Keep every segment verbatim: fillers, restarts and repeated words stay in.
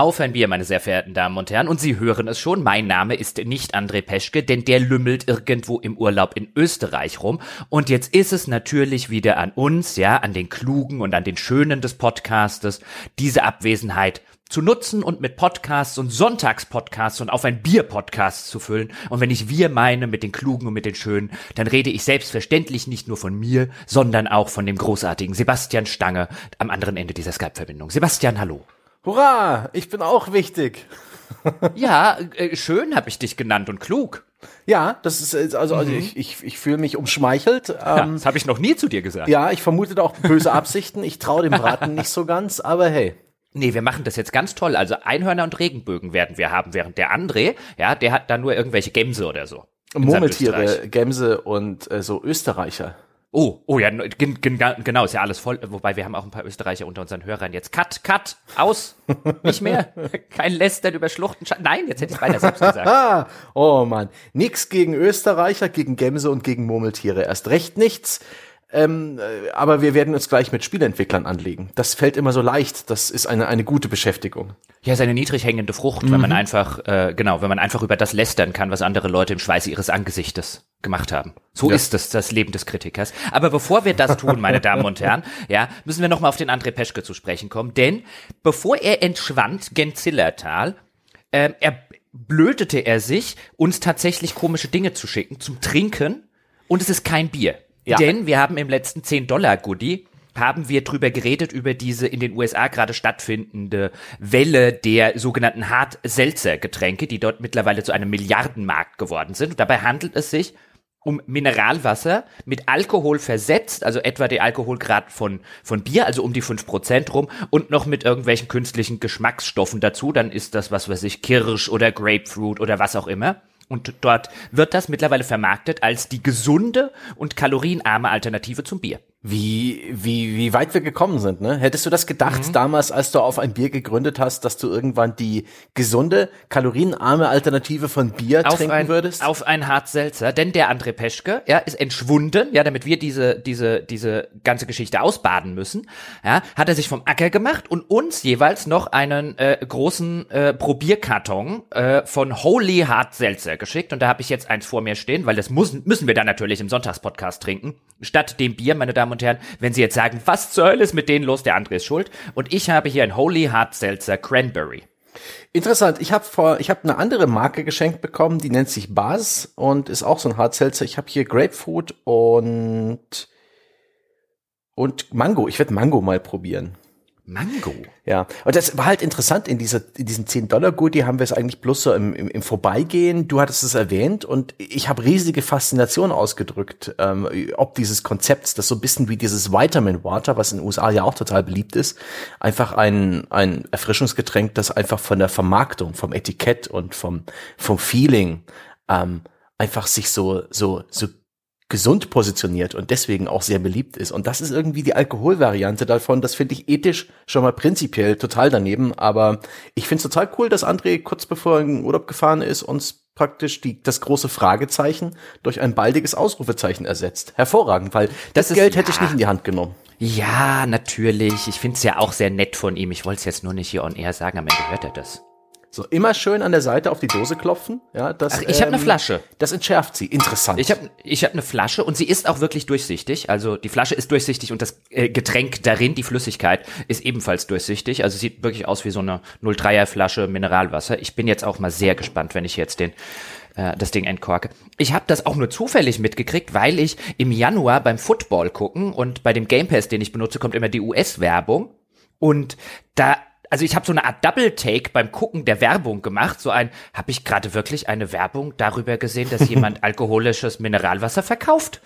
Auf ein Bier, meine sehr verehrten Damen und Herren. Und Sie hören es schon, mein Name ist nicht André Peschke, denn der lümmelt irgendwo im Urlaub in Österreich rum. Und jetzt ist es natürlich wieder an uns, ja, an den Klugen und an den Schönen des Podcastes, diese Abwesenheit zu nutzen und mit Podcasts und Sonntagspodcasts und auf ein Bier-Podcasts zu füllen. Und wenn ich wir meine mit den Klugen und mit den Schönen, dann rede ich selbstverständlich nicht nur von mir, sondern auch von dem großartigen Sebastian Stange am anderen Ende dieser Skype-Verbindung. Sebastian, hallo. Hurra, ich bin auch wichtig. Ja, äh, schön habe ich dich genannt und klug. Ja, das ist also, also mhm. ich, ich, ich fühle mich umschmeichelt. Ähm, ja, das habe ich noch nie zu dir gesagt. Ja, ich vermute auch böse Absichten. Ich traue dem Braten nicht so ganz, aber hey. Nee, wir machen das jetzt ganz toll. Also Einhörner und Regenbögen werden wir haben, während der André, ja, der hat da nur irgendwelche Gämse oder so. Murmeltiere, Gämse und äh, so Österreicher. Oh, oh ja, gen, gen, genau, ist ja alles voll. Wobei, wir haben auch ein paar Österreicher unter unseren Hörern jetzt. Cut, cut, aus, nicht mehr. Kein Lästern über Schluchten. Nein, jetzt hätte ich es weiter selbst gesagt. Oh Mann, nix gegen Österreicher, gegen Gämse und gegen Murmeltiere. Erst recht nichts. Ähm, aber wir werden uns gleich mit Spieleentwicklern anlegen. Das fällt immer so leicht. Das ist eine eine gute Beschäftigung. Ja, ist eine niedrig hängende Frucht, mhm. wenn man einfach, äh, genau, wenn man einfach über das lästern kann, was andere Leute im Schweiße ihres Angesichtes gemacht haben. So ja. ist es, das Leben des Kritikers. Aber bevor wir das tun, meine Damen und Herren, ja, müssen wir nochmal auf den André Peschke zu sprechen kommen, denn bevor er entschwand gen Zillertal, äh, er blödete er sich, uns tatsächlich komische Dinge zu schicken zum Trinken, und es ist kein Bier. Ja. Denn wir haben im letzten zehn Dollar Goodie haben wir drüber geredet, über diese in den U S A gerade stattfindende Welle der sogenannten Hard Seltzer Getränke, die dort mittlerweile zu einem Milliardenmarkt geworden sind. Und dabei handelt es sich um Mineralwasser mit Alkohol versetzt, also etwa den Alkoholgrad von von Bier, also um die fünf Prozent rum, und noch mit irgendwelchen künstlichen Geschmacksstoffen dazu. Dann ist das, was weiß ich, Kirsch oder Grapefruit oder was auch immer. Und dort wird das mittlerweile vermarktet als die gesunde und kalorienarme Alternative zum Bier. Wie, wie, wie weit wir gekommen sind, ne? Hättest du das gedacht mhm. damals, als du auf ein Bier gegründet hast, dass du irgendwann die gesunde, kalorienarme Alternative von Bier auf trinken ein, würdest? Auf ein Hard Seltzer, denn der André Peschke, ja, ist entschwunden, ja, damit wir diese, diese, diese ganze Geschichte ausbaden müssen, ja, hat er sich vom Acker gemacht und uns jeweils noch einen äh, großen äh, Probierkarton äh, von Holy Hard Seltzer geschickt, und da habe ich jetzt eins vor mir stehen, weil das muss, müssen wir dann natürlich im Sonntagspodcast trinken, statt dem Bier, meine Damen und Herren, wenn Sie jetzt sagen, was zur Hölle ist mit denen los, der André ist schuld. Und ich habe hier ein Holy Hard Seltzer Cranberry. Interessant, ich habe vor, ich habe eine andere Marke geschenkt bekommen, die nennt sich Buzz und ist auch so ein Hard Seltzer. Ich habe hier Grapefruit und und Mango. Ich werde Mango mal probieren. Mango? Ja, und das war halt interessant, in dieser in diesem zehn Dollar Goodie haben wir es eigentlich bloß so im, im, im Vorbeigehen, du hattest es erwähnt, und ich habe riesige Faszination ausgedrückt, ähm, ob dieses Konzepts, das so ein bisschen wie dieses Vitamin Water, was in den U S A ja auch total beliebt ist, einfach ein ein Erfrischungsgetränk, das einfach von der Vermarktung, vom Etikett und vom vom Feeling ähm, einfach sich so so so gesund positioniert und deswegen auch sehr beliebt ist. Und das ist irgendwie die Alkoholvariante davon. Das finde ich ethisch schon mal prinzipiell total daneben. Aber ich finde es total cool, dass André kurz bevor er in den Urlaub gefahren ist, uns praktisch die, das große Fragezeichen durch ein baldiges Ausrufezeichen ersetzt. Hervorragend, weil das, das ist, Geld hätte ja. ich nicht in die Hand genommen. Ja, natürlich. Ich finde es ja auch sehr nett von ihm. Ich wollte es jetzt nur nicht hier on air sagen, am Ende hört er das. So, immer schön an der Seite auf die Dose klopfen. Ja, das, Ach, ich habe ähm, eine Flasche. Das entschärft sie. Interessant. Ich habe ich hab eine Flasche und sie ist auch wirklich durchsichtig. Also die Flasche ist durchsichtig und das äh, Getränk darin, die Flüssigkeit, ist ebenfalls durchsichtig. Also sieht wirklich aus wie so eine null Komma drei er Flasche Mineralwasser. Ich bin jetzt auch mal sehr gespannt, wenn ich jetzt den äh, das Ding entkorke. Ich habe das auch nur zufällig mitgekriegt, weil ich im Januar beim Football gucken und bei dem Game Pass, den ich benutze, kommt immer die U S-Werbung. Und da... Also ich habe so eine Art Double-Take beim Gucken der Werbung gemacht. So ein, habe ich gerade wirklich eine Werbung darüber gesehen, dass jemand alkoholisches Mineralwasser verkauft?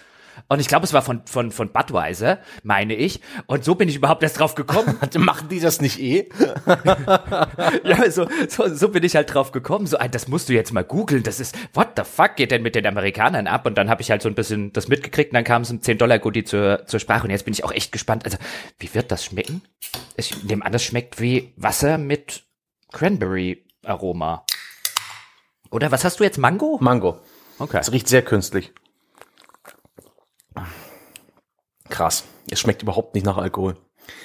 Und ich glaube, es war von von von Budweiser, meine ich. Und so bin ich überhaupt erst drauf gekommen. Machen die das nicht eh? Ja, so, so so bin ich halt drauf gekommen. So, das musst du jetzt mal googeln. Das ist, what the fuck geht denn mit den Amerikanern ab? Und dann habe ich halt so ein bisschen das mitgekriegt. Und dann kam es ein zehn Dollar Goodie zur zur Sprache. Und jetzt bin ich auch echt gespannt. Also, wie wird das schmecken? Ich nehme an, das schmeckt wie Wasser mit Cranberry-Aroma. Oder was hast du jetzt? Mango? Mango. Okay. Es riecht sehr künstlich. Krass. Es schmeckt überhaupt nicht nach Alkohol.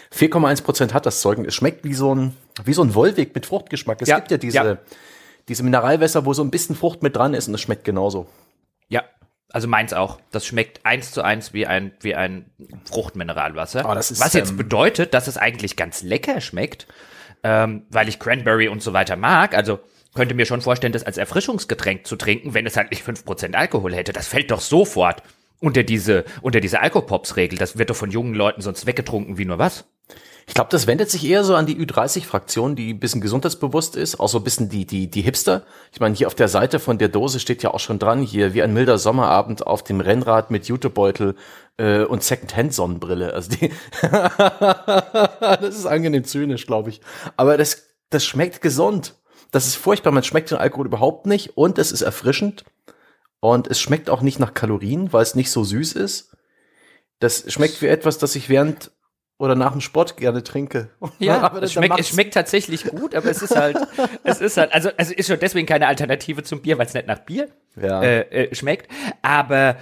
vier Komma eins Prozent hat das Zeug. Es schmeckt wie so ein, wie so ein Wollweg mit Fruchtgeschmack. Es ja, gibt ja diese, ja. diese Mineralwässer, wo so ein bisschen Frucht mit dran ist und es schmeckt genauso. Ja, also meins auch. Das schmeckt eins zu eins wie ein, wie ein Fruchtmineralwasser. Oh, das ist, was jetzt ähm, bedeutet, dass es eigentlich ganz lecker schmeckt, ähm, weil ich Cranberry und so weiter mag. Also könnte mir schon vorstellen, das als Erfrischungsgetränk zu trinken, wenn es halt nicht fünf Prozent Alkohol hätte. Das fällt doch sofort unter diese, unter diese Alkopops-Regel. Das wird doch von jungen Leuten sonst weggetrunken wie nur was. Ich glaube, das wendet sich eher so an die Ü dreißig-Fraktion, die ein bisschen gesundheitsbewusst ist, auch so ein bisschen die, die, die Hipster. Ich meine, hier auf der Seite von der Dose steht ja auch schon dran, hier wie ein milder Sommerabend auf dem Rennrad mit Jutebeutel äh, und Secondhand-Sonnenbrille. Also die das ist angenehm zynisch, glaube ich. Aber das, das schmeckt gesund. Das ist furchtbar, man schmeckt den Alkohol überhaupt nicht und es ist erfrischend. Und es schmeckt auch nicht nach Kalorien, weil es nicht so süß ist. Das schmeckt wie etwas, das ich während oder nach dem Sport gerne trinke. Ja, aber es, schmeckt, es schmeckt tatsächlich gut, aber es ist halt, es ist halt, also es ist schon deswegen keine Alternative zum Bier, weil es nicht nach Bier ja. äh, äh, schmeckt. Aber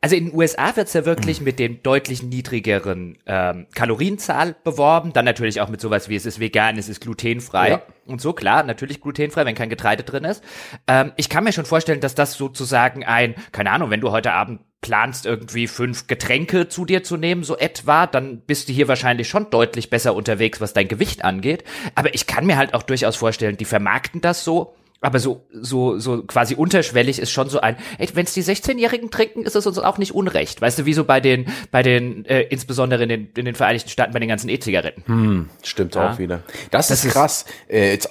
also in den U S A wird es ja wirklich mit dem deutlich niedrigeren ähm, Kalorienzahl beworben. Dann natürlich auch mit sowas wie, es ist vegan, es ist glutenfrei. Ja. Und so, klar, natürlich glutenfrei, wenn kein Getreide drin ist. Ähm, ich kann mir schon vorstellen, dass das sozusagen ein, keine Ahnung, wenn du heute Abend planst, irgendwie fünf Getränke zu dir zu nehmen, so etwa, dann bist du hier wahrscheinlich schon deutlich besser unterwegs, was dein Gewicht angeht. Aber ich kann mir halt auch durchaus vorstellen, die vermarkten das so. Aber so, so, so quasi unterschwellig ist schon so ein, wenn es die sechzehnjährigen trinken, ist es uns auch nicht unrecht. Weißt du, wie so bei den, bei den, äh, insbesondere in den, in den Vereinigten Staaten bei den ganzen E-Zigaretten. Hm, stimmt ja. auch wieder. Das, das ist krass. Äh, jetzt,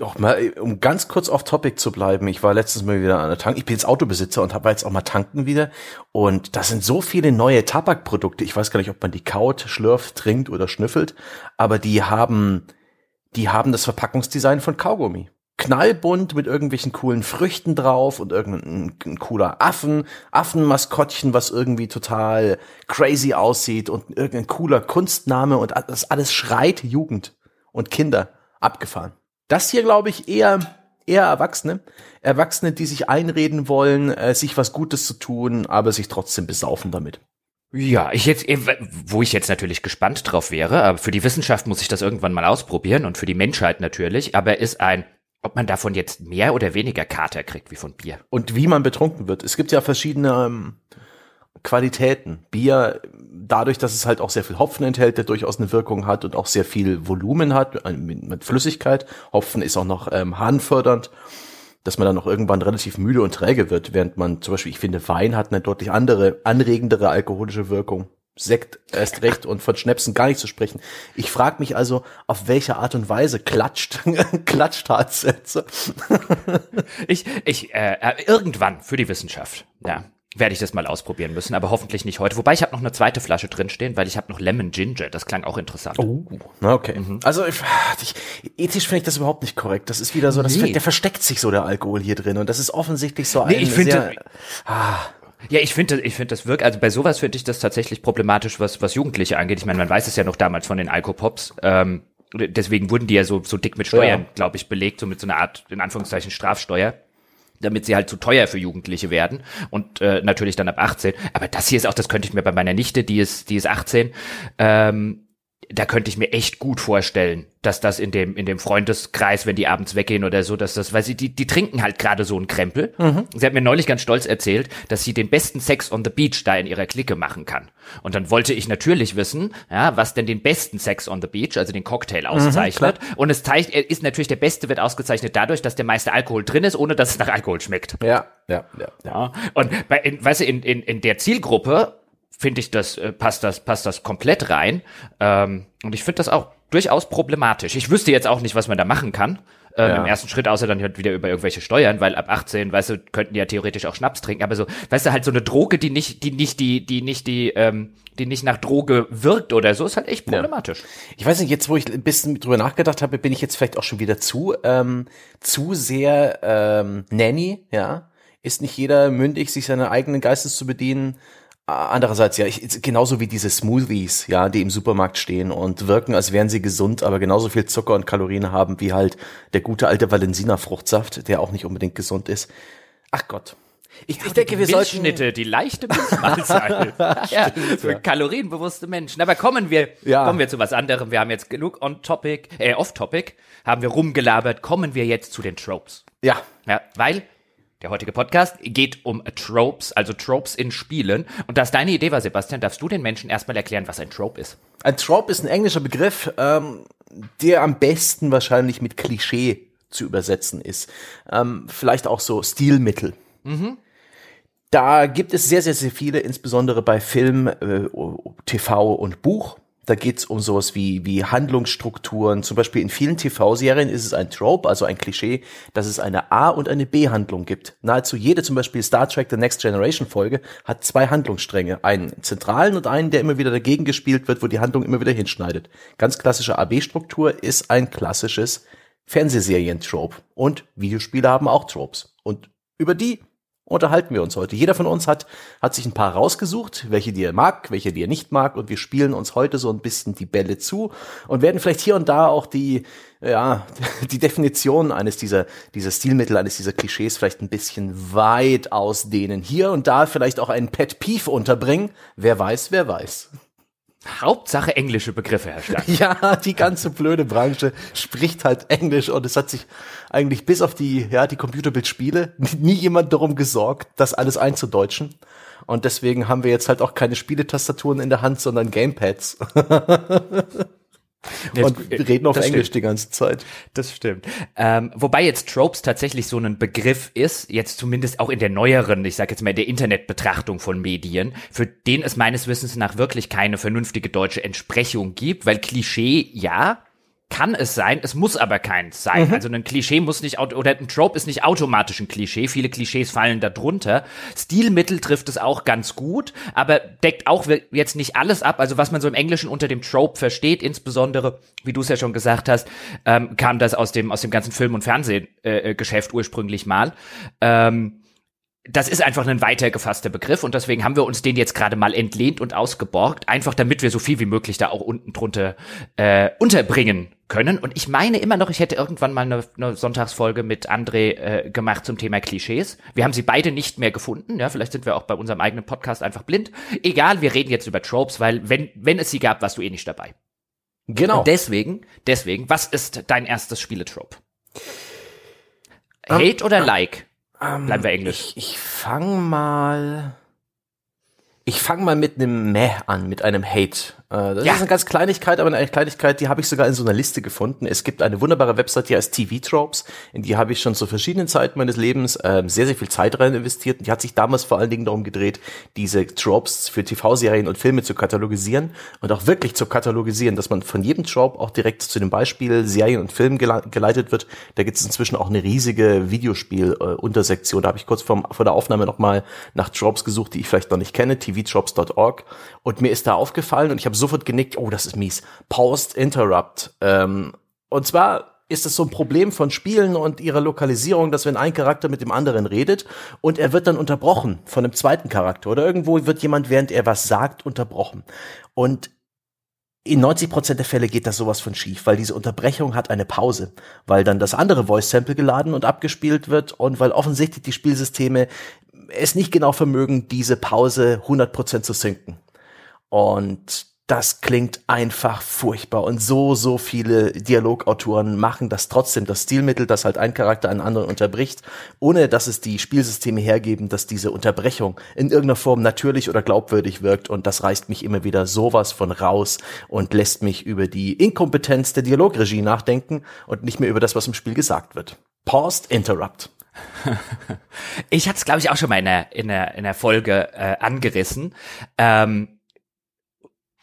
auch mal, um ganz kurz off Topic zu bleiben, ich war letztens mal wieder an der Tank, ich bin jetzt Autobesitzer und habe jetzt auch mal tanken wieder. Und das sind so viele neue Tabakprodukte. Ich weiß gar nicht, ob man die kaut, schlürft, trinkt oder schnüffelt, aber die haben, die haben das Verpackungsdesign von Kaugummi. Knallbunt mit irgendwelchen coolen Früchten drauf und irgendein ein cooler Affen, Affenmaskottchen, was irgendwie total crazy aussieht und irgendein cooler Kunstname und das alles schreit Jugend und Kinder abgefahren. Das hier, glaube ich, eher, eher Erwachsene. Erwachsene, die sich einreden wollen, äh, sich was Gutes zu tun, aber sich trotzdem besaufen damit. Ja, ich jetzt, wo ich jetzt natürlich gespannt drauf wäre, aber für die Wissenschaft muss ich das irgendwann mal ausprobieren und für die Menschheit natürlich, aber ist ein ob man davon jetzt mehr oder weniger Kater kriegt wie von Bier. Und wie man betrunken wird. Es gibt ja verschiedene ähm, Qualitäten. Bier, dadurch, dass es halt auch sehr viel Hopfen enthält, der durchaus eine Wirkung hat und auch sehr viel Volumen hat mit, mit Flüssigkeit. Hopfen ist auch noch ähm, harnfördernd, dass man dann auch irgendwann relativ müde und träge wird, während man zum Beispiel, ich finde, Wein hat eine deutlich andere, anregendere alkoholische Wirkung. Sekt erst recht und von Schnäpsen gar nicht zu sprechen. Ich frage mich also, auf welche Art und Weise klatscht, klatscht Hard Seltzer. ich, ich, äh, irgendwann für die Wissenschaft, ja, werde ich das mal ausprobieren müssen, aber hoffentlich nicht heute. Wobei ich habe noch eine zweite Flasche drinstehen, weil ich habe noch Lemon Ginger. Das klang auch interessant. Oh, okay. Mhm. Also ich, ethisch finde ich das überhaupt nicht korrekt. Das ist wieder so, das nee. der versteckt sich so der Alkohol hier drin und das ist offensichtlich so nee, ein ich finde, sehr, ah, Ja, ich finde, ich finde das wirklich, also bei sowas finde ich das tatsächlich problematisch, was, was Jugendliche angeht. Ich meine, man weiß es ja noch damals von den Alkopops. Ähm, deswegen wurden die ja so, so dick mit Steuern, ja. glaube ich, belegt, so mit so einer Art, in Anführungszeichen, Strafsteuer, damit sie halt zu teuer für Jugendliche werden. Und äh, natürlich dann ab achtzehn. Aber das hier ist auch, das könnte ich mir bei meiner Nichte, die ist, die ist achtzehn, ähm, da könnte ich mir echt gut vorstellen, dass das in dem in dem Freundeskreis, wenn die abends weggehen oder so, dass das, weil sie, die die trinken halt gerade so einen Krempel. Mhm. Sie hat mir neulich ganz stolz erzählt, dass sie den besten Sex on the Beach da in ihrer Clique machen kann. Und dann wollte ich natürlich wissen, ja, was denn den besten Sex on the Beach, also den Cocktail, auszeichnet. Mhm, und es zeigt, ist natürlich, der beste wird ausgezeichnet dadurch, dass der meiste Alkohol drin ist, ohne dass es nach Alkohol schmeckt. Ja, ja, ja. ja. Und bei, in, weißt du, in in in der Zielgruppe finde ich, das äh, passt das passt das komplett rein. Ähm, und ich finde das auch durchaus problematisch. Ich wüsste jetzt auch nicht, was man da machen kann. Äh, ja. Im ersten Schritt, außer dann halt wieder über irgendwelche Steuern, weil ab achtzehn, weißt du, könnten die ja theoretisch auch Schnaps trinken. Aber so, weißt du, halt so eine Droge, die nicht, die nicht, die, die nicht, die, ähm, die nicht nach Droge wirkt oder so, ist halt echt problematisch. Ja. Ich weiß nicht, jetzt, wo ich ein bisschen drüber nachgedacht habe, bin ich jetzt vielleicht auch schon wieder zu, ähm, zu sehr ähm, Nanny, ja. Ist nicht jeder mündig, sich seines eigenen Geistes zu bedienen. Andererseits, ja, ich, genauso wie diese Smoothies, ja, die im Supermarkt stehen und wirken, als wären sie gesund, aber genauso viel Zucker und Kalorien haben wie halt der gute alte Valensina-Fruchtsaft, der auch nicht unbedingt gesund ist. Ach Gott. Ich, ja, ich denke, wir sollten Schnitte, die leichte Mahlzeit. Ja, für kalorienbewusste Menschen. Aber kommen wir, ja. kommen wir zu was anderem. Wir haben jetzt genug on Topic, äh, off Topic, haben wir rumgelabert. Kommen wir jetzt zu den Tropes. Ja, ja, weil der heutige Podcast geht um Tropes, also Tropes in Spielen. Und das deine Idee war, Sebastian, darfst du den Menschen erstmal erklären, was ein Trope ist? Ein Trope ist ein englischer Begriff, ähm, der am besten wahrscheinlich mit Klischee zu übersetzen ist. Ähm, vielleicht auch so Stilmittel. Mhm. Da gibt es sehr, sehr, sehr viele, insbesondere bei Film, äh, T V und Buch. Da geht's um sowas wie, wie Handlungsstrukturen. Zum Beispiel in vielen T V-Serien ist es ein Trope, also ein Klischee, dass es eine A- und eine B-Handlung gibt. Nahezu jede, zum Beispiel Star Trek The Next Generation Folge, hat zwei Handlungsstränge. Einen zentralen und einen, der immer wieder dagegen gespielt wird, wo die Handlung immer wieder hinschneidet. Ganz klassische A B-Struktur ist ein klassisches Fernsehserien-Trope. Und Videospiele haben auch Tropes. Und über die unterhalten wir uns heute. Jeder von uns hat hat sich ein paar rausgesucht, welche die er mag, welche die er nicht mag, und wir spielen uns heute so ein bisschen die Bälle zu und werden vielleicht hier und da auch die ja die Definition eines dieser dieser Stilmittel, eines dieser Klischees vielleicht ein bisschen weit ausdehnen, hier und da vielleicht auch einen Pet Peeve unterbringen. Wer weiß, wer weiß. Hauptsache englische Begriffe, Herr Stark. Ja, die ganze blöde Branche spricht halt Englisch, und es hat sich eigentlich bis auf die, ja, die Computerbildspiele nie jemand darum gesorgt, das alles einzudeutschen. Und deswegen haben wir jetzt halt auch keine Spieletastaturen in der Hand, sondern Gamepads. Und wir reden auf das Englisch stimmt. die ganze Zeit. Das stimmt. Ähm, wobei jetzt Tropes tatsächlich so ein Begriff ist, jetzt zumindest auch in der neueren, ich sag jetzt mal in der Internetbetrachtung von Medien, für den es meines Wissens nach wirklich keine vernünftige deutsche Entsprechung gibt, weil Klischee, ja, kann es sein, es muss aber keins sein. Mhm. Also ein Klischee muss nicht, oder ein Trope ist nicht automatisch ein Klischee. Viele Klischees fallen da drunter. Stilmittel trifft es auch ganz gut, aber deckt auch jetzt nicht alles ab. Also was man so im Englischen unter dem Trope versteht, insbesondere, wie du es ja schon gesagt hast, ähm, kam das aus dem aus dem ganzen Film- und Fernsehgeschäft äh, ursprünglich mal. Ähm, das ist einfach ein weiter gefasster Begriff, und deswegen haben wir uns den jetzt gerade mal entlehnt und ausgeborgt, einfach damit wir so viel wie möglich da auch unten drunter äh, unterbringen können. Und ich meine immer noch, ich hätte irgendwann mal eine, eine Sonntagsfolge mit André äh, gemacht zum Thema Klischees. Wir haben sie beide nicht mehr gefunden. Ja, vielleicht sind wir auch bei unserem eigenen Podcast einfach blind. Egal, wir reden jetzt über Tropes, weil wenn wenn es sie gab, warst du eh nicht dabei. Genau. Und deswegen, deswegen, was ist dein erstes Spieletrope? Um, Hate oder um, Like? Um, Bleiben wir englisch. Ich, ich fang mal... Ich fange mal mit einem Meh an, mit einem Hate. Das ja. ist eine ganz Kleinigkeit, aber eine Kleinigkeit, die habe ich sogar in so einer Liste gefunden. Es gibt eine wunderbare Website, die heißt T V Tropes. In die habe ich schon zu verschiedenen Zeiten meines Lebens äh, sehr, sehr viel Zeit rein investiert. Und die hat sich damals vor allen Dingen darum gedreht, diese Tropes für T V-Serien und Filme zu katalogisieren und auch wirklich zu katalogisieren, dass man von jedem Trope auch direkt zu dem Beispiel Serien und Filmen gele- geleitet wird. Da gibt es inzwischen auch eine riesige Videospiel-Untersektion. Da habe ich kurz vor, vor der Aufnahme nochmal nach Tropes gesucht, die ich vielleicht noch nicht kenne. T V Tropes dot org, und mir ist da aufgefallen, und ich habe sofort genickt, oh, das ist mies, Paused Interrupt. Ähm, und zwar ist es so ein Problem von Spielen und ihrer Lokalisierung, dass wenn ein Charakter mit dem anderen redet und er wird dann unterbrochen von einem zweiten Charakter, oder irgendwo wird jemand, während er was sagt, unterbrochen. Und in neunzig Prozent der Fälle geht das sowas von schief, weil diese Unterbrechung hat eine Pause, weil dann das andere Voice-Sample geladen und abgespielt wird, und weil offensichtlich die Spielsysteme es nicht genau vermögen, diese Pause hundert Prozent zu sinken. Und das klingt einfach furchtbar. Und so, so viele Dialogautoren machen das trotzdem, das Stilmittel, dass halt ein Charakter einen anderen unterbricht, ohne dass es die Spielsysteme hergeben, dass diese Unterbrechung in irgendeiner Form natürlich oder glaubwürdig wirkt. Und das reißt mich immer wieder sowas von raus und lässt mich über die Inkompetenz der Dialogregie nachdenken und nicht mehr über das, was im Spiel gesagt wird. Paused Interrupt. Ich hatte es, glaube ich, auch schon mal in der, in der, in der Folge äh, angerissen. Ähm,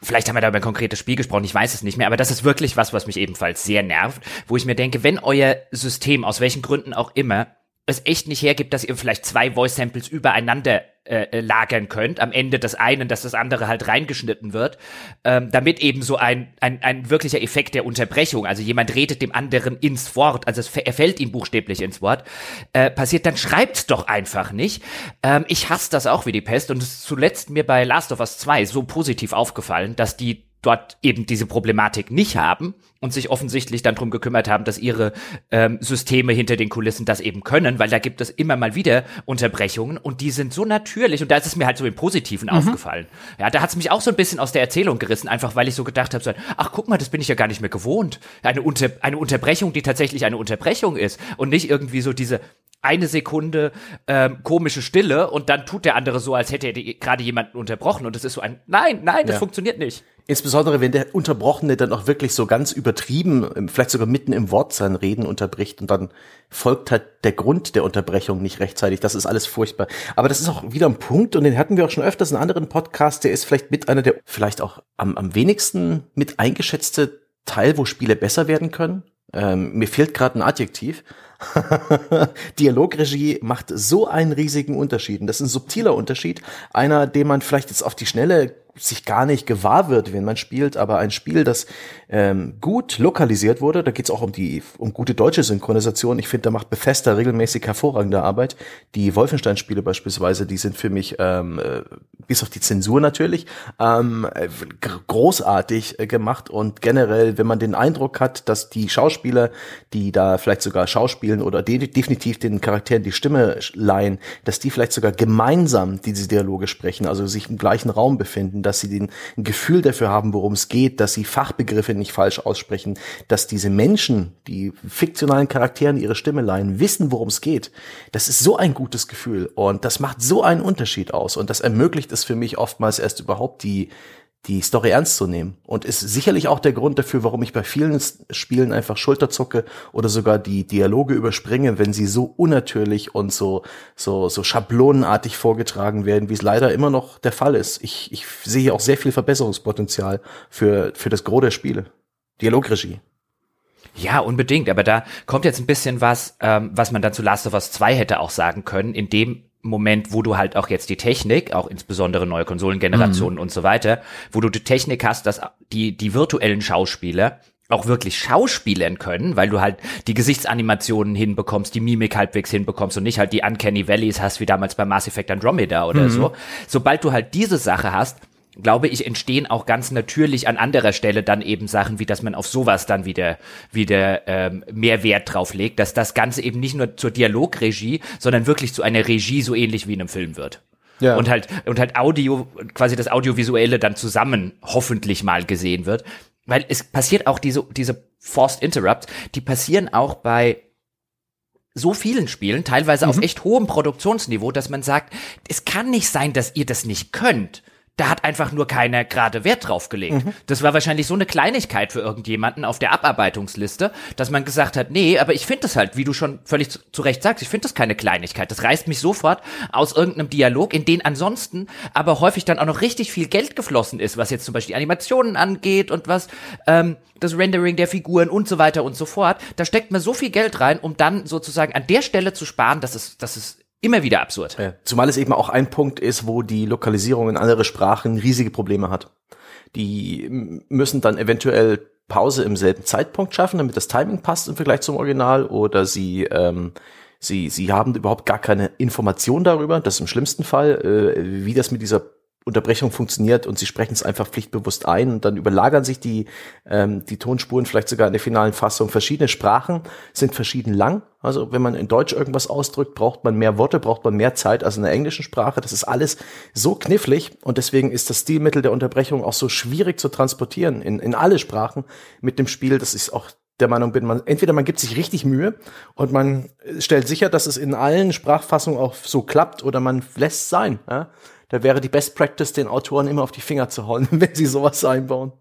vielleicht haben wir da über ein konkretes Spiel gesprochen, ich weiß es nicht mehr, aber das ist wirklich was, was mich ebenfalls sehr nervt, wo ich mir denke, wenn euer System, aus welchen Gründen auch immer, es echt nicht hergibt, dass ihr vielleicht zwei Voice-Samples übereinander äh, lagern könnt, am Ende des einen, dass das andere halt reingeschnitten wird, ähm, damit eben so ein, ein ein wirklicher Effekt der Unterbrechung, also jemand redet dem anderen ins Wort, also es, er fällt ihm buchstäblich ins Wort, äh, passiert, dann schreibt's doch einfach nicht. Ähm, ich hasse das auch wie die Pest, und es ist zuletzt mir bei Last of Us two so positiv aufgefallen, dass die dort eben diese Problematik nicht haben und sich offensichtlich dann drum gekümmert haben, dass ihre ähm, Systeme hinter den Kulissen das eben können, weil da gibt es immer mal wieder Unterbrechungen und die sind so natürlich und da ist es mir halt so im Positiven mhm. aufgefallen. Ja, da hat es mich auch so ein bisschen aus der Erzählung gerissen, einfach weil ich so gedacht habe, so, ach guck mal, das bin ich ja gar nicht mehr gewohnt. Eine, Unter- eine Unterbrechung, die tatsächlich eine Unterbrechung ist und nicht irgendwie so diese eine Sekunde ähm, komische Stille und dann tut der andere so, als hätte er gerade jemanden unterbrochen und es ist so ein, nein, nein, das ja. funktioniert nicht. Insbesondere, wenn der Unterbrochene dann auch wirklich so ganz übertrieben, vielleicht sogar mitten im Wort sein Reden unterbricht und dann folgt halt der Grund der Unterbrechung nicht rechtzeitig. Das ist alles furchtbar. Aber das ist auch wieder ein Punkt und den hatten wir auch schon öfters in anderen Podcasts, der ist vielleicht mit einer der vielleicht auch am, am wenigsten mit eingeschätzte Teil, wo Spiele besser werden können. Ähm, mir fehlt gerade ein Adjektiv. Dialogregie macht so einen riesigen Unterschied. Und das ist ein subtiler Unterschied. Einer, den man vielleicht jetzt auf die Schnelle sich gar nicht gewahr wird, wenn man spielt, aber ein Spiel, das ähm, gut lokalisiert wurde, da geht's auch um die um gute deutsche Synchronisation. Ich finde, da macht Bethesda regelmäßig hervorragende Arbeit. Die Wolfenstein-Spiele beispielsweise, die sind für mich, ähm, bis auf die Zensur natürlich, ähm, g- großartig äh, gemacht und generell, wenn man den Eindruck hat, dass die Schauspieler, die da vielleicht sogar schauspielen oder de- definitiv den Charakteren die Stimme leihen, dass die vielleicht sogar gemeinsam diese Dialoge sprechen, also sich im gleichen Raum befinden, dass sie den, ein Gefühl dafür haben, worum es geht, dass sie Fachbegriffe nicht falsch aussprechen, dass diese Menschen, die fiktionalen Charakteren ihre Stimme leihen, wissen, worum es geht. Das ist so ein gutes Gefühl und das macht so einen Unterschied aus und das ermöglicht es für mich oftmals erst überhaupt, die die Story ernst zu nehmen und ist sicherlich auch der Grund dafür, warum ich bei vielen Spielen einfach Schulterzucke oder sogar die Dialoge überspringe, wenn sie so unnatürlich und so so so schablonenartig vorgetragen werden, wie es leider immer noch der Fall ist. Ich ich sehe hier auch sehr viel Verbesserungspotenzial für für das Gros der Spiele. Dialogregie. Ja, unbedingt, aber da kommt jetzt ein bisschen was, ähm, was man dann zu Last of Us zwei hätte auch sagen können, in dem Moment, wo du halt auch jetzt die Technik, auch insbesondere neue Konsolengenerationen mhm. und so weiter, wo du die Technik hast, dass die die virtuellen Schauspieler auch wirklich schauspielern können, weil du halt die Gesichtsanimationen hinbekommst, die Mimik halbwegs hinbekommst und nicht halt die Uncanny Valleys hast, wie damals bei Mass Effect Andromeda oder mhm. so. Sobald du halt diese Sache hast, glaube ich, entstehen auch ganz natürlich an anderer Stelle dann eben Sachen, wie dass man auf sowas dann wieder wieder ähm, mehr Wert drauf legt, dass das Ganze eben nicht nur zur Dialogregie, sondern wirklich zu einer Regie so ähnlich wie in einem Film wird. Ja. Und halt und halt Audio, quasi das Audiovisuelle dann zusammen hoffentlich mal gesehen wird, weil es passiert auch diese diese Forced Interrupts, die passieren auch bei so vielen Spielen, teilweise mhm. auf echt hohem Produktionsniveau, dass man sagt, es kann nicht sein, dass ihr das nicht könnt. Da hat einfach nur keiner gerade Wert drauf gelegt. Mhm. Das war wahrscheinlich so eine Kleinigkeit für irgendjemanden auf der Abarbeitungsliste, dass man gesagt hat, nee, aber ich finde das halt, wie du schon völlig zu, zu Recht sagst, ich finde das keine Kleinigkeit. Das reißt mich sofort aus irgendeinem Dialog, in den ansonsten aber häufig dann auch noch richtig viel Geld geflossen ist, was jetzt zum Beispiel die Animationen angeht und was ähm, das Rendering der Figuren und so weiter und so fort. Da steckt man so viel Geld rein, um dann sozusagen an der Stelle zu sparen, dass es, dass es immer wieder absurd. Ja. Zumal es eben auch ein Punkt ist, wo die Lokalisierung in andere Sprachen riesige Probleme hat. Die müssen dann eventuell Pause im selben Zeitpunkt schaffen, damit das Timing passt im Vergleich zum Original, oder sie ähm, sie sie haben überhaupt gar keine Information darüber, das im schlimmsten Fall, äh, wie das mit dieser Unterbrechung funktioniert, und sie sprechen es einfach pflichtbewusst ein und dann überlagern sich die ähm, die Tonspuren vielleicht sogar in der finalen Fassung. Verschiedene Sprachen sind verschieden lang. Also wenn man in Deutsch irgendwas ausdrückt, braucht man mehr Worte, braucht man mehr Zeit als in der englischen Sprache. Das ist alles so knifflig und deswegen ist das Stilmittel der Unterbrechung auch so schwierig zu transportieren in in alle Sprachen mit dem Spiel. Das ist auch der Meinung bin, man entweder man gibt sich richtig Mühe und man stellt sicher, dass es in allen Sprachfassungen auch so klappt, oder man lässt sein. Ja? Da wäre die Best Practice, den Autoren immer auf die Finger zu hauen, wenn sie sowas einbauen.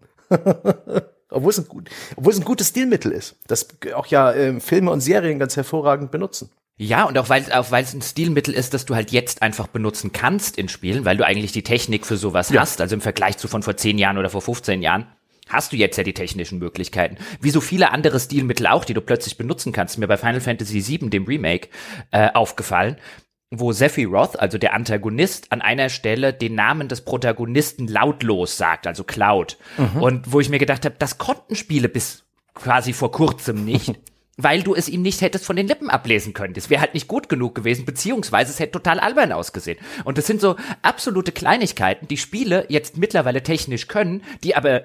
Obwohl es ein gut, obwohl es ein gutes Stilmittel ist, das auch ja äh, Filme und Serien ganz hervorragend benutzen. Ja, und auch weil auch weil es ein Stilmittel ist, das du halt jetzt einfach benutzen kannst in Spielen, weil du eigentlich die Technik für sowas ja. hast, also im Vergleich zu von vor zehn Jahren oder vor fünfzehn Jahren. Hast du jetzt ja die technischen Möglichkeiten. Wie so viele andere Stilmittel auch, die du plötzlich benutzen kannst. Mir bei Final Fantasy sieben, dem Remake, äh, aufgefallen, wo Sephiroth, also der Antagonist, an einer Stelle den Namen des Protagonisten lautlos sagt, also Cloud. Mhm. Und wo ich mir gedacht habe, das konnten Spiele bis quasi vor kurzem nicht. Weil du es ihm nicht hättest von den Lippen ablesen können. Das wäre halt nicht gut genug gewesen, beziehungsweise es hätte total albern ausgesehen. Und das sind so absolute Kleinigkeiten, die Spiele jetzt mittlerweile technisch können, die aber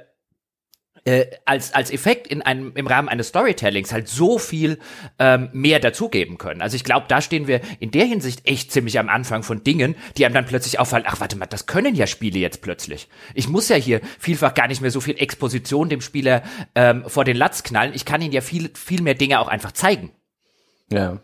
äh, als als Effekt in einem im Rahmen eines Storytellings halt so viel ähm, mehr dazugeben können. Also ich glaube, da stehen wir in der Hinsicht echt ziemlich am Anfang von Dingen, die einem dann plötzlich auffallen, ach warte mal, das können ja Spiele jetzt plötzlich. Ich muss ja hier vielfach gar nicht mehr so viel Exposition dem Spieler ähm, vor den Latz knallen. Ich kann ihn ja viel, viel mehr Dinge auch einfach zeigen. Ja.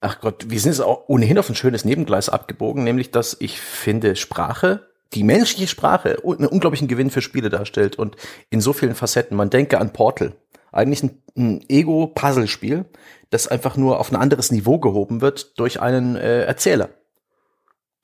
Ach Gott, wir sind jetzt auch ohnehin auf ein schönes Nebengleis abgebogen, nämlich, dass ich finde, Sprache, die menschliche Sprache, einen unglaublichen Gewinn für Spiele darstellt und in so vielen Facetten. Man denke an Portal, eigentlich ein, ein Ego-Puzzle-Spiel, das einfach nur auf ein anderes Niveau gehoben wird durch einen äh, Erzähler,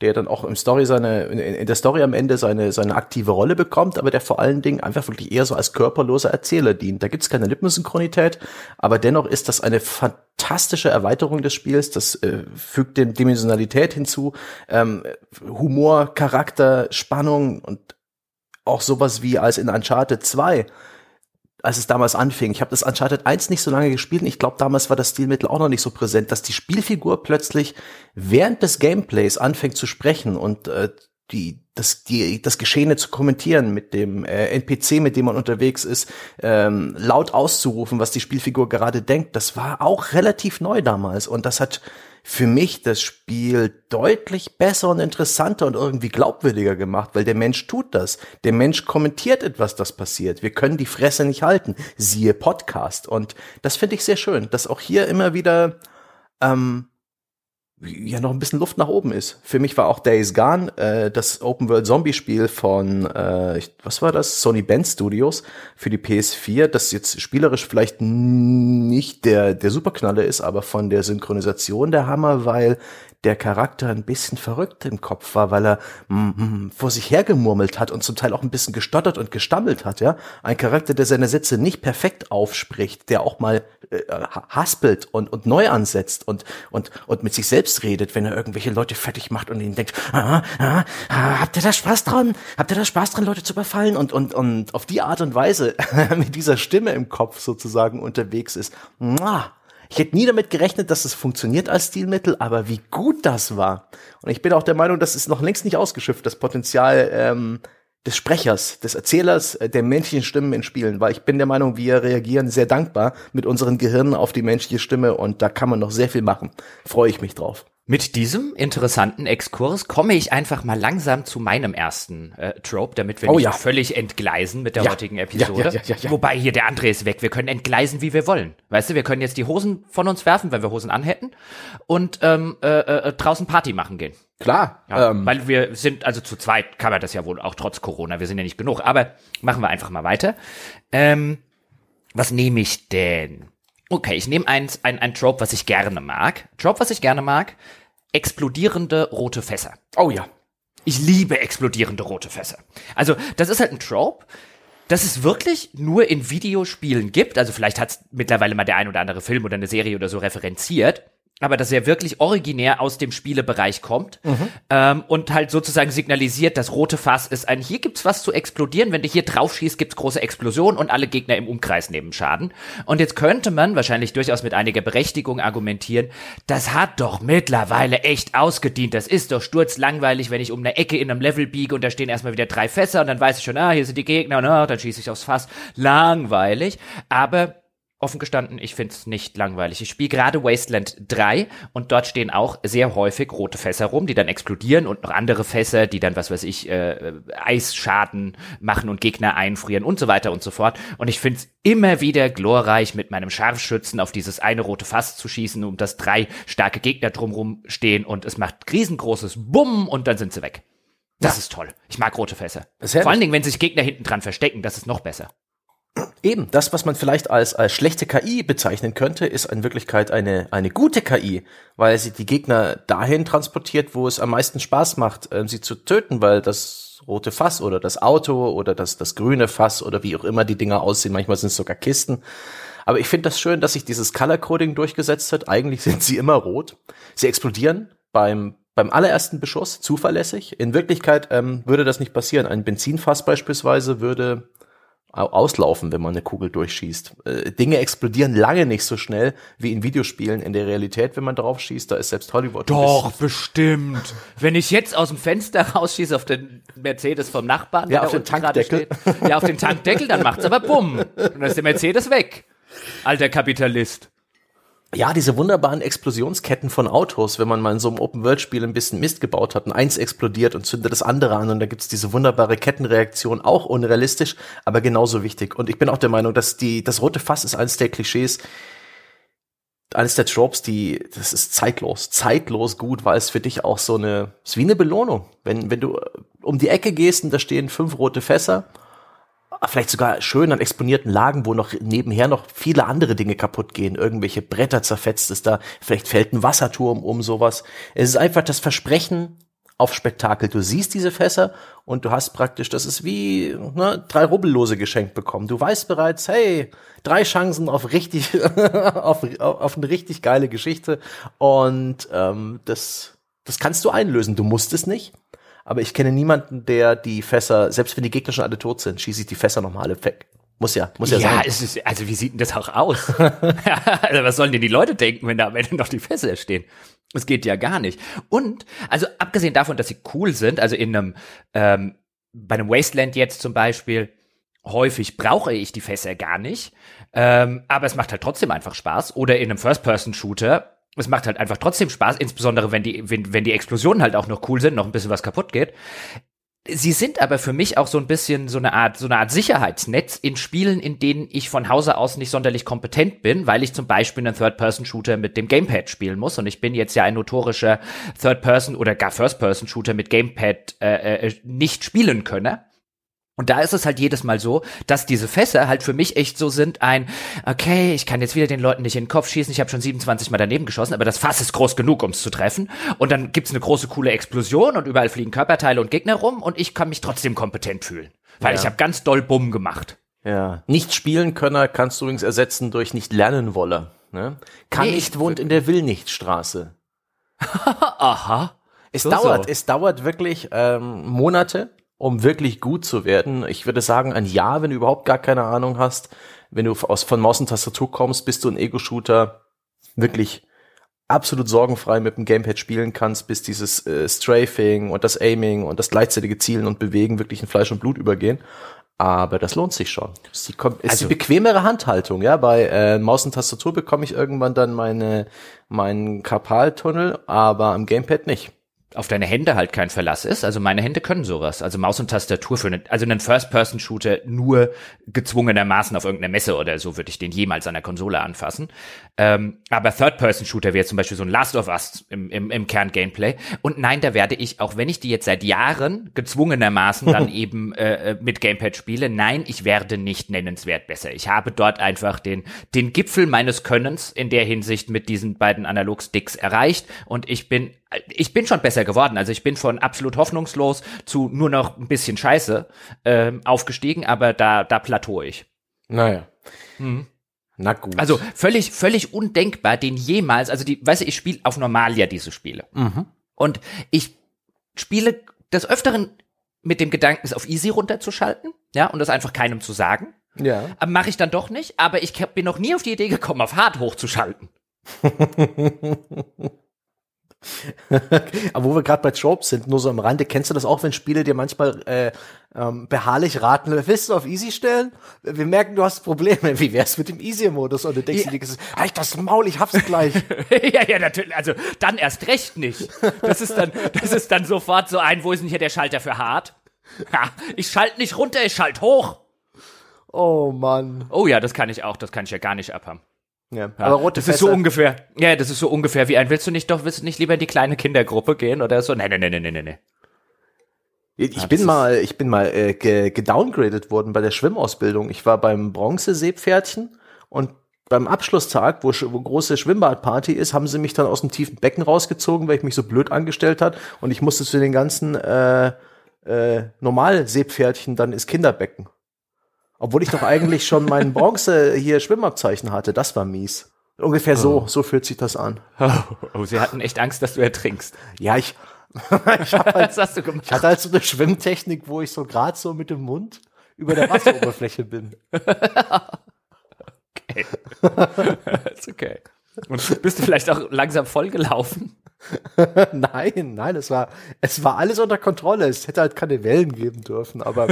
der dann auch im Story seine, in, in der Story am Ende seine, seine aktive Rolle bekommt, aber der vor allen Dingen einfach wirklich eher so als körperloser Erzähler dient. Da gibt's keine Lippensynchronität, aber dennoch ist das eine fantastische Erweiterung des Spiels. Das äh, fügt dem Dimensionalität hinzu, ähm, Humor, Charakter, Spannung und auch sowas wie als in Uncharted zwei, als es damals anfing. Ich habe das Uncharted eins nicht so lange gespielt und ich glaube, damals war das Stilmittel auch noch nicht so präsent, dass die Spielfigur plötzlich während des Gameplays anfängt zu sprechen und äh, die, das, die, das Geschehene zu kommentieren mit dem äh, N P C, mit dem man unterwegs ist, ähm, laut auszurufen, was die Spielfigur gerade denkt. Das war auch relativ neu damals und das hat für mich das Spiel deutlich besser und interessanter und irgendwie glaubwürdiger gemacht, weil der Mensch tut das. Der Mensch kommentiert etwas, das passiert. Wir können die Fresse nicht halten. Siehe Podcast. Und das finde ich sehr schön, dass auch hier immer wieder ähm, ja noch ein bisschen Luft nach oben ist. Für mich war auch Days Gone, äh, das Open-World-Zombie-Spiel von, äh, was war das? Sony Band Studios für die P S vier, das jetzt spielerisch vielleicht nicht der der Superknaller ist, aber von der Synchronisation der Hammer, weil der Charakter ein bisschen verrückt im Kopf war, weil er mm, vor sich hergemurmelt hat und zum Teil auch ein bisschen gestottert und gestammelt hat, ja. Ein Charakter, der seine Sätze nicht perfekt aufspricht, der auch mal äh, haspelt und und neu ansetzt und und und mit sich selbst redet, wenn er irgendwelche Leute fertig macht und ihnen denkt, ah, ah, habt ihr da Spaß dran? Habt ihr da Spaß dran, Leute zu überfallen? Und und und auf die Art und Weise mit dieser Stimme im Kopf sozusagen unterwegs ist. Mua. Ich hätte nie damit gerechnet, dass es funktioniert als Stilmittel, aber wie gut das war. Und ich bin auch der Meinung, das ist noch längst nicht ausgeschöpft, das Potenzial ähm, des Sprechers, des Erzählers, der menschlichen Stimmen in Spielen. Weil ich bin der Meinung, wir reagieren sehr dankbar mit unseren Gehirnen auf die menschliche Stimme und da kann man noch sehr viel machen. Freue ich mich drauf. Mit diesem interessanten Exkurs komme ich einfach mal langsam zu meinem ersten äh, Trope, damit wir oh, nicht ja. völlig entgleisen mit der ja. heutigen Episode. Ja, ja, ja, ja, ja. Wobei hier der André ist weg, wir können entgleisen, wie wir wollen. Weißt du, wir können jetzt die Hosen von uns werfen, wenn wir Hosen anhätten und ähm, äh, äh, draußen Party machen gehen. Klar. Ja, ähm, weil wir sind, also zu zweit kann man das ja wohl auch trotz Corona, wir sind ja nicht genug, aber machen wir einfach mal weiter. Ähm, was nehme ich denn? Okay, ich nehme ein, ein, ein Trope, was ich gerne mag. Trope, was ich gerne mag, explodierende rote Fässer. Oh ja. Ich liebe explodierende rote Fässer. Also, das ist halt ein Trope, das es wirklich nur in Videospielen gibt. Also, vielleicht hat es mittlerweile mal der ein oder andere Film oder eine Serie oder so referenziert. Aber dass er wirklich originär aus dem Spielebereich kommt, mhm. ähm, und halt sozusagen signalisiert, das rote Fass ist ein, hier gibt's was zu explodieren, wenn du hier drauf schießt, gibt's große Explosionen und alle Gegner im Umkreis nehmen Schaden. Und jetzt könnte man wahrscheinlich durchaus mit einiger Berechtigung argumentieren, das hat doch mittlerweile echt ausgedient, das ist doch sturzlangweilig, wenn ich um eine Ecke in einem Level biege und da stehen erstmal wieder drei Fässer und dann weiß ich schon, ah, hier sind die Gegner und ah, dann schieße ich aufs Fass. Langweilig, aber offen gestanden, ich find's nicht langweilig. Ich spiele gerade Wasteland drei und dort stehen auch sehr häufig rote Fässer rum, die dann explodieren und noch andere Fässer, die dann, was weiß ich, äh, Eisschaden machen und Gegner einfrieren und so weiter und so fort. Und ich find's immer wieder glorreich, mit meinem Scharfschützen auf dieses eine rote Fass zu schießen, um das drei starke Gegner drumrum stehen und es macht riesengroßes Bumm und dann sind sie weg. Das ja. ist toll. Ich mag rote Fässer. Vor allen Dingen, wenn sich Gegner hinten dran verstecken, das ist noch besser. Eben, das, was man vielleicht als, als schlechte K I bezeichnen könnte, ist in Wirklichkeit eine, eine gute K I, weil sie die Gegner dahin transportiert, wo es am meisten Spaß macht, äh, sie zu töten, weil das rote Fass oder das Auto oder das, das grüne Fass oder wie auch immer die Dinger aussehen, manchmal sind es sogar Kisten. Aber ich finde das schön, dass sich dieses Color Coding durchgesetzt hat. Eigentlich sind sie immer rot. Sie explodieren beim Beim allerersten Beschuss zuverlässig. In Wirklichkeit ähm, würde das nicht passieren. Ein Benzinfass beispielsweise würde auslaufen, wenn man eine Kugel durchschießt. Äh, Dinge explodieren lange nicht so schnell wie in Videospielen. In der Realität, wenn man drauf schießt, da ist selbst Hollywood. Doch, bestimmt. Wenn ich jetzt aus dem Fenster rausschieße auf den Mercedes vom Nachbarn, ja, der auf den Tankdeckel. Steht, ja, auf den Tankdeckel, dann macht's aber bumm. Und dann ist der Mercedes weg. Alter Kapitalist. Ja, diese wunderbaren Explosionsketten von Autos, wenn man mal in so einem Open-World-Spiel ein bisschen Mist gebaut hat und eins explodiert und zündet das andere an und da gibt's diese wunderbare Kettenreaktion, auch unrealistisch, aber genauso wichtig. Und ich bin auch der Meinung, dass die, das rote Fass ist eines der Klischees, eines der Tropes, die, das ist zeitlos, zeitlos gut, weil es für dich auch so eine, ist wie eine Belohnung. Wenn, wenn du um die Ecke gehst und da stehen fünf rote Fässer, vielleicht sogar schön an exponierten Lagen, wo noch nebenher noch viele andere Dinge kaputt gehen. Irgendwelche Bretter zerfetzt ist da, vielleicht fällt ein Wasserturm um, sowas. Es ist einfach das Versprechen auf Spektakel. Du siehst diese Fässer und du hast praktisch, das ist wie ne, drei Rubbellose geschenkt bekommen. Du weißt bereits, hey, drei Chancen auf richtig, auf, auf eine richtig geile Geschichte. Und ähm, das, das kannst du einlösen. Du musst es nicht. Aber ich kenne niemanden, der die Fässer, selbst wenn die Gegner schon alle tot sind, schieße ich die Fässer nochmal alle weg. Muss ja, muss ja, ja sein. Ja, es ist, also wie sieht denn das auch aus? Also was sollen denn die Leute denken, wenn da am Ende noch die Fässer stehen? Das geht ja gar nicht. Und, also abgesehen davon, dass sie cool sind, also in einem, ähm, bei einem Wasteland jetzt zum Beispiel, häufig brauche ich die Fässer gar nicht, ähm, aber es macht halt trotzdem einfach Spaß. Oder in einem First-Person-Shooter, es macht halt einfach trotzdem Spaß, insbesondere wenn die, wenn, wenn die Explosionen halt auch noch cool sind, noch ein bisschen was kaputt geht. Sie sind aber für mich auch so ein bisschen so eine Art, so eine Art Sicherheitsnetz in Spielen, in denen ich von Hause aus nicht sonderlich kompetent bin, weil ich zum Beispiel einen Third-Person-Shooter mit dem Gamepad spielen muss. Und ich bin jetzt ja ein notorischer Third-Person- oder gar First-Person-Shooter mit Gamepad äh, äh, nicht spielen können. Und da ist es halt jedes Mal so, dass diese Fässer halt für mich echt so sind ein, okay, ich kann jetzt wieder den Leuten nicht in den Kopf schießen, ich habe schon siebenundzwanzig Mal daneben geschossen, aber das Fass ist groß genug, um es zu treffen. Und dann gibt's eine große, coole Explosion und überall fliegen Körperteile und Gegner rum und ich kann mich trotzdem kompetent fühlen, weil ja. Ich habe ganz doll Bumm gemacht. Ja, nicht spielen können kannst du übrigens ersetzen durch nicht lernen wolle. Ne? Kann nicht nee, wohnt in der Will-nicht-Straße. Aha. Es, so, dauert, so. es dauert wirklich ähm, Monate, um wirklich gut zu werden. Ich würde sagen, ein Jahr, wenn du überhaupt gar keine Ahnung hast. Wenn du aus, von Maus und Tastatur kommst, bist du ein Ego-Shooter, wirklich absolut sorgenfrei mit dem Gamepad spielen kannst, bis dieses äh, Strafing und das Aiming und das gleichzeitige Zielen und Bewegen wirklich in Fleisch und Blut übergehen. Aber das lohnt sich schon. Sie kommt, ist also, die bequemere Handhaltung, ja. Bei äh, Maus und Tastatur bekomme ich irgendwann dann meine meinen Karpaltunnel, aber am Gamepad nicht. Auf deine Hände halt kein Verlass ist. Also meine Hände können sowas. Also Maus und Tastatur für einen, also einen First-Person-Shooter nur gezwungenermaßen auf irgendeiner Messe oder so würde ich den jemals an der Konsole anfassen. Ähm, aber Third-Person-Shooter wäre zum Beispiel so ein Last of Us im, im, im Kern-Gameplay. Und nein, da werde ich, auch wenn ich die jetzt seit Jahren gezwungenermaßen dann eben äh, mit Gamepad spiele, nein, ich werde nicht nennenswert besser. Ich habe dort einfach den, den Gipfel meines Könnens in der Hinsicht mit diesen beiden Analog-Sticks erreicht und ich bin Ich bin schon besser geworden, also ich bin von absolut hoffnungslos zu nur noch ein bisschen Scheiße ähm, aufgestiegen, aber da da plateau ich. Naja. Mhm. Na gut. Also völlig völlig undenkbar, den jemals, also die, weißt du, ich spiele auf Normalia diese Spiele. Mhm. Und ich spiele des Öfteren mit dem Gedanken, es auf Easy runterzuschalten, ja, und das einfach keinem zu sagen. Ja. Mache ich dann doch nicht, aber ich bin noch nie auf die Idee gekommen, auf Hard hochzuschalten. Aber wo wir gerade bei Tropes sind, nur so am Rande, kennst du das auch, wenn Spiele dir manchmal äh, ähm, beharrlich raten, willst du auf Easy stellen? Wir merken, du hast Probleme. Wie wär's mit dem Easy-Modus? Und du denkst ja. dir, halt das Maul, ich hab's gleich. ja, ja, natürlich. Also dann erst recht nicht. Das ist dann, das ist dann sofort so ein, wo ist denn hier der Schalter für hart? Ja, ich schalte nicht runter, ich schalte hoch. Oh Mann. Oh ja, das kann ich auch, das kann ich ja gar nicht abhaben. Ja, aber rote das Fässer. Ist so ungefähr. Ja, das ist so ungefähr wie ein, willst du nicht doch, willst du nicht lieber in die kleine Kindergruppe gehen oder so? Nein, nein, nein, nein, nein, nein. Ich ah, bin mal, ich bin mal äh, gedowngradet worden bei der Schwimmausbildung. Ich war beim Bronzeseepferdchen und beim Abschlusstag, wo, wo große Schwimmbadparty ist, haben sie mich dann aus dem tiefen Becken rausgezogen, weil ich mich so blöd angestellt hat und ich musste zu den ganzen äh, äh, Normalseepferdchen dann ins Kinderbecken. Obwohl ich doch eigentlich schon meinen Bronze hier Schwimmabzeichen hatte, das war mies. Ungefähr so, oh. so fühlt sich das an. Oh, oh, sie hatten echt Angst, dass du ertrinkst. Ja, ich, ich, hab halt, Was hast du gemacht? Ich hatte halt so eine Schwimmtechnik, wo ich so gerade so mit dem Mund über der Wasseroberfläche bin. Okay. Ist okay. Und bist du vielleicht auch langsam vollgelaufen? Nein, nein, es war, es war alles unter Kontrolle. Es hätte halt keine Wellen geben dürfen, aber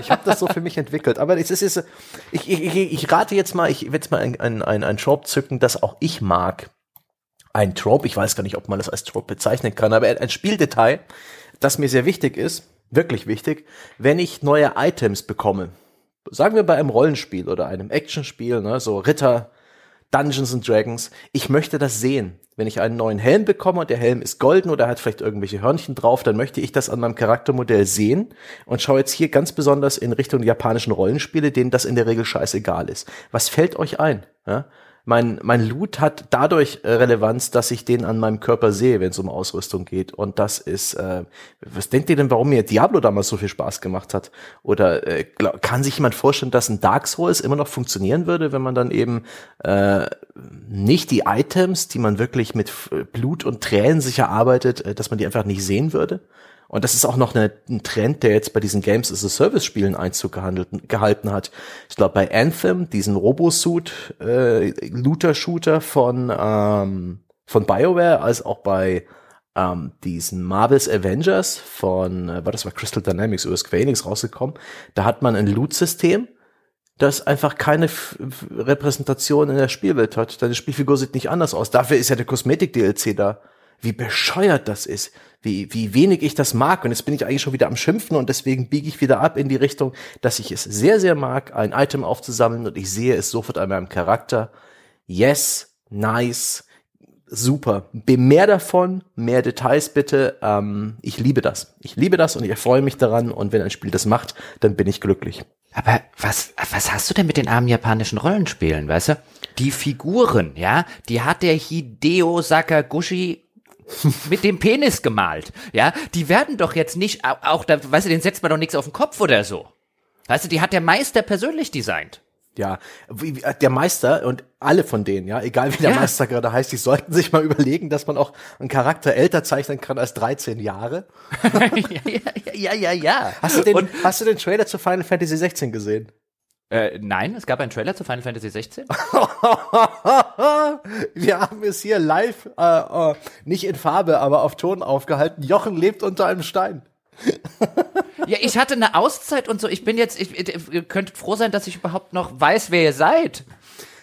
ich habe das so für mich entwickelt. Aber es ist, ist ich, ich, ich rate jetzt mal, ich werde jetzt mal ein, ein, ein, ein Trope zücken, das auch ich mag. Ein Trope, ich weiß gar nicht, ob man das als Trope bezeichnen kann, aber ein Spieldetail, das mir sehr wichtig ist, wirklich wichtig, wenn ich neue Items bekomme. Sagen wir bei einem Rollenspiel oder einem Actionspiel, ne, so Ritter, Dungeons and Dragons, ich möchte das sehen. Wenn ich einen neuen Helm bekomme und der Helm ist golden oder hat vielleicht irgendwelche Hörnchen drauf, dann möchte ich das an meinem Charaktermodell sehen und schaue jetzt hier ganz besonders in Richtung japanischen Rollenspiele, denen das in der Regel scheißegal ist. Was fällt euch ein? Ja? Mein, mein Loot hat dadurch Relevanz, dass ich den an meinem Körper sehe, wenn es um Ausrüstung geht. Und das ist, äh, was denkt ihr denn, warum mir Diablo damals so viel Spaß gemacht hat? Oder äh, glaub, kann sich jemand vorstellen, dass ein Dark Souls immer noch funktionieren würde, wenn man dann eben äh, nicht die Items, die man wirklich mit Blut und Tränen sich erarbeitet, äh, dass man die einfach nicht sehen würde? Und das ist auch noch eine, ein Trend, der jetzt bei diesen Games-as-a-Service-Spielen Einzug gehalten hat. Ich glaube, bei Anthem, diesen Robo-Suit, äh, Looter-Shooter von, ähm, von BioWare, als auch bei ähm, diesen Marvel's Avengers von, äh, war das war Crystal Dynamics oder Square Enix rausgekommen, da hat man ein Loot-System, das einfach keine F- F- Repräsentation in der Spielwelt hat. Deine Spielfigur sieht nicht anders aus. Dafür ist ja der Kosmetik-D L C da. Wie bescheuert das ist, wie wie wenig ich das mag. Und jetzt bin ich eigentlich schon wieder am Schimpfen und deswegen biege ich wieder ab in die Richtung, dass ich es sehr, sehr mag, ein Item aufzusammeln und ich sehe es sofort an meinem Charakter. Yes, nice, super. Mehr davon, mehr Details bitte. Ähm, ich liebe das. Ich liebe das und ich erfreue mich daran. Und wenn ein Spiel das macht, dann bin ich glücklich. Aber was, was hast du denn mit den armen japanischen Rollenspielen, weißt du? Die Figuren, ja, die hat der Hideo Sakaguchi mit dem Penis gemalt, ja, die werden doch jetzt nicht, auch da, weißt du, den setzt man doch nichts auf den Kopf oder so, weißt du, die hat der Meister persönlich designt. Ja, der Meister und alle von denen, ja, egal wie der ja. Meister gerade heißt, die sollten sich mal überlegen, dass man auch einen Charakter älter zeichnen kann als dreizehn Jahre. ja, ja, ja, ja. Hast du den, und, hast du den Trailer zu Final Fantasy sechzehn gesehen? Äh, nein, es gab einen Trailer zu Final Fantasy sechzehn. Wir haben es hier live, äh, äh, nicht in Farbe, aber auf Ton aufgehalten. Jochen lebt unter einem Stein. Ja, ich hatte eine Auszeit und so. Ich bin jetzt, ich, ihr könnt froh sein, dass ich überhaupt noch weiß, wer ihr seid.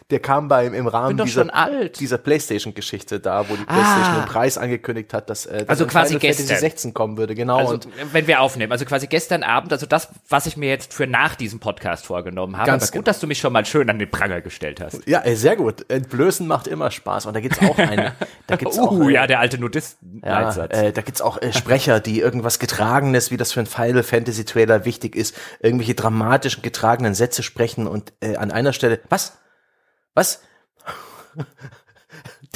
Der kam bei im Rahmen dieser, dieser PlayStation-Geschichte da, wo die PlayStation ah. den Preis angekündigt hat, dass, äh, dass also quasi Final gestern Fantasy sechzehn kommen würde, genau. Also, und wenn wir aufnehmen, also quasi gestern Abend, also das, was ich mir jetzt für nach diesem Podcast vorgenommen habe. Ganz aber gut, genau. Dass du mich schon mal schön an den Pranger gestellt hast. Ja, sehr gut. Entblößen macht immer Spaß und da gibt's auch eine. Da gibt's auch uh, äh, ja, der alte Nudisten-Leitsatz. Ja, äh, da gibt's auch äh, Sprecher, die irgendwas Getragenes, wie das für einen Final Fantasy Trailer wichtig ist, irgendwelche dramatischen getragenen Sätze sprechen und äh, an einer Stelle, was? Was?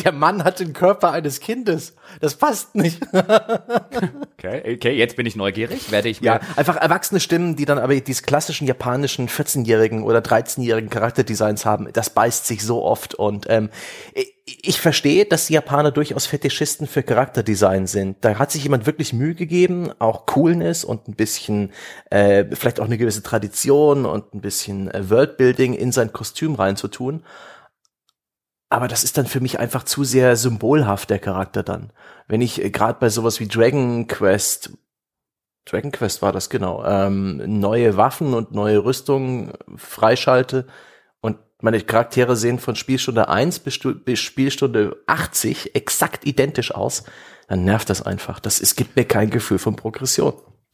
Der Mann hat den Körper eines Kindes. Das passt nicht. Okay, okay, jetzt bin ich neugierig. Werde ich mir ja, einfach erwachsene Stimmen, die dann aber diese klassischen japanischen vierzehnjährigen oder dreizehnjährigen Charakterdesigns haben. Das beißt sich so oft. Und ähm, ich verstehe, dass die Japaner durchaus Fetischisten für Charakterdesign sind. Da hat sich jemand wirklich Mühe gegeben, auch Coolness und ein bisschen äh, vielleicht auch eine gewisse Tradition und ein bisschen äh, Worldbuilding in sein Kostüm reinzutun. Aber das ist dann für mich einfach zu sehr symbolhaft, der Charakter dann. Wenn ich gerade bei sowas wie Dragon Quest, Dragon Quest war das, genau, ähm, neue Waffen und neue Rüstungen freischalte und meine Charaktere sehen von Spielstunde eins bis, bis Spielstunde achtzig exakt identisch aus, dann nervt das einfach. Das, es gibt mir kein Gefühl von Progression.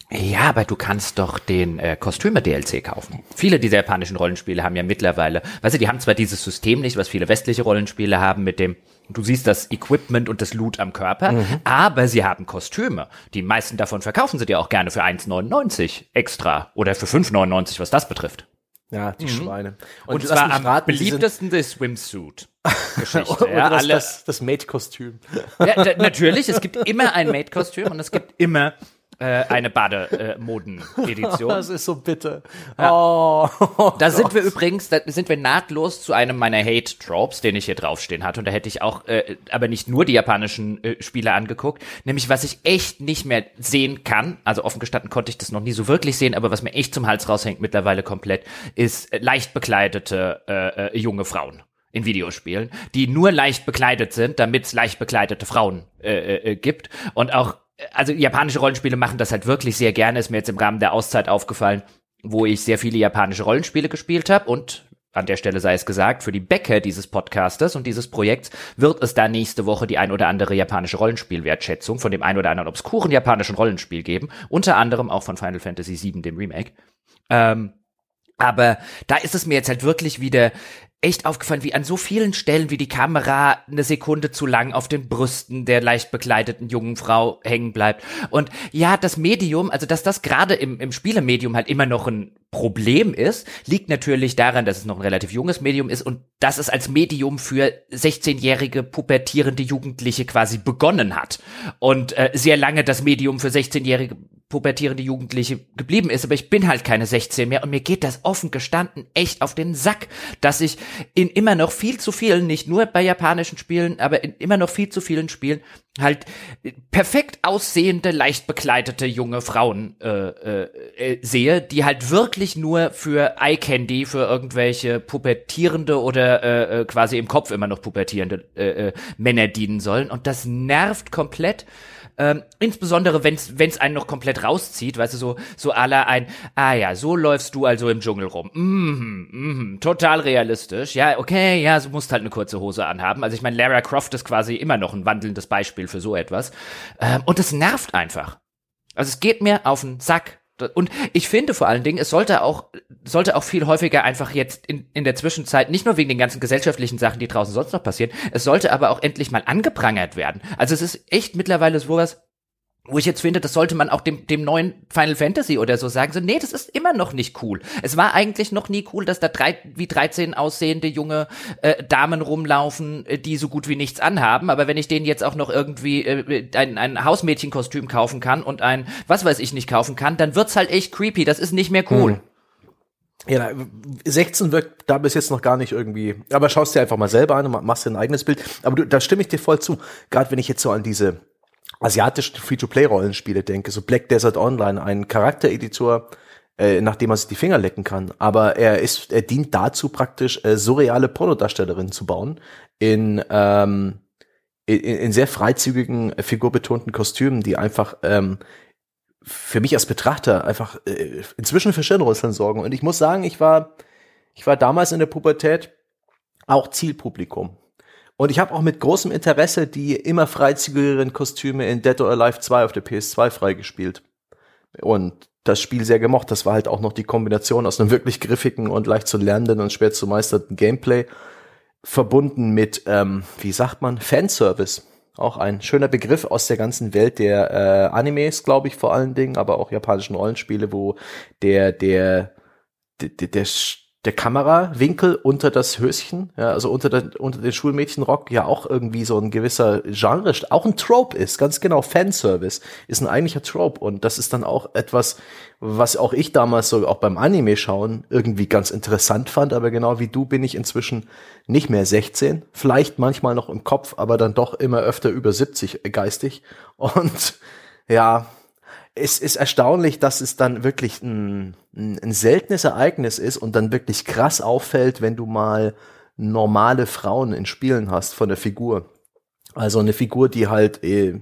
Ja, aber du kannst doch den äh, Kostüme-D L C kaufen. Viele dieser japanischen Rollenspiele haben ja mittlerweile, weißt du, die haben zwar dieses System nicht, was viele westliche Rollenspiele haben mit dem, du siehst das Equipment und das Loot am Körper, mhm. aber sie haben Kostüme. Die meisten davon verkaufen sie dir auch gerne für eins neunundneunzig extra oder für fünf neunundneunzig, was das betrifft. Ja, die mhm. Schweine. Und, und zwar am raten, beliebtesten die Swimsuit-Geschichte. Oder ja, das, alle. das, das Maid-Kostüm. Ja, da, natürlich, es gibt immer ein Maid-Kostüm und es gibt immer Äh, eine Bademoden-Edition. Äh, das ist so bitte. Ja. Oh, oh, da Gott. sind wir übrigens, da sind wir nahtlos zu einem meiner Hate-Tropes, den ich hier draufstehen hatte. Und da hätte ich auch, äh, aber nicht nur die japanischen äh, Spiele angeguckt. Nämlich, was ich echt nicht mehr sehen kann, also offen gestanden konnte ich das noch nie so wirklich sehen, aber was mir echt zum Hals raushängt mittlerweile komplett, ist äh, leicht bekleidete äh, äh, junge Frauen in Videospielen, die nur leicht bekleidet sind, damit es leicht bekleidete Frauen äh, äh, gibt. Und auch Also japanische Rollenspiele machen das halt wirklich sehr gerne, ist mir jetzt im Rahmen der Auszeit aufgefallen, wo ich sehr viele japanische Rollenspiele gespielt habe und an der Stelle sei es gesagt, für die Bäcker dieses Podcastes und dieses Projekts wird es da nächste Woche die ein oder andere japanische Rollenspielwertschätzung von dem ein oder anderen obskuren japanischen Rollenspiel geben, unter anderem auch von Final Fantasy sieben, dem Remake. Ähm, aber da ist es mir jetzt halt wirklich wieder echt aufgefallen, wie an so vielen Stellen, wie die Kamera eine Sekunde zu lang auf den Brüsten der leicht bekleideten jungen Frau hängen bleibt. Und ja, das Medium, also dass das gerade im, im Spielemedium halt immer noch ein Problem ist, liegt natürlich daran, dass es noch ein relativ junges Medium ist und dass es als Medium für sechzehnjährige pubertierende Jugendliche quasi begonnen hat und äh, sehr lange das Medium für sechzehnjährige pubertierende Jugendliche geblieben ist, aber ich bin halt keine sechzehn mehr und mir geht das offen gestanden echt auf den Sack, dass ich in immer noch viel zu vielen, nicht nur bei japanischen Spielen, aber in immer noch viel zu vielen Spielen halt perfekt aussehende, leicht bekleidete junge Frauen äh, äh, sehe, die halt wirklich nur für Eye-Candy, für irgendwelche pubertierende oder äh, quasi im Kopf immer noch pubertierende äh, äh, Männer dienen sollen und das nervt komplett. Ähm, insbesondere, wenn's, wenn's einen noch komplett rauszieht, weißt du, so, so à la ein, ah ja, so läufst du also im Dschungel rum. Mhm, mhm, total realistisch. Ja, okay, ja, du musst halt eine kurze Hose anhaben. Also ich meine, Lara Croft ist quasi immer noch ein wandelndes Beispiel für so etwas. Ähm, und das nervt einfach. Also es geht mir auf den Sack. Und ich finde vor allen Dingen, es sollte auch, sollte auch viel häufiger einfach jetzt in, in der Zwischenzeit, nicht nur wegen den ganzen gesellschaftlichen Sachen, die draußen sonst noch passieren, es sollte aber auch endlich mal angeprangert werden. Also es ist echt mittlerweile sowas, wo ich jetzt finde, das sollte man auch dem, dem neuen Final Fantasy oder so sagen, so, nee, das ist immer noch nicht cool. Es war eigentlich noch nie cool, dass da drei, wie dreizehn aussehende junge äh, Damen rumlaufen, die so gut wie nichts anhaben, aber wenn ich denen jetzt auch noch irgendwie äh, ein, ein Hausmädchenkostüm kaufen kann und ein, was weiß ich nicht kaufen kann, dann wird's halt echt creepy, das ist nicht mehr cool. Hm. Ja, sechzehn wirkt da bis jetzt noch gar nicht irgendwie, aber schaust dir einfach mal selber an und machst dir ein eigenes Bild, aber du, da stimme ich dir voll zu, gerade wenn ich jetzt so an diese asiatischen Free-to-Play-Rollenspiele denke, so Black Desert Online, ein Charaktereditor, äh, nach dem man sich die Finger lecken kann. Aber er ist, er dient dazu praktisch, äh, surreale Pornodarstellerinnen zu bauen in, ähm, in, in sehr freizügigen, figurbetonten Kostümen, die einfach ähm, für mich als Betrachter einfach äh, inzwischen für Schirnrunzeln sorgen. Und ich muss sagen, ich war, ich war damals in der Pubertät auch Zielpublikum. Und ich habe auch mit großem Interesse die immer freizügigeren Kostüme in Dead or Alive zwei auf der P S zwei freigespielt. Und das Spiel sehr gemocht. Das war halt auch noch die Kombination aus einem wirklich griffigen und leicht zu lernenden und schwer zu meisternden Gameplay, verbunden mit, ähm, wie sagt man, Fanservice. Auch ein schöner Begriff aus der ganzen Welt der äh, Animes, glaube ich, vor allen Dingen, aber auch japanischen Rollenspiele, wo der, der, der, der, der der Kamerawinkel unter das Höschen, ja, also unter, der, unter den Schulmädchenrock ja auch irgendwie so ein gewisser Genre, auch ein Trope ist, ganz genau, Fanservice ist ein eigentlicher Trope und das ist dann auch etwas, was auch ich damals so auch beim Anime schauen irgendwie ganz interessant fand, aber genau wie du bin ich inzwischen nicht mehr sechzehn, vielleicht manchmal noch im Kopf, aber dann doch immer öfter über siebzig geistig und ja, es ist erstaunlich, dass es dann wirklich ein, ein, ein seltenes Ereignis ist und dann wirklich krass auffällt, wenn du mal normale Frauen in Spielen hast von der Figur. Also eine Figur, die halt eh,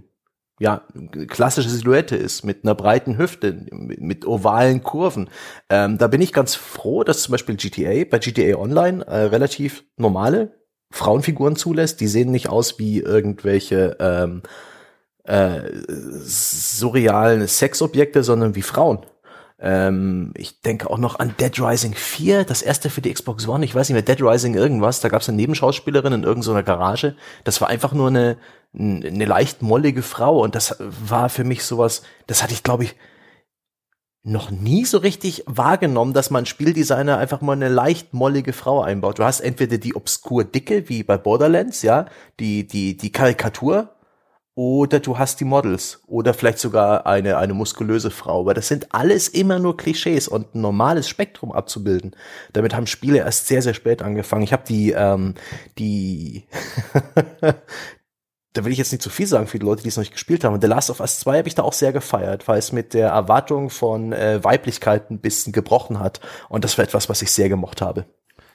ja klassische Silhouette ist, mit einer breiten Hüfte, mit, mit ovalen Kurven. Ähm, da bin ich ganz froh, dass zum Beispiel G T A, bei G T A Online äh, relativ normale Frauenfiguren zulässt. Die sehen nicht aus wie irgendwelche ähm, Äh, surrealen Sexobjekte, sondern wie Frauen. Ähm, ich denke auch noch an Dead Rising vier, das erste für die Xbox One, ich weiß nicht mehr, Dead Rising irgendwas, da gab es eine Nebenschauspielerin in irgendeiner Garage, das war einfach nur eine, eine leicht mollige Frau und das war für mich sowas, das hatte ich glaube ich noch nie so richtig wahrgenommen, dass man Spieldesigner einfach mal eine leicht mollige Frau einbaut. Du hast entweder die obskur Dicke, wie bei Borderlands, ja, die, die, die Karikatur, Oder du hast die Models. Oder vielleicht sogar eine, eine muskulöse Frau. Aber das sind alles immer nur Klischees. Und ein normales Spektrum abzubilden, damit haben Spiele erst sehr, sehr spät angefangen. Ich habe die, ähm, die da will ich jetzt nicht zu viel sagen für die Leute, die es noch nicht gespielt haben. Und The Last of Us zwei habe ich da auch sehr gefeiert, weil es mit der Erwartung von äh, Weiblichkeit ein bisschen gebrochen hat. Und das war etwas, was ich sehr gemocht habe.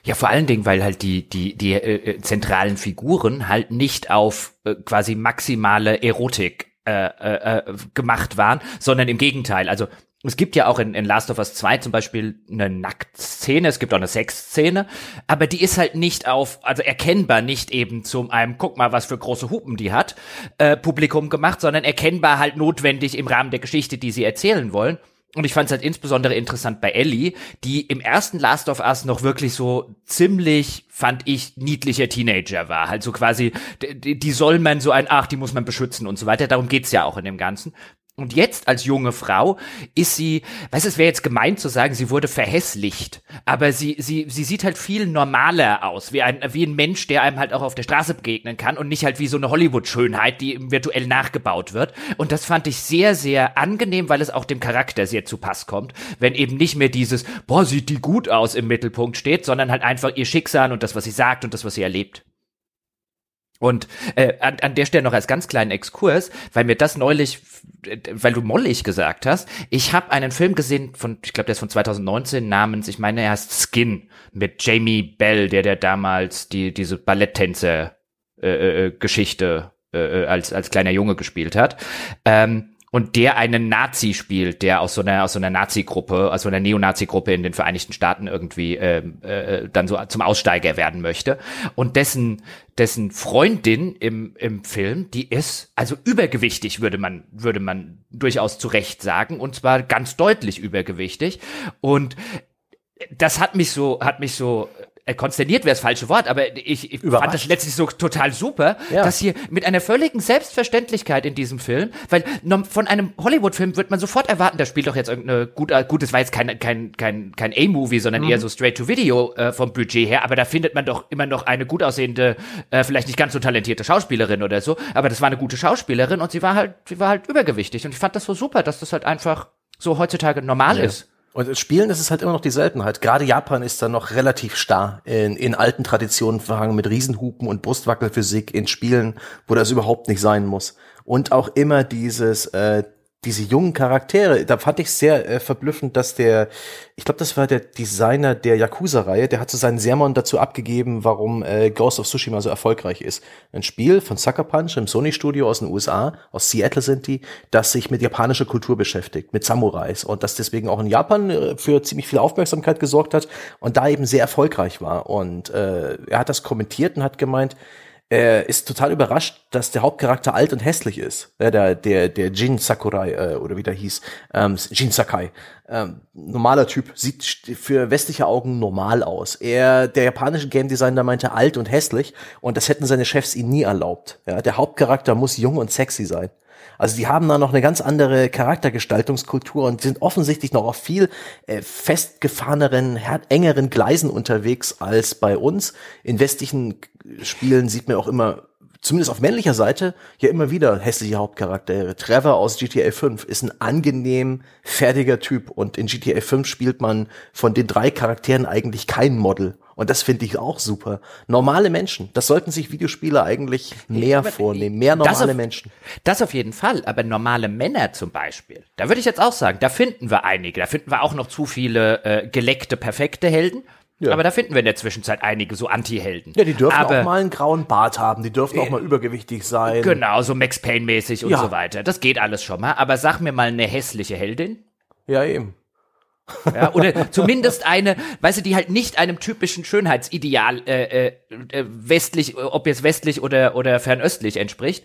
Ja, vor allen Dingen, weil halt die die die äh, zentralen Figuren halt nicht auf äh, quasi maximale Erotik äh, äh, gemacht waren, sondern im Gegenteil. Also es gibt ja auch in, in Last of Us zwei zum Beispiel eine Nacktszene, es gibt auch eine Sexszene, aber die ist halt nicht auf, also erkennbar nicht eben zum einem, guck mal, was für große Hupen die hat, äh, Publikum gemacht, sondern erkennbar halt notwendig im Rahmen der Geschichte, die sie erzählen wollen. Und ich fand es halt insbesondere interessant bei Ellie, die im ersten Last of Us noch wirklich so ziemlich, fand ich, niedlicher Teenager war. Halt so quasi, die, die soll man so ein, ach, die muss man beschützen und so weiter. Darum geht's ja auch in dem Ganzen. Und jetzt als junge Frau ist sie, weißt du, es wäre jetzt gemein zu sagen, sie wurde verhässlicht, aber sie sie sie sieht halt viel normaler aus, wie ein wie ein Mensch, der einem halt auch auf der Straße begegnen kann und nicht halt wie so eine Hollywood-Schönheit, die virtuell nachgebaut wird. Und das fand ich sehr, sehr angenehm, weil es auch dem Charakter sehr zu Pass kommt, wenn eben nicht mehr dieses, boah, sieht die gut aus im Mittelpunkt steht, sondern halt einfach ihr Schicksal und das, was sie sagt und das, was sie erlebt. Und äh, an, an der Stelle noch als ganz kleinen Exkurs, weil mir das neulich, weil du mollig gesagt hast, ich habe einen Film gesehen, von, ich glaube, der ist von zwanzig neunzehn namens, ich meine, er heißt Skin mit Jamie Bell, der der damals die diese Balletttänzer-Geschichte äh, äh, äh, als als kleiner Junge gespielt hat. Ähm, und der einen Nazi spielt, der aus so einer aus so einer Nazi-Gruppe, aus so einer Neonazi-Gruppe in den Vereinigten Staaten irgendwie äh, äh, dann so zum Aussteiger werden möchte. Und dessen dessen Freundin im im Film, die ist also übergewichtig, würde man würde man durchaus zu Recht sagen, und zwar ganz deutlich übergewichtig. Und das hat mich so hat mich so konsterniert wäre das falsche Wort, aber ich, ich fand das letztlich so total super, ja. Dass hier mit einer völligen Selbstverständlichkeit in diesem Film, weil von einem Hollywood-Film wird man sofort erwarten, da spielt doch jetzt irgendeine gut, gut, das war jetzt kein kein kein kein A-Movie, sondern mhm. eher so Straight-to-Video äh, vom Budget her, aber da findet man doch immer noch eine gut aussehende, äh, vielleicht nicht ganz so talentierte Schauspielerin oder so, aber das war eine gute Schauspielerin und sie war halt, sie war halt übergewichtig und ich fand das so super, dass das halt einfach so heutzutage normal ja. ist. Und Spielen ist es halt immer noch die Seltenheit. Gerade Japan ist da noch relativ starr in, in alten Traditionen verhangen mit Riesenhupen und Brustwackelphysik in Spielen, wo das überhaupt nicht sein muss. Und auch immer dieses äh, diese jungen Charaktere. Da fand ich sehr äh, verblüffend, dass der, ich glaube, das war der Designer der Yakuza-Reihe, der hat so seinen Sermon dazu abgegeben, warum äh, Ghost of Tsushima so erfolgreich ist. Ein Spiel von Sucker Punch im Sony-Studio aus den U S A, aus Seattle sind die, das sich mit japanischer Kultur beschäftigt, mit Samurais und das deswegen auch in Japan äh, für ziemlich viel Aufmerksamkeit gesorgt hat und da eben sehr erfolgreich war. Und äh, er hat das kommentiert und hat gemeint, er ist total überrascht, dass der Hauptcharakter alt und hässlich ist. Der der der Jin Sakurai äh, oder wie der hieß, ähm, Jin Sakai. Ähm, normaler Typ, sieht für westliche Augen normal aus. Er, der japanische Game Designer meinte alt und hässlich und das hätten seine Chefs ihm nie erlaubt. Ja, der Hauptcharakter muss jung und sexy sein. Also die haben da noch eine ganz andere Charaktergestaltungskultur und sind offensichtlich noch auf viel äh, festgefahreneren, engeren Gleisen unterwegs als bei uns. In westlichen Spielen sieht man auch immer, zumindest auf männlicher Seite, ja immer wieder hässliche Hauptcharaktere. Trevor aus G T A fünf ist ein angenehm fertiger Typ und in G T A fünf spielt man von den drei Charakteren eigentlich kein Model. Und das finde ich auch super. Normale Menschen, das sollten sich Videospiele eigentlich mehr nee, vornehmen, mehr normale auf, Menschen. Das auf jeden Fall, aber normale Männer zum Beispiel, da würde ich jetzt auch sagen, da finden wir einige, da finden wir auch noch zu viele äh, geleckte, perfekte Helden. Ja. Aber da finden wir in der Zwischenzeit einige so Anti-Helden. Ja, die dürfen aber auch mal einen grauen Bart haben, die dürfen äh, auch mal übergewichtig sein. Genau, so Max Payne-mäßig und ja. so weiter. Das geht alles schon mal. Aber sag mir mal eine hässliche Heldin. Ja, eben. Ja, oder zumindest eine, weißt du, die halt nicht einem typischen Schönheitsideal äh, äh, westlich, ob jetzt westlich oder, oder fernöstlich entspricht.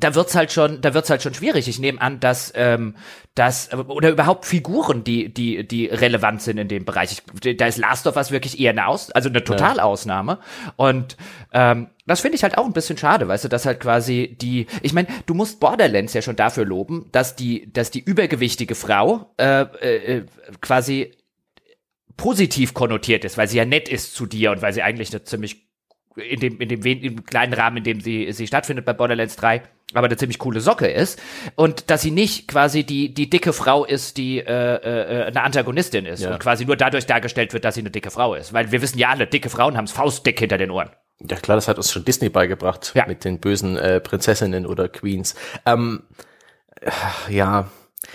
Da wird's halt schon, da wird's halt schon schwierig. Ich nehme an, dass, ähm, dass, oder überhaupt Figuren, die, die, die relevant sind in dem Bereich. Ich, da ist Last of Us wirklich eher eine Aus, also eine Totalausnahme. Und, ähm, das finde ich halt auch ein bisschen schade, weißt du, dass halt quasi die, ich meine, du musst Borderlands ja schon dafür loben, dass die, dass die übergewichtige Frau, äh, äh, quasi positiv konnotiert ist, weil sie ja nett ist zu dir und weil sie eigentlich eine ziemlich, in dem, in dem, in dem kleinen Rahmen, in dem sie, sie stattfindet bei Borderlands drei, aber eine ziemlich coole Socke ist und dass sie nicht quasi die die dicke Frau ist, die äh, äh, eine Antagonistin ist, ja, und quasi nur dadurch dargestellt wird, dass sie eine dicke Frau ist, weil wir wissen ja alle, dicke Frauen haben's faustdick hinter den Ohren. Ja klar, das hat uns schon Disney beigebracht, ja, mit den bösen äh, Prinzessinnen oder Queens. Ähm, äh, ja,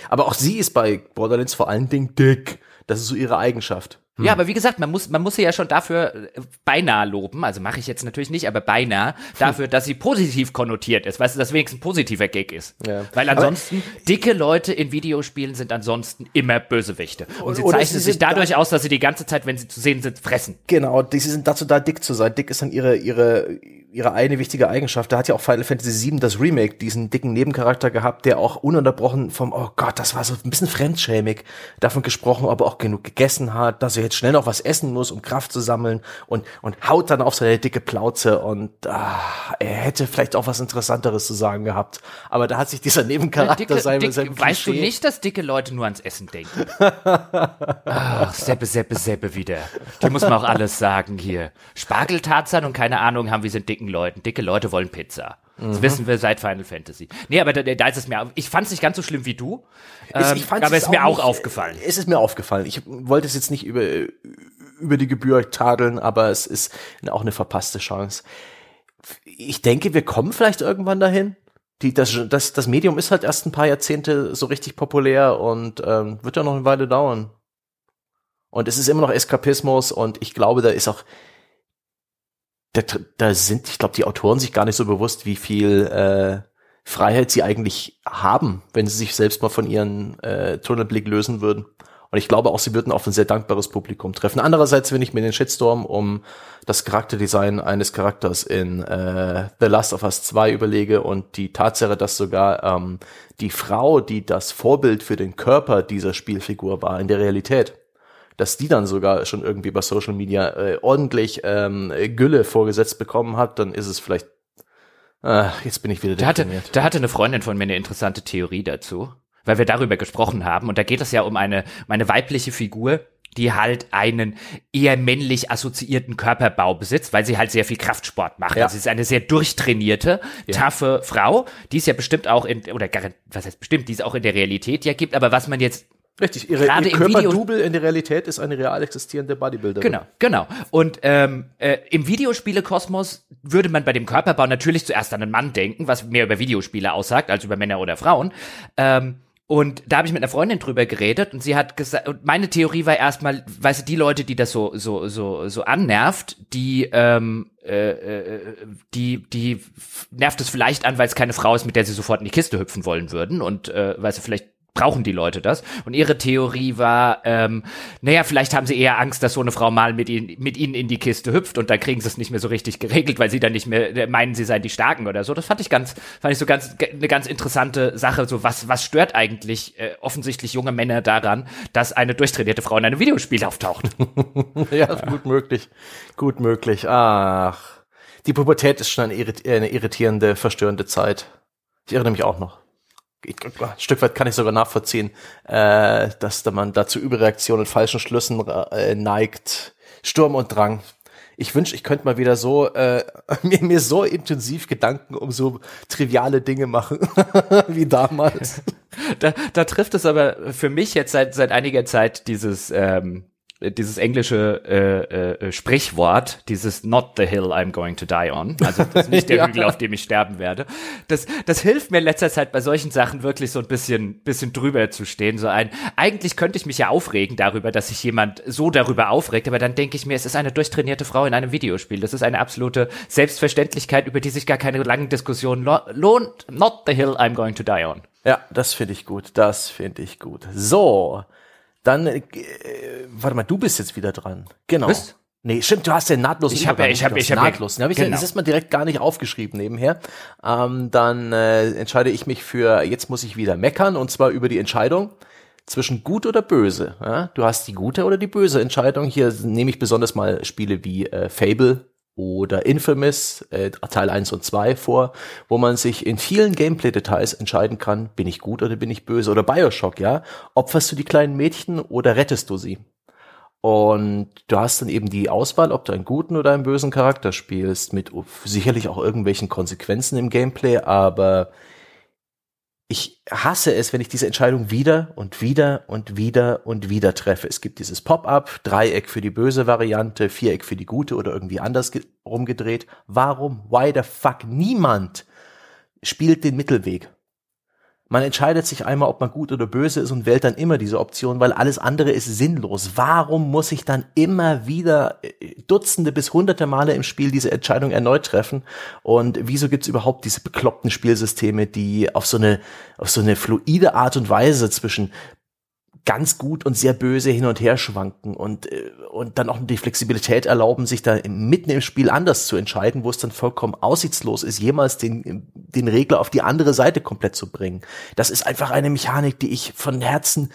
aber auch sie ist bei Borderlands vor allen Dingen dick. Das ist so ihre Eigenschaft. Hm. Ja, aber wie gesagt, man muss man muss sie ja schon dafür beinahe loben, also mache ich jetzt natürlich nicht, aber beinahe dafür, dass sie positiv konnotiert ist, weißt du, dass wenigstens ein positiver Gag ist. Ja. Weil ansonsten, aber dicke Leute in Videospielen sind ansonsten immer Bösewichte. Und sie zeichnen sich dadurch da aus, dass sie die ganze Zeit, wenn sie zu sehen sind, fressen. Genau, die sind dazu da, dick zu sein. Dick ist dann ihre ihre ihre eine wichtige Eigenschaft. Da hat ja auch Final Fantasy sieben das Remake diesen dicken Nebencharakter gehabt, der auch ununterbrochen vom, oh Gott, das war so ein bisschen fremdschämig, davon gesprochen, aber auch genug gegessen hat, dass er jetzt schnell noch was essen muss, um Kraft zu sammeln, und und haut dann auf seine dicke Plauze und ah, er hätte vielleicht auch was Interessanteres zu sagen gehabt. Aber da hat sich dieser Nebencharakter dicke, sein, dick, sein Klischee. Weißt du nicht, dass dicke Leute nur ans Essen denken? Ach, Seppe, Seppe, Seppe wieder. Die muss man auch alles sagen hier. Spargeltarzan und keine Ahnung haben, wie sind dicken Leuten. Dicke Leute wollen Pizza. Das mhm. wissen wir seit Final Fantasy. Nee, aber da, da ist es mir, ich fand es nicht ganz so schlimm wie du, ich, ich fand's aber es ist mir auch nicht, aufgefallen. Es ist mir aufgefallen. Ich wollte es jetzt nicht über, über die Gebühr tadeln, aber es ist auch eine verpasste Chance. Ich denke, wir kommen vielleicht irgendwann dahin. Die, das, das, das Medium ist halt erst ein paar Jahrzehnte so richtig populär und ähm, wird ja noch eine Weile dauern. Und es ist immer noch Eskapismus und ich glaube, da ist auch Da, da sind, ich glaube, die Autoren sich gar nicht so bewusst, wie viel äh, Freiheit sie eigentlich haben, wenn sie sich selbst mal von ihren äh, Tunnelblick lösen würden. Und ich glaube auch, sie würden auf ein sehr dankbares Publikum treffen. Andererseits, wenn ich mir den Shitstorm um das Charakterdesign eines Charakters in äh, The Last of Us zwei überlege und die Tatsache, dass sogar ähm, die Frau, die das Vorbild für den Körper dieser Spielfigur war, in der Realität, dass die dann sogar schon irgendwie bei Social Media äh, ordentlich ähm, Gülle vorgesetzt bekommen hat, dann ist es vielleicht, äh, jetzt bin ich wieder da hatte, da hatte eine Freundin von mir eine interessante Theorie dazu, weil wir darüber gesprochen haben. Und da geht es ja um eine, um eine weibliche Figur, die halt einen eher männlich assoziierten Körperbau besitzt, weil sie halt sehr viel Kraftsport macht. Ja. Also sie ist eine sehr durchtrainierte, ja, taffe Frau, die es ja bestimmt auch in, oder was heißt bestimmt, die es auch in der Realität ja gibt, aber was man jetzt richtig, ihre, ihr Körperdouble in der Realität ist eine real existierende Bodybuilderin. Genau, genau. Und ähm, äh, im Videospielekosmos würde man bei dem Körperbau natürlich zuerst an einen Mann denken, was mehr über Videospiele aussagt als über Männer oder Frauen. Ähm, und da habe ich mit einer Freundin drüber geredet und sie hat gesagt, und meine Theorie war erstmal, weißt du, die Leute, die das so so so so annervt, die ähm, äh, die die nervt es vielleicht an, weil es keine Frau ist, mit der sie sofort in die Kiste hüpfen wollen würden und äh, weißt du, vielleicht brauchen die Leute das. Und ihre Theorie war, ähm, naja, vielleicht haben sie eher Angst, dass so eine Frau mal mit ihnen, mit ihnen in die Kiste hüpft und dann kriegen sie es nicht mehr so richtig geregelt, weil sie dann nicht mehr meinen, sie seien die Starken oder so. Das fand ich ganz, fand ich so ganz, eine ganz interessante Sache. So, was, was stört eigentlich äh, offensichtlich junge Männer daran, dass eine durchtrainierte Frau in einem Videospiel auftaucht? Ja, gut möglich. Gut möglich. Ach. Die Pubertät ist schon eine irritierende, verstörende Zeit. Ich erinnere mich auch noch. Ein Stück weit kann ich sogar nachvollziehen, äh, dass da man dazu Überreaktionen und falschen Schlüssen äh, neigt. Sturm und Drang. Ich wünsche, ich könnte mal wieder so äh, mir, mir so intensiv Gedanken um so triviale Dinge machen wie damals. Da, da trifft es aber für mich jetzt seit seit einiger Zeit dieses ähm, dieses englische äh, äh, Sprichwort, dieses not the hill I'm going to die on, also das ist nicht der ja. Hügel, auf dem ich sterben werde. Das, das hilft mir in letzter Zeit bei solchen Sachen wirklich so ein bisschen, bisschen drüber zu stehen. So ein, eigentlich könnte ich mich ja aufregen darüber, dass sich jemand so darüber aufregt, aber dann denke ich mir, es ist eine durchtrainierte Frau in einem Videospiel. Das ist eine absolute Selbstverständlichkeit, über die sich gar keine langen Diskussionen lo- lohnt. Not the hill I'm going to die on. Ja, das finde ich gut, das finde ich gut. So, dann, äh, warte mal, du bist jetzt wieder dran. Genau. Bist? Nee, stimmt, du hast den nahtlosen Ich habe, ich habe, ich habe nahtlos. Hab ich genau. Das ist mal direkt gar nicht aufgeschrieben nebenher. Ähm, dann äh, entscheide ich mich für, jetzt muss ich wieder meckern, und zwar über die Entscheidung zwischen gut oder böse. Ja? Du hast die gute oder die böse Entscheidung. Hier nehme ich besonders mal Spiele wie äh, Fable oder Infamous, äh, Teil eins und zwei vor, wo man sich in vielen Gameplay-Details entscheiden kann, bin ich gut oder bin ich böse, oder Bioshock, ja, opferst du die kleinen Mädchen oder rettest du sie? Und du hast dann eben die Auswahl, ob du einen guten oder einen bösen Charakter spielst, mit sicherlich auch irgendwelchen Konsequenzen im Gameplay, aber ich hasse es, wenn ich diese Entscheidung wieder und wieder und wieder und wieder treffe. Es gibt dieses Pop-up, Dreieck für die böse Variante, Viereck für die gute oder irgendwie anders ge- rumgedreht. Warum, why the fuck, niemand spielt den Mittelweg? Man entscheidet sich einmal, ob man gut oder böse ist und wählt dann immer diese Option, weil alles andere ist sinnlos. Warum muss ich dann immer wieder Dutzende bis Hunderte Male im Spiel diese Entscheidung erneut treffen? Und wieso gibt's überhaupt diese bekloppten Spielsysteme, die auf so eine, auf so eine fluide Art und Weise zwischen ganz gut und sehr böse hin und her schwanken und, und dann auch die Flexibilität erlauben, sich da mitten im Spiel anders zu entscheiden, wo es dann vollkommen aussichtslos ist, jemals den, den Regler auf die andere Seite komplett zu bringen. Das ist einfach eine Mechanik, die ich von Herzen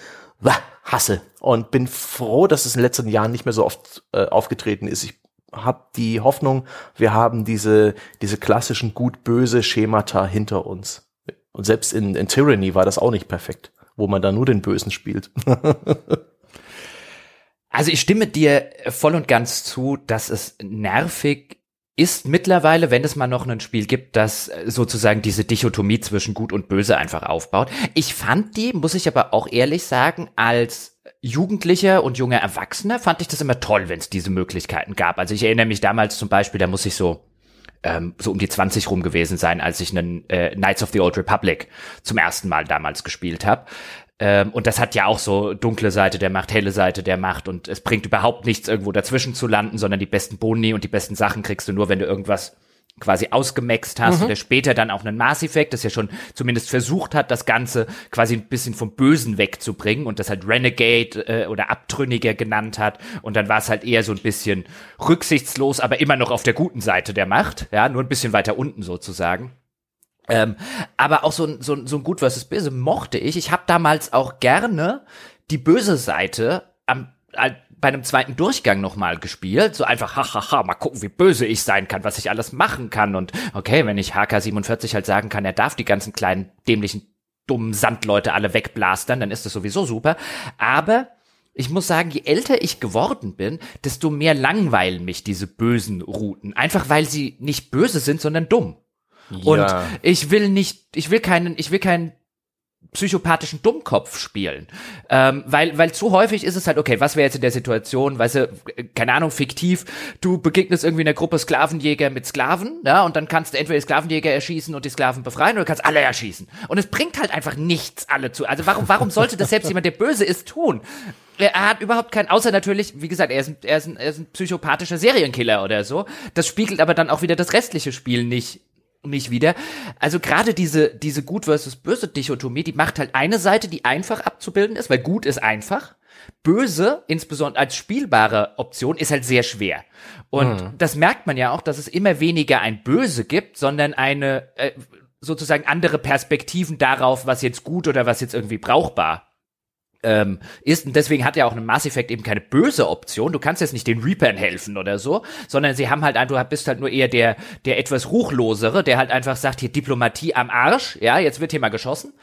hasse und bin froh, dass es in den letzten Jahren nicht mehr so oft äh, aufgetreten ist. Ich habe die Hoffnung, wir haben diese, diese klassischen gut-böse Schemata hinter uns. Und selbst in, in Tyranny war das auch nicht perfekt, wo man da nur den Bösen spielt. Also ich stimme dir voll und ganz zu, dass es nervig ist mittlerweile, wenn es mal noch ein Spiel gibt, das sozusagen diese Dichotomie zwischen Gut und Böse einfach aufbaut. Ich fand die, muss ich aber auch ehrlich sagen, als Jugendlicher und junger Erwachsener fand ich das immer toll, wenn es diese Möglichkeiten gab. Also ich erinnere mich damals zum Beispiel, da muss ich so Ähm, so um die zwanzig rum gewesen sein, als ich einen äh, Knights of the Old Republic zum ersten Mal damals gespielt habe. Ähm, und das hat ja auch so dunkle Seite der Macht, helle Seite der Macht und es bringt überhaupt nichts, irgendwo dazwischen zu landen, sondern die besten Boni und die besten Sachen kriegst du nur, wenn du irgendwas quasi ausgemaxt hast, mhm. oder später dann auch einen Mass Effect, das ja schon zumindest versucht hat, das Ganze quasi ein bisschen vom Bösen wegzubringen und das halt Renegade äh, oder Abtrünniger genannt hat und dann war es halt eher so ein bisschen rücksichtslos, aber immer noch auf der guten Seite der Macht, ja, nur ein bisschen weiter unten sozusagen. Ähm, aber auch so ein, so ein, so ein Gut versus Böse mochte ich. Ich habe damals auch gerne die böse Seite am äh, bei einem zweiten Durchgang nochmal gespielt, so einfach, hahaha, mal gucken, wie böse ich sein kann, was ich alles machen kann und okay, wenn ich H K siebenundvierzig halt sagen kann, er darf die ganzen kleinen, dämlichen, dummen Sandleute alle wegblastern, dann ist das sowieso super, aber ich muss sagen, je älter ich geworden bin, desto mehr langweilen mich diese bösen Routen, einfach weil sie nicht böse sind, sondern dumm. Ja. Und ich will nicht, ich will keinen, ich will keinen psychopathischen Dummkopf spielen, ähm, weil weil zu häufig ist es halt, okay, was wäre jetzt in der Situation, weißt du, keine Ahnung, fiktiv, du begegnest irgendwie einer Gruppe Sklavenjäger mit Sklaven, ja, und dann kannst du entweder die Sklavenjäger erschießen und die Sklaven befreien oder kannst alle erschießen und es bringt halt einfach nichts, alle zu, also warum warum sollte das selbst jemand, der böse ist, tun? Er hat überhaupt keinen, außer natürlich, wie gesagt, er ist, ein, er, ist ein, er ist ein psychopathischer Serienkiller oder so, das spiegelt aber dann auch wieder das restliche Spiel nicht nicht wieder. Also gerade diese diese Gut versus Böse Dichotomie, die macht halt eine Seite, die einfach abzubilden ist, weil Gut ist einfach. Böse, insbesondere als spielbare Option, ist halt sehr schwer. Und hm. das merkt man ja auch, dass es immer weniger ein Böse gibt, sondern eine äh, sozusagen andere Perspektiven darauf, was jetzt gut oder was jetzt irgendwie brauchbar Ähm, ist, und deswegen hat ja auch ein Mass Effect eben keine böse Option, du kannst jetzt nicht den Reapern helfen oder so, sondern sie haben halt einfach, du bist halt nur eher der der etwas ruchlosere, der halt einfach sagt, hier Diplomatie am Arsch, ja, jetzt wird hier mal geschossen,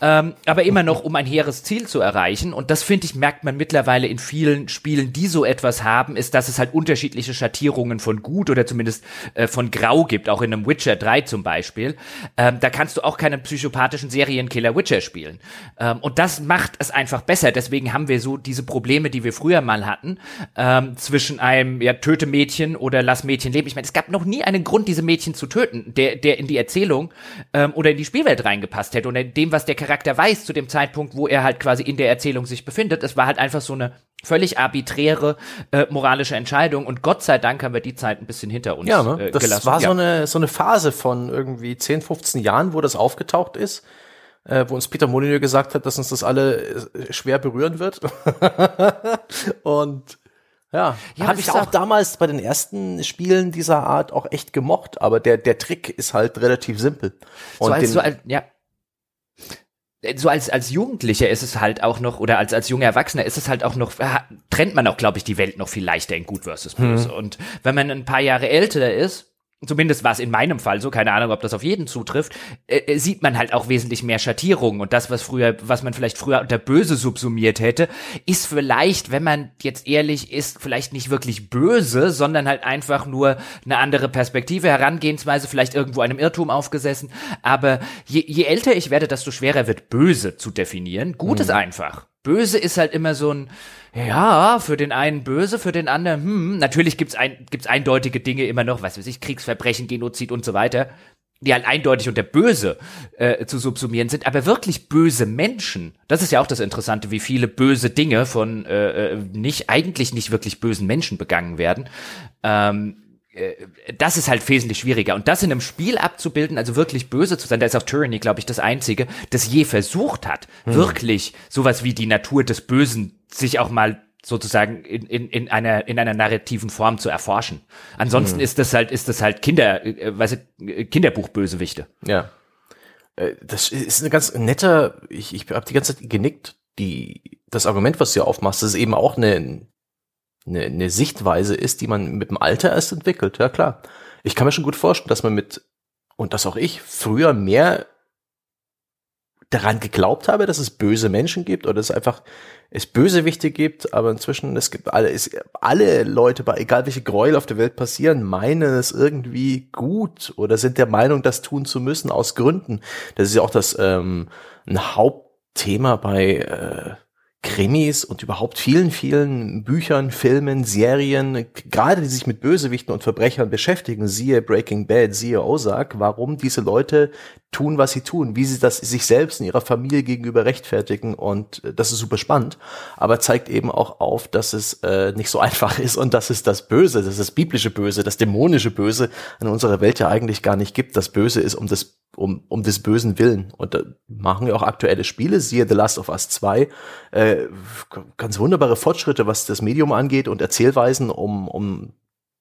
ähm, aber immer noch, um ein hehres Ziel zu erreichen, und das, finde ich, merkt man mittlerweile in vielen Spielen, die so etwas haben, ist, dass es halt unterschiedliche Schattierungen von Gut oder zumindest äh, von Grau gibt, auch in einem Witcher drei zum Beispiel, ähm, da kannst du auch keinen psychopathischen Serienkiller Witcher spielen, ähm, und das macht es einfach besser, deswegen haben wir so diese Probleme, die wir früher mal hatten, ähm, zwischen einem, ja, töte Mädchen oder lass Mädchen leben. Ich meine, es gab noch nie einen Grund, diese Mädchen zu töten, der der in die Erzählung ähm, oder in die Spielwelt reingepasst hätte oder in dem, was der Charakter weiß zu dem Zeitpunkt, wo er halt quasi in der Erzählung sich befindet. Es war halt einfach so eine völlig arbiträre äh, moralische Entscheidung und Gott sei Dank haben wir die Zeit ein bisschen hinter uns ja, ne? äh, das gelassen. Das war ja. so eine so eine Phase von irgendwie zehn, fünfzehn Jahren, wo das aufgetaucht ist, wo uns Peter Molyneux gesagt hat, dass uns das alle schwer berühren wird. Und ja, ja habe ich auch damals bei den ersten Spielen dieser Art auch echt gemocht. Aber der der Trick ist halt relativ simpel. Und so als, so als, ja. So als als Jugendlicher ist es halt auch noch, oder als als junger Erwachsener ist es halt auch noch, trennt man auch, glaube ich, die Welt noch viel leichter in Gut versus Böse. Mhm. Und wenn man ein paar Jahre älter ist, zumindest war es in meinem Fall so, keine Ahnung, ob das auf jeden zutrifft, äh, sieht man halt auch wesentlich mehr Schattierungen. Und das, was früher, was man vielleicht früher unter böse subsumiert hätte, ist vielleicht, wenn man jetzt ehrlich ist, vielleicht nicht wirklich böse, sondern halt einfach nur eine andere Perspektive, Herangehensweise, vielleicht irgendwo einem Irrtum aufgesessen. Aber je, je älter ich werde, desto schwerer wird böse zu definieren. Gut ist einfach. Böse ist halt immer so ein, ja, für den einen böse, für den anderen, hm, natürlich gibt's ein, gibt's eindeutige Dinge immer noch, was weiß ich, Kriegsverbrechen, Genozid und so weiter, die halt eindeutig unter böse äh, zu subsumieren sind, aber wirklich böse Menschen, das ist ja auch das Interessante, wie viele böse Dinge von äh, nicht, eigentlich nicht wirklich bösen Menschen begangen werden, ähm, das ist halt wesentlich schwieriger. Und das in einem Spiel abzubilden, also wirklich böse zu sein, da ist auch Tyranny, glaube ich, das Einzige, das je versucht hat, hm. wirklich sowas wie die Natur des Bösen sich auch mal sozusagen in, in, in einer, in einer narrativen Form zu erforschen. Ansonsten hm. ist das halt, ist das halt Kinder, äh, weißt du, Kinderbuchbösewichte. Ja. Das ist ein ganz netter, ich, ich habe die ganze Zeit genickt, die, das Argument, was du hier aufmachst, das ist eben auch eine, Eine, eine Sichtweise ist, die man mit dem Alter erst entwickelt, ja klar. Ich kann mir schon gut vorstellen, dass man mit, und das auch ich, früher mehr daran geglaubt habe, dass es böse Menschen gibt oder dass es einfach es Bösewichte gibt, aber inzwischen, es gibt alle, es, alle Leute, bei egal welche Gräuel auf der Welt passieren, meinen es irgendwie gut oder sind der Meinung, das tun zu müssen, aus Gründen. Das ist ja auch das ähm, ein Hauptthema bei äh, Krimis und überhaupt vielen, vielen Büchern, Filmen, Serien, gerade die sich mit Bösewichten und Verbrechern beschäftigen, siehe Breaking Bad, siehe Ozark, warum diese Leute tun, was sie tun, wie sie das sich selbst in ihrer Familie gegenüber rechtfertigen, und das ist super spannend, aber zeigt eben auch auf, dass es äh, nicht so einfach ist und dass es das Böse, das ist das biblische Böse, das dämonische Böse in unserer Welt ja eigentlich gar nicht gibt. Das Böse ist um das Um, um des bösen Willen. Und da machen ja auch aktuelle Spiele, siehe The Last of Us zwei, äh, ganz wunderbare Fortschritte, was das Medium angeht und Erzählweisen, um, um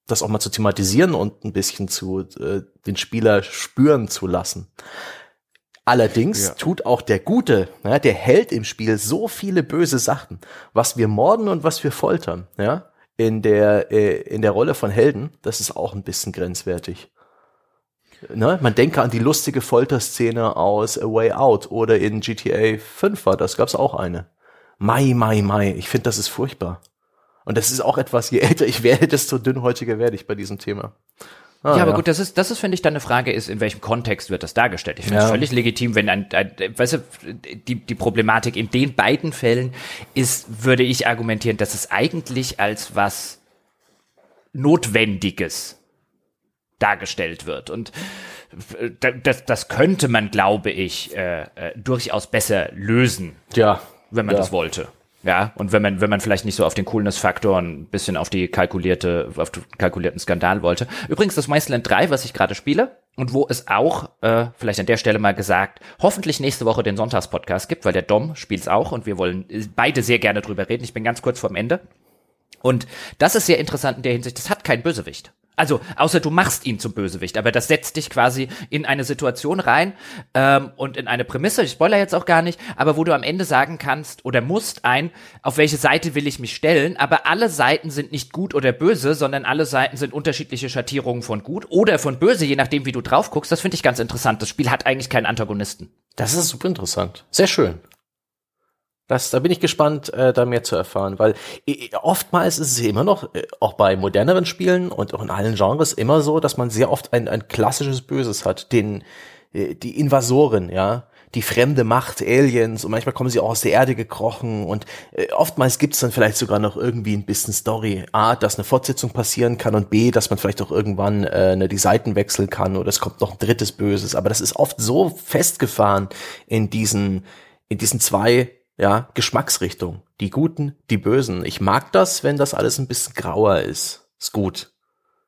das auch mal zu thematisieren und ein bisschen zu äh, den Spieler spüren zu lassen. Allerdings ja. tut auch der Gute, ja, der Held im Spiel, so viele böse Sachen, was wir morden und was wir foltern, ja, in der, äh, in der Rolle von Helden, das ist auch ein bisschen grenzwertig. Ne? Man denke an die lustige Folterszene aus A Way Out oder in G T A fünf war das, gab's auch eine. Mai, mai, mai. Ich finde, das ist furchtbar. Und das ist auch etwas, je älter ich werde, desto dünnhäutiger werde ich bei diesem Thema. Ah, ja, aber ja. gut, das ist, das ist, finde ich, dann eine Frage ist, in welchem Kontext wird das dargestellt? Ich finde es ja. völlig legitim, wenn ein, ein, weißt du, die, die Problematik in den beiden Fällen ist, würde ich argumentieren, dass es eigentlich als was Notwendiges dargestellt wird. Und das, das könnte man, glaube ich, äh, äh, durchaus besser lösen, ja, wenn man ja. das wollte. Ja, und wenn man, wenn man vielleicht nicht so auf den Coolness-Faktor, ein bisschen auf die kalkulierte, auf den kalkulierten Skandal wollte. Übrigens, das Mass Effect drei, was ich gerade spiele, und wo es auch, äh, vielleicht an der Stelle mal gesagt, hoffentlich nächste Woche den Sonntagspodcast gibt, weil der Dom spielt's auch und wir wollen beide sehr gerne drüber reden. Ich bin ganz kurz vorm Ende. Und das ist sehr interessant in der Hinsicht, das hat keinen Bösewicht. Also, außer du machst ihn zum Bösewicht, aber das setzt dich quasi in eine Situation rein ähm, und in eine Prämisse, ich spoilere jetzt auch gar nicht, aber wo du am Ende sagen kannst oder musst ein, auf welche Seite will ich mich stellen, aber alle Seiten sind nicht gut oder böse, sondern alle Seiten sind unterschiedliche Schattierungen von gut oder von böse, je nachdem, wie du drauf guckst. Das finde ich ganz interessant. Das Spiel hat eigentlich keinen Antagonisten. Das ist super interessant. Sehr schön. Das, da bin ich gespannt, äh, da mehr zu erfahren, weil äh, oftmals ist es immer noch, äh, auch bei moderneren Spielen und auch in allen Genres immer so, dass man sehr oft ein, ein klassisches Böses hat, den, äh, die Invasoren, ja, die fremde Macht, Aliens, und manchmal kommen sie auch aus der Erde gekrochen und äh, oftmals gibt's dann vielleicht sogar noch irgendwie ein bisschen Story. A, dass eine Fortsetzung passieren kann und B, dass man vielleicht auch irgendwann äh, ne, die Seiten wechseln kann oder es kommt noch ein drittes Böses, aber das ist oft so festgefahren in diesen, in diesen zwei Ja, Geschmacksrichtung. Die Guten, die Bösen. Ich mag das, wenn das alles ein bisschen grauer ist. Ist gut.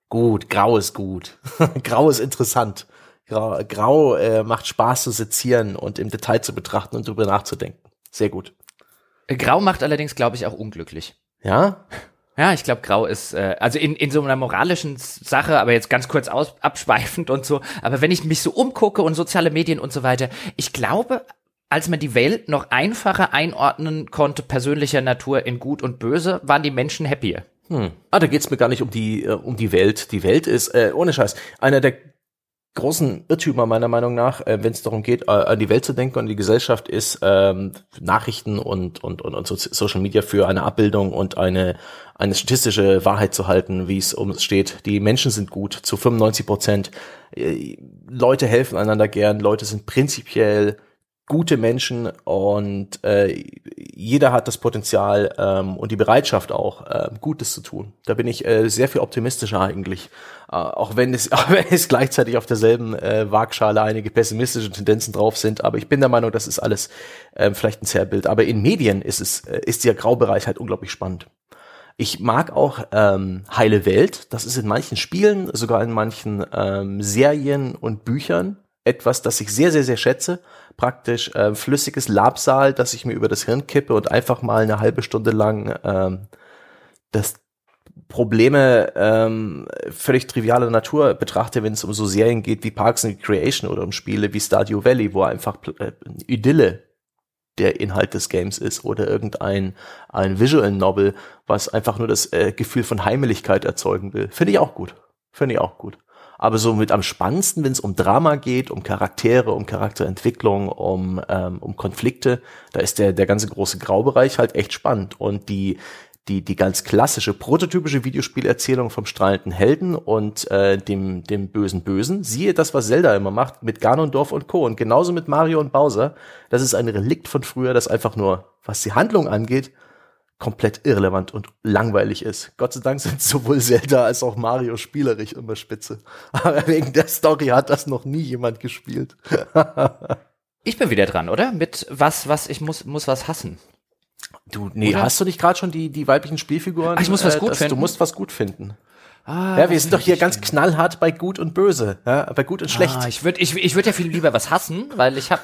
Gut, grau ist gut. Grau ist interessant. Grau, grau äh, macht Spaß zu sezieren und im Detail zu betrachten und drüber nachzudenken. Sehr gut. Grau macht allerdings, glaube ich, auch unglücklich. Ja? Ja, ich glaube, grau ist, äh, also in, in so einer moralischen Sache, aber jetzt ganz kurz aus, abschweifend und so, aber wenn ich mich so umgucke und soziale Medien und so weiter, ich glaube, als man die Welt noch einfacher einordnen konnte, persönlicher Natur in Gut und Böse, waren die Menschen happier. Hm. Ah, da geht's mir gar nicht um die äh, um die Welt. Die Welt ist, äh, ohne Scheiß, einer der großen Irrtümer meiner Meinung nach, äh, wenn es darum geht, äh, an die Welt zu denken und die Gesellschaft, ist ähm, Nachrichten und und und, und so- Social Media für eine Abbildung und eine eine statistische Wahrheit zu halten, wie es um es steht. Die Menschen sind gut zu fünfundneunzig Prozent. Äh, Leute helfen einander gern. Leute sind prinzipiell gute Menschen und äh, jeder hat das Potenzial ähm, und die Bereitschaft auch, äh, Gutes zu tun. Da bin ich äh, sehr viel optimistischer eigentlich, äh, auch wenn es auch wenn es gleichzeitig auf derselben äh, Waagschale einige pessimistische Tendenzen drauf sind. Aber ich bin der Meinung, das ist alles äh, vielleicht ein Zerrbild. Aber in Medien ist es äh, ist der Graubereich halt unglaublich spannend. Ich mag auch ähm, heile Welt. Das ist in manchen Spielen, sogar in manchen ähm, Serien und Büchern etwas, das ich sehr, sehr, sehr schätze. Praktisch äh, flüssiges Labsal, das ich mir über das Hirn kippe und einfach mal eine halbe Stunde lang ähm, das Probleme ähm, völlig trivialer Natur betrachte, wenn es um so Serien geht wie Parks and Recreation oder um Spiele wie Stardew Valley, wo einfach äh, Idylle der Inhalt des Games ist, oder irgendein ein Visual Novel, was einfach nur das äh, Gefühl von Heimeligkeit erzeugen will. Finde ich auch gut. Finde ich auch gut. Aber so mit am spannendsten, wenn es um Drama geht, um Charaktere, um Charakterentwicklung, um ähm, um Konflikte, da ist der der ganze große Graubereich halt echt spannend. Und die die die ganz klassische prototypische Videospielerzählung vom strahlenden Helden und äh, dem dem bösen Bösen, siehe das, was Zelda immer macht mit Ganondorf und Co. und genauso mit Mario und Bowser, das ist ein Relikt von früher, das einfach nur, was die Handlung angeht, komplett irrelevant und langweilig ist. Gott sei Dank sind sowohl Zelda als auch Mario spielerisch immer spitze. Aber wegen der Story hat das noch nie jemand gespielt. Ich bin wieder dran, oder? Mit was, was, ich muss, muss was hassen. Du, nee, oder? Hast du nicht gerade schon die, die weiblichen Spielfiguren? Ach, ich muss was äh, gut finden. Du musst was gut finden. Ah, ja, wir sind doch hier ganz knallhart bei gut und böse, ja, bei gut und schlecht. Ah, ich würde ich, ich würd ja viel lieber was hassen, weil ich hab,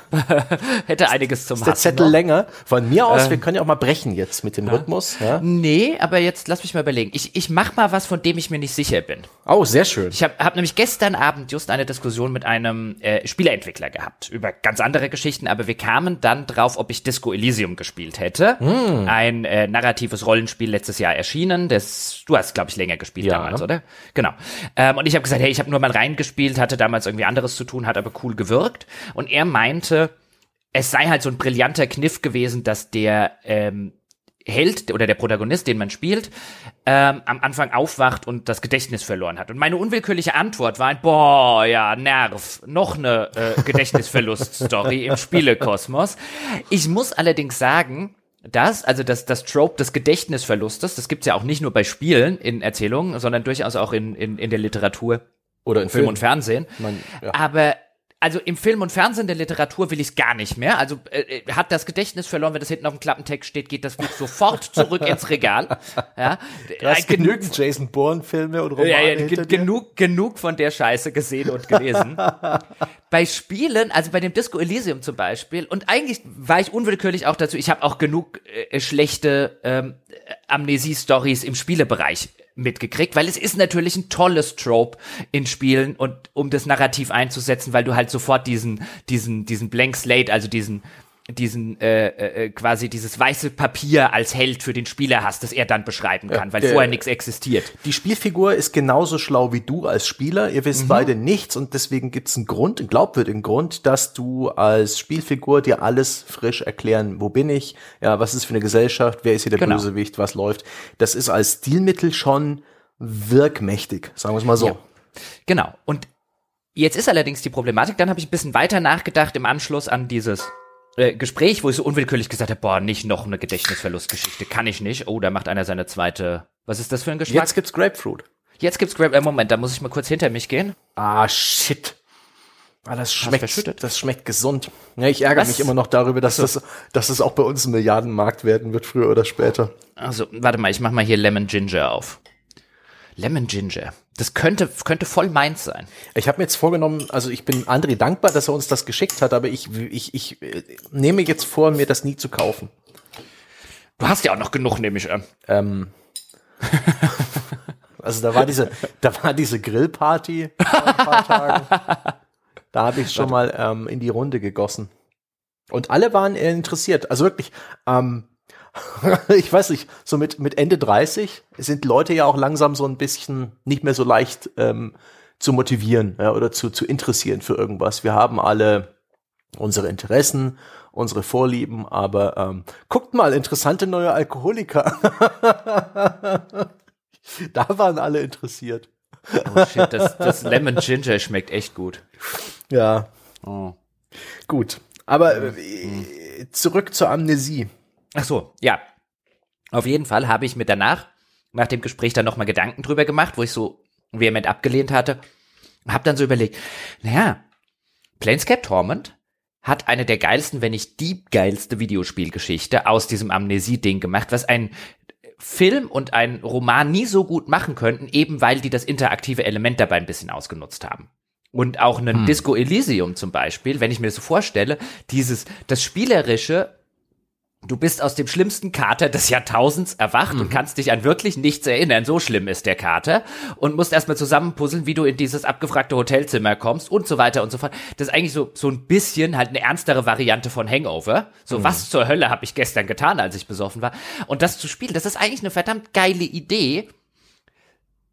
hätte einiges zum Hassen. Ist der Zettel noch länger? Von mir aus, ähm, wir können ja auch mal brechen jetzt mit dem ja. Rhythmus. Ja? Nee, aber jetzt lass mich mal überlegen. Ich, ich mach mal was, von dem ich mir nicht sicher bin. Oh, sehr schön. Ich habe hab nämlich gestern Abend just eine Diskussion mit einem äh, Spieleentwickler gehabt über ganz andere Geschichten, aber wir kamen dann drauf, ob ich Disco Elysium gespielt hätte. Hm. Ein äh, narratives Rollenspiel, letztes Jahr erschienen. Das, du hast, glaube ich, länger gespielt ja, damals, oder? Genau. Ähm, und ich habe gesagt, hey, ich habe nur mal reingespielt, hatte damals irgendwie anderes zu tun, hat aber cool gewirkt. Und er meinte, es sei halt so ein brillanter Kniff gewesen, dass der ähm, Held oder der Protagonist, den man spielt, ähm, am Anfang aufwacht und das Gedächtnis verloren hat. Und meine unwillkürliche Antwort war ein, boah, ja, Nerv, noch eine äh, Gedächtnisverlust-Story im Spielekosmos. Ich muss allerdings sagen, Das, also das, das Trope des Gedächtnisverlustes, das gibt's ja auch nicht nur bei Spielen in Erzählungen, sondern durchaus auch in, in, in der Literatur oder in Film, Film und Fernsehen. Man, ja. Aber also im Film und Fernsehen, der Literatur will ich es gar nicht mehr. Also äh, hat das Gedächtnis verloren, wenn das hinten auf dem Klappentext steht, geht das Buch sofort zurück ins Regal. Ja, du hast äh, genügend genug Jason Bourne-Filme und Romane. Ja, ja, g- genug, genug von der Scheiße gesehen und gelesen. Bei Spielen, also bei dem Disco Elysium zum Beispiel, und eigentlich war ich unwillkürlich auch dazu, ich habe auch genug äh, schlechte ähm, Amnesie-Stories im Spielebereich mitgekriegt, weil es ist natürlich ein tolles Trope in Spielen und um das Narrativ einzusetzen, weil du halt sofort diesen diesen diesen Blank Slate, also diesen diesen äh, äh, quasi dieses weiße Papier als Held für den Spieler hast, das er dann beschreiben kann, weil äh, vorher nichts existiert. Die Spielfigur ist genauso schlau wie du als Spieler. Ihr wisst mhm. beide nichts und deswegen gibt's einen Grund, einen glaubwürdigen Grund, dass du als Spielfigur dir alles frisch erklären, wo bin ich, ja, was ist für eine Gesellschaft, wer ist hier der genau. Bösewicht, was läuft. Das ist als Stilmittel schon wirkmächtig, sagen wir es mal so. Ja. Genau. Und jetzt ist allerdings die Problematik, dann habe ich ein bisschen weiter nachgedacht im Anschluss an dieses Gespräch, wo ich so unwillkürlich gesagt habe, boah, nicht noch eine Gedächtnisverlustgeschichte, kann ich nicht. Oh, da macht einer seine zweite. Was ist das für ein Geschmack? Jetzt gibt's Grapefruit. Jetzt gibt's Grapefruit. Äh, Moment, da muss ich mal kurz hinter mich gehen. Ah, shit. Ah, das schmeckt verschüttet. Das schmeckt gesund. Ja, ich ärgere Was? mich immer noch darüber, dass das, dass das auch bei uns ein Milliardenmarkt werden wird, früher oder später. Also, warte mal, ich mach mal hier Lemon Ginger auf. Lemon Ginger. Das könnte könnte voll meins sein. Ich habe mir jetzt vorgenommen, also ich bin André dankbar, dass er uns das geschickt hat, aber ich ich ich nehme jetzt vor, mir das nie zu kaufen. Du hast ja auch noch genug, nehme ich an. Ähm. Also da war diese da war diese Grillparty vor ein paar Tagen. Da habe ich schon mal ähm, in die Runde gegossen. Und alle waren interessiert. Also wirklich ähm ich weiß nicht, so mit, mit Ende dreißig sind Leute ja auch langsam so ein bisschen nicht mehr so leicht ähm, zu motivieren ja, oder zu, zu interessieren für irgendwas. Wir haben alle unsere Interessen, unsere Vorlieben, aber ähm, guckt mal, interessante neue Alkoholiker. Da waren alle interessiert. Oh shit, das, das Lemon Ginger schmeckt echt gut. Ja, oh. Gut. Aber äh, zurück zur Amnesie. Ach so, ja. Auf jeden Fall habe ich mir danach, nach dem Gespräch, dann nochmal Gedanken drüber gemacht, wo ich so vehement abgelehnt hatte. Hab dann so überlegt, naja, Planescape Torment hat eine der geilsten, wenn nicht die geilste Videospielgeschichte aus diesem Amnesie-Ding gemacht, was ein Film und ein Roman nie so gut machen könnten, eben weil die das interaktive Element dabei ein bisschen ausgenutzt haben. Und auch einen hm. Disco Elysium zum Beispiel, wenn ich mir das so vorstelle, dieses, das Spielerische, du bist aus dem schlimmsten Kater des Jahrtausends erwacht mhm. und kannst dich an wirklich nichts erinnern, so schlimm ist der Kater, und musst erstmal zusammenpuzzeln, wie du in dieses abgefragte Hotelzimmer kommst und so weiter und so fort. Das ist eigentlich so, so ein bisschen halt eine ernstere Variante von Hangover. So, mhm. was zur Hölle habe ich gestern getan, als ich besoffen war? Und das zu spielen, das ist eigentlich eine verdammt geile Idee,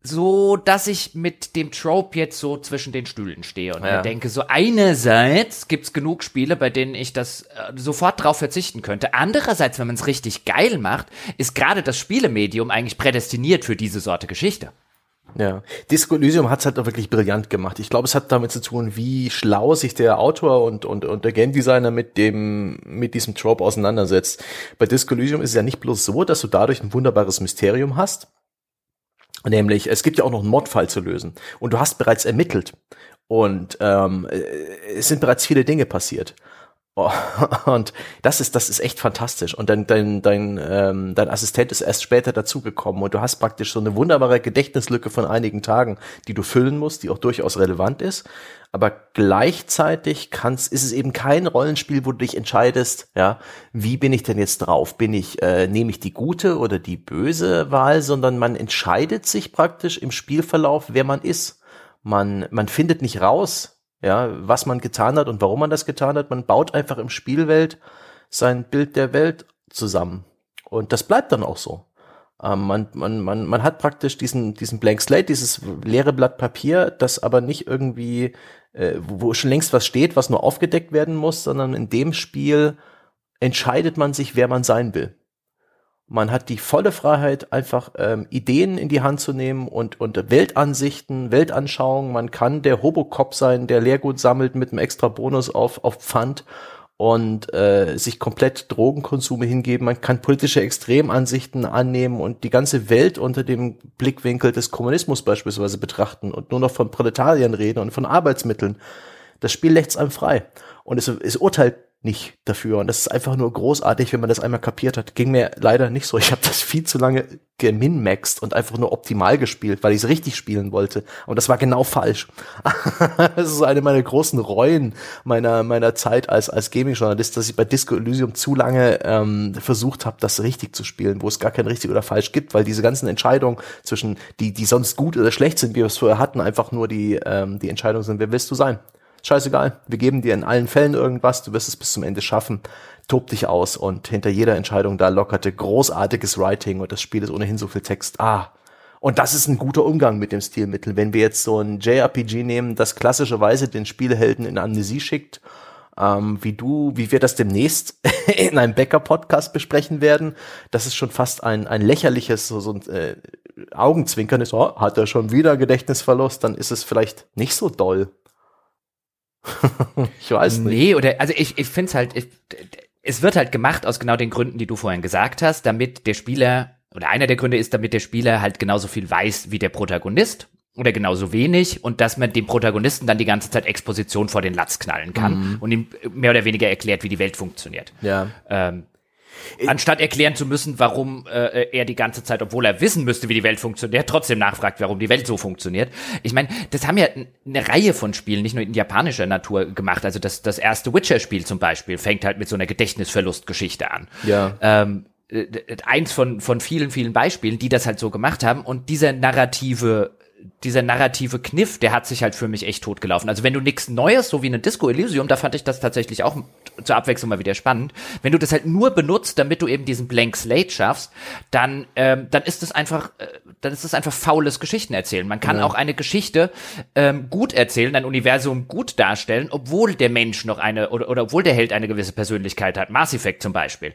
so dass ich mit dem Trope jetzt so zwischen den Stühlen stehe und ja. mir denke, so einerseits gibt's genug Spiele, bei denen ich das äh, sofort drauf verzichten könnte. Andererseits, wenn man es richtig geil macht, ist gerade das Spielemedium eigentlich prädestiniert für diese Sorte Geschichte. Ja, Disco Elysium hat's halt auch wirklich brillant gemacht. Ich glaube, es hat damit zu tun, wie schlau sich der Autor und und und der Game Designer mit dem mit diesem Trope auseinandersetzt. Bei Disco Elysium ist es ja nicht bloß so, dass du dadurch ein wunderbares Mysterium hast. Nämlich, es gibt ja auch noch einen Mordfall zu lösen. Und du hast bereits ermittelt. Und ähm, es sind bereits viele Dinge passiert. Oh, und das ist das ist echt fantastisch. Und dein, dein, dein, ähm, dein Assistent ist erst später dazugekommen. Und du hast praktisch so eine wunderbare Gedächtnislücke von einigen Tagen, die du füllen musst, die auch durchaus relevant ist. Aber gleichzeitig kannst, ist es eben kein Rollenspiel, wo du dich entscheidest, ja, wie bin ich denn jetzt drauf? Bin ich, äh, nehme ich die gute oder die böse Wahl? Sondern man entscheidet sich praktisch im Spielverlauf, wer man ist. Man, man findet nicht raus, ja, was man getan hat und warum man das getan hat. Man baut einfach im Spielwelt sein Bild der Welt zusammen. Und das bleibt dann auch so. Man, man, man, man hat praktisch diesen, diesen Blank Slate, dieses leere Blatt Papier, das aber nicht irgendwie, äh, wo schon längst was steht, was nur aufgedeckt werden muss, sondern in dem Spiel entscheidet man sich, wer man sein will. Man hat die volle Freiheit, einfach ähm, Ideen in die Hand zu nehmen und, und Weltansichten, Weltanschauungen. Man kann der Hobocop sein, der Leergut sammelt mit einem extra Bonus auf, auf Pfand. Und äh, sich komplett Drogenkonsume hingeben. Man kann politische Extremansichten annehmen und die ganze Welt unter dem Blickwinkel des Kommunismus beispielsweise betrachten und nur noch von Proletariern reden und von Arbeitsmitteln. Das Spiel lässt es einem frei. Und es, es urteilt nicht dafür. Und das ist einfach nur großartig, wenn man das einmal kapiert hat. Ging mir leider nicht so. Ich habe das viel zu lange geminmaxt und einfach nur optimal gespielt, weil ich es richtig spielen wollte. Und das war genau falsch. Das ist eine meiner großen Reuen meiner meiner Zeit als als Gaming-Journalist, dass ich bei Disco Elysium zu lange ähm, versucht habe, das richtig zu spielen, wo es gar kein richtig oder falsch gibt, weil diese ganzen Entscheidungen zwischen die die sonst gut oder schlecht sind, wie wir es vorher hatten, einfach nur die ähm, die Entscheidungen sind, wer willst du sein? Scheißegal, wir geben dir in allen Fällen irgendwas, du wirst es bis zum Ende schaffen, tob dich aus, und hinter jeder Entscheidung da lockerte großartiges Writing, und das Spiel ist ohnehin so viel Text. Ah, und das ist ein guter Umgang mit dem Stilmittel. Wenn wir jetzt so ein J R P G nehmen, das klassischerweise den Spielhelden in Amnesie schickt, ähm, wie du, wie wir das demnächst in einem Bäcker-Podcast besprechen werden, das ist schon fast ein ein lächerliches, so, so ein äh, Augenzwinkern ist, oh, hat er schon wieder Gedächtnisverlust, dann ist es vielleicht nicht so doll. Ich weiß nicht. Nee, oder, also ich, ich find's halt, ich, es wird halt gemacht aus genau den Gründen, die du vorhin gesagt hast, damit der Spieler, oder einer der Gründe ist, damit der Spieler halt genauso viel weiß wie der Protagonist oder genauso wenig, und dass man dem Protagonisten dann die ganze Zeit Exposition vor den Latz knallen kann mhm. und ihm mehr oder weniger erklärt, wie die Welt funktioniert. Ja. Ähm, anstatt erklären zu müssen, warum äh, er die ganze Zeit, obwohl er wissen müsste, wie die Welt funktioniert, trotzdem nachfragt, warum die Welt so funktioniert. Ich meine, das haben ja eine Reihe von Spielen, nicht nur in japanischer Natur, gemacht. Also das, das erste Witcher-Spiel zum Beispiel fängt halt mit so einer Gedächtnisverlust-Geschichte an. Ja. Ähm, eins von, von vielen, vielen Beispielen, die das halt so gemacht haben. Und dieser narrative dieser narrative Kniff, der hat sich halt für mich echt totgelaufen. Also wenn du nichts Neues, so wie eine Disco Elysium, da fand ich das tatsächlich auch zur Abwechslung mal wieder spannend, wenn du das halt nur benutzt, damit du eben diesen Blank Slate schaffst, dann ähm, dann ist es einfach äh, dann ist es einfach faules Geschichten erzählen. Man kann ja. auch eine Geschichte ähm, gut erzählen, ein Universum gut darstellen, obwohl der Mensch noch eine oder, oder obwohl der Held eine gewisse Persönlichkeit hat. Mass Effect zum Beispiel.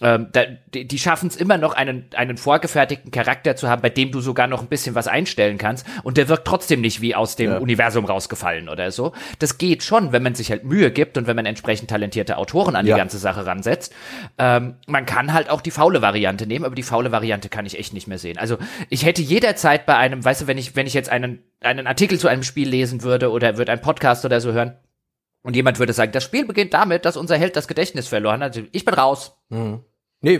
Ähm, da, die, die schaffen es immer noch, einen einen vorgefertigten Charakter zu haben, bei dem du sogar noch ein bisschen was einstellen kannst und der wirkt trotzdem nicht wie aus dem ja. Universum rausgefallen oder so. Das geht schon, wenn man sich halt Mühe gibt und wenn man entsprechend talentierte Autoren an ja. die ganze Sache ransetzt. Ähm, man kann halt auch die faule Variante nehmen, aber die faule Variante kann ich echt nicht mehr sehen. Also ich hätte jederzeit bei einem, weißt du, wenn ich wenn ich jetzt einen einen Artikel zu einem Spiel lesen würde oder würde einen Podcast oder so hören und jemand würde sagen, das Spiel beginnt damit, dass unser Held das Gedächtnis verloren hat, ich bin raus. Mhm. Nee,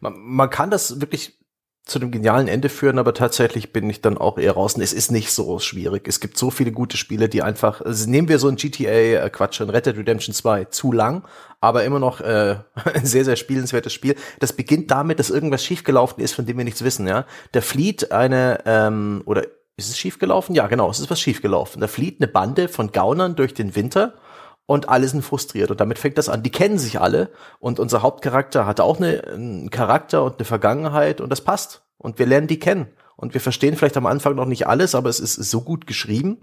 man, man kann das wirklich zu einem genialen Ende führen, aber tatsächlich bin ich dann auch eher raus. Und es ist nicht so schwierig. Es gibt so viele gute Spiele, die einfach, also nehmen wir so ein G T A, äh Quatsch, ein Red Dead Redemption zwei, zu lang, aber immer noch äh, ein sehr, sehr spielenswertes Spiel. Das beginnt damit, dass irgendwas schiefgelaufen ist, von dem wir nichts wissen, ja. Da flieht eine, ähm, oder ist es schiefgelaufen? Ja, genau, es ist was schiefgelaufen. Da flieht eine Bande von Gaunern durch den Winter. Und alle sind frustriert. Und damit fängt das an. Die kennen sich alle. Und unser Hauptcharakter hatte auch eine, einen Charakter und eine Vergangenheit. Und das passt. Und wir lernen die kennen. Und wir verstehen vielleicht am Anfang noch nicht alles, aber es ist so gut geschrieben.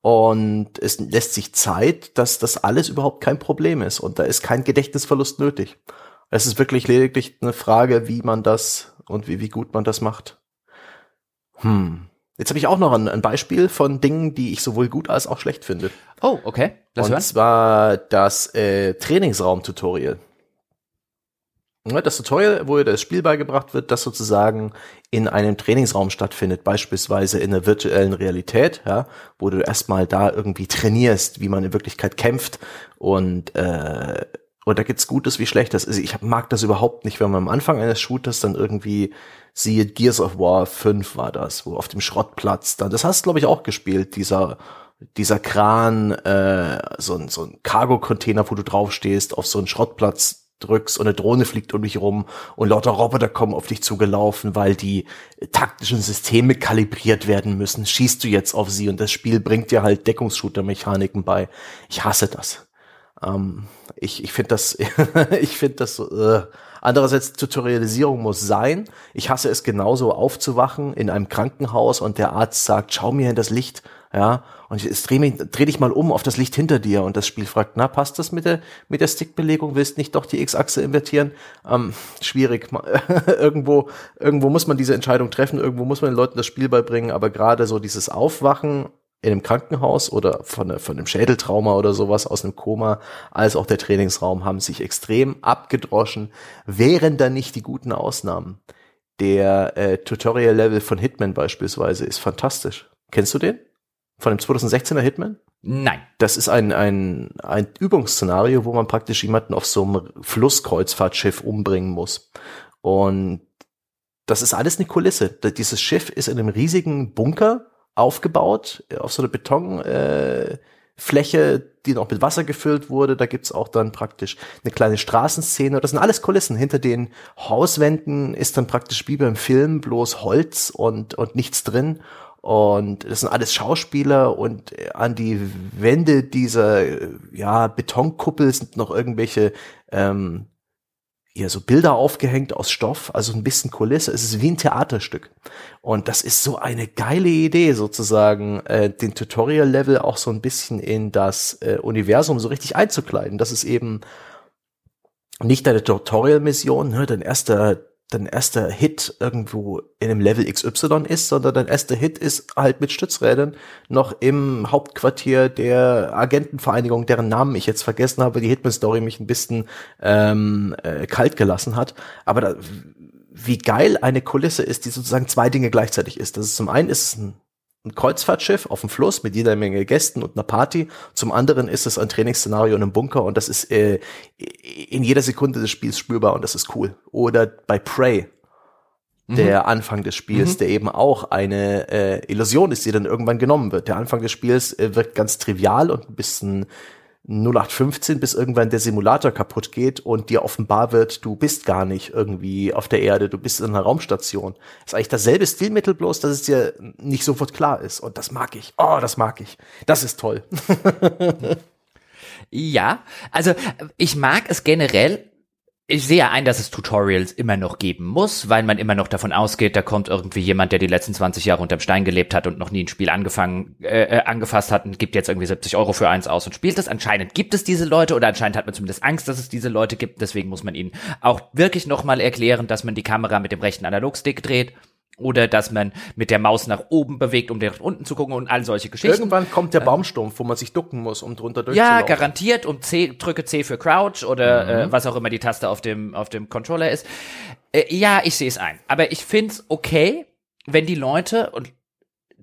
Und es lässt sich Zeit, dass das alles überhaupt kein Problem ist. Und da ist kein Gedächtnisverlust nötig. Es ist wirklich lediglich eine Frage, wie man das und wie, wie gut man das macht. Hm. Jetzt habe ich auch noch ein, ein Beispiel von Dingen, die ich sowohl gut als auch schlecht finde. Oh, okay. Lass hören. Und zwar das äh, Trainingsraum-Tutorial. Ja, das Tutorial, wo ihr das Spiel beigebracht wird, das sozusagen in einem Trainingsraum stattfindet, beispielsweise in der virtuellen Realität, ja, wo du erstmal da irgendwie trainierst, wie man in Wirklichkeit kämpft und äh, und da gibt's Gutes wie Schlechtes. Also ich mag das überhaupt nicht, wenn man am Anfang eines Shooters dann irgendwie, siehe Gears of War fünf war das, wo auf dem Schrottplatz dann, das hast du glaube ich auch gespielt, dieser dieser Kran, äh, so ein so ein Cargo-Container, wo du draufstehst, auf so einen Schrottplatz drückst und eine Drohne fliegt um dich rum und lauter Roboter kommen auf dich zugelaufen, weil die taktischen Systeme kalibriert werden müssen. Schießt du jetzt auf sie und das Spiel bringt dir halt Deckungsshooter-Mechaniken bei. Ich hasse das. Um, ich ich finde das, ich finde das so, äh. Andererseits, Tutorialisierung muss sein. Ich hasse es genauso, aufzuwachen in einem Krankenhaus und der Arzt sagt, schau mir in das Licht, ja, und ich dreh, mich, dreh dich mal um auf das Licht hinter dir und das Spiel fragt, na, passt das mit der mit der Stickbelegung? Willst nicht doch die X-Achse invertieren? Ähm, schwierig. irgendwo irgendwo muss man diese Entscheidung treffen, irgendwo muss man den Leuten das Spiel beibringen, aber gerade so dieses Aufwachen in einem Krankenhaus oder von, von einem Schädeltrauma oder sowas aus einem Koma, als auch der Trainingsraum haben sich extrem abgedroschen, wären da nicht die guten Ausnahmen. Der äh, Tutorial-Level von Hitman beispielsweise ist fantastisch. Kennst du den? Von dem zweitausendsechzehner Hitman? Nein. Das ist ein, ein, ein Übungsszenario, wo man praktisch jemanden auf so einem Flusskreuzfahrtschiff umbringen muss. Und das ist alles eine Kulisse. Dieses Schiff ist in einem riesigen Bunker aufgebaut, auf so eine Betonfläche, äh, die noch mit Wasser gefüllt wurde. Da gibt's auch dann praktisch eine kleine Straßenszene. Das sind alles Kulissen. Hinter den Hauswänden ist dann praktisch wie beim Film bloß Holz und und nichts drin. Und das sind alles Schauspieler und an die Wände dieser ja Betonkuppel sind noch irgendwelche ähm, ja, so Bilder aufgehängt aus Stoff, also ein bisschen Kulisse. Es ist wie ein Theaterstück. Und das ist so eine geile Idee, sozusagen, äh, den Tutorial-Level auch so ein bisschen in das äh, Universum so richtig einzukleiden. Das ist eben nicht deine Tutorial-Mission, ne, dein erster, dein erster Hit irgendwo in einem Level X Y ist, sondern dein erster Hit ist halt mit Stützrädern noch im Hauptquartier der Agentenvereinigung, deren Namen ich jetzt vergessen habe, die Hitman-Story mich ein bisschen ähm, äh, kalt gelassen hat. Aber da, wie geil eine Kulisse ist, die sozusagen zwei Dinge gleichzeitig ist. Das ist zum einen ist es ein, ein Kreuzfahrtschiff auf dem Fluss mit jeder Menge Gästen und einer Party. Zum anderen ist es ein Trainingsszenario in einem Bunker und das ist äh, in jeder Sekunde des Spiels spürbar und das ist cool. Oder bei Prey, mhm. der Anfang des Spiels, mhm. der eben auch eine äh, Illusion ist, die dann irgendwann genommen wird. Der Anfang des Spiels äh, wirkt ganz trivial und ein bisschen null acht fünfzehn, bis irgendwann der Simulator kaputt geht und dir offenbar wird, du bist gar nicht irgendwie auf der Erde, du bist in einer Raumstation. Ist eigentlich dasselbe Stilmittel, bloß dass es dir nicht sofort klar ist. Und das mag ich. Oh, das mag ich. Das ist toll. Ja, also ich mag es generell. Ich sehe ja ein, dass es Tutorials immer noch geben muss, weil man immer noch davon ausgeht, da kommt irgendwie jemand, der die letzten zwanzig Jahre unterm Stein gelebt hat und noch nie ein Spiel angefangen, äh, angefasst hat und gibt jetzt irgendwie siebzig Euro für eins aus und spielt das. Anscheinend gibt es diese Leute oder anscheinend hat man zumindest Angst, dass es diese Leute gibt. Deswegen muss man ihnen auch wirklich nochmal erklären, dass man die Kamera mit dem rechten Analogstick dreht oder dass man mit der Maus nach oben bewegt, um nach unten zu gucken und all solche Geschichten. Irgendwann kommt der Baumstumpf, wo man sich ducken muss, um drunter durchzulaufen. Ja, garantiert. Um C, drücke C für Crouch oder mhm. äh, was auch immer die Taste auf dem auf dem Controller ist. Äh, ja, ich sehe es ein. Aber ich find's okay, wenn die Leute und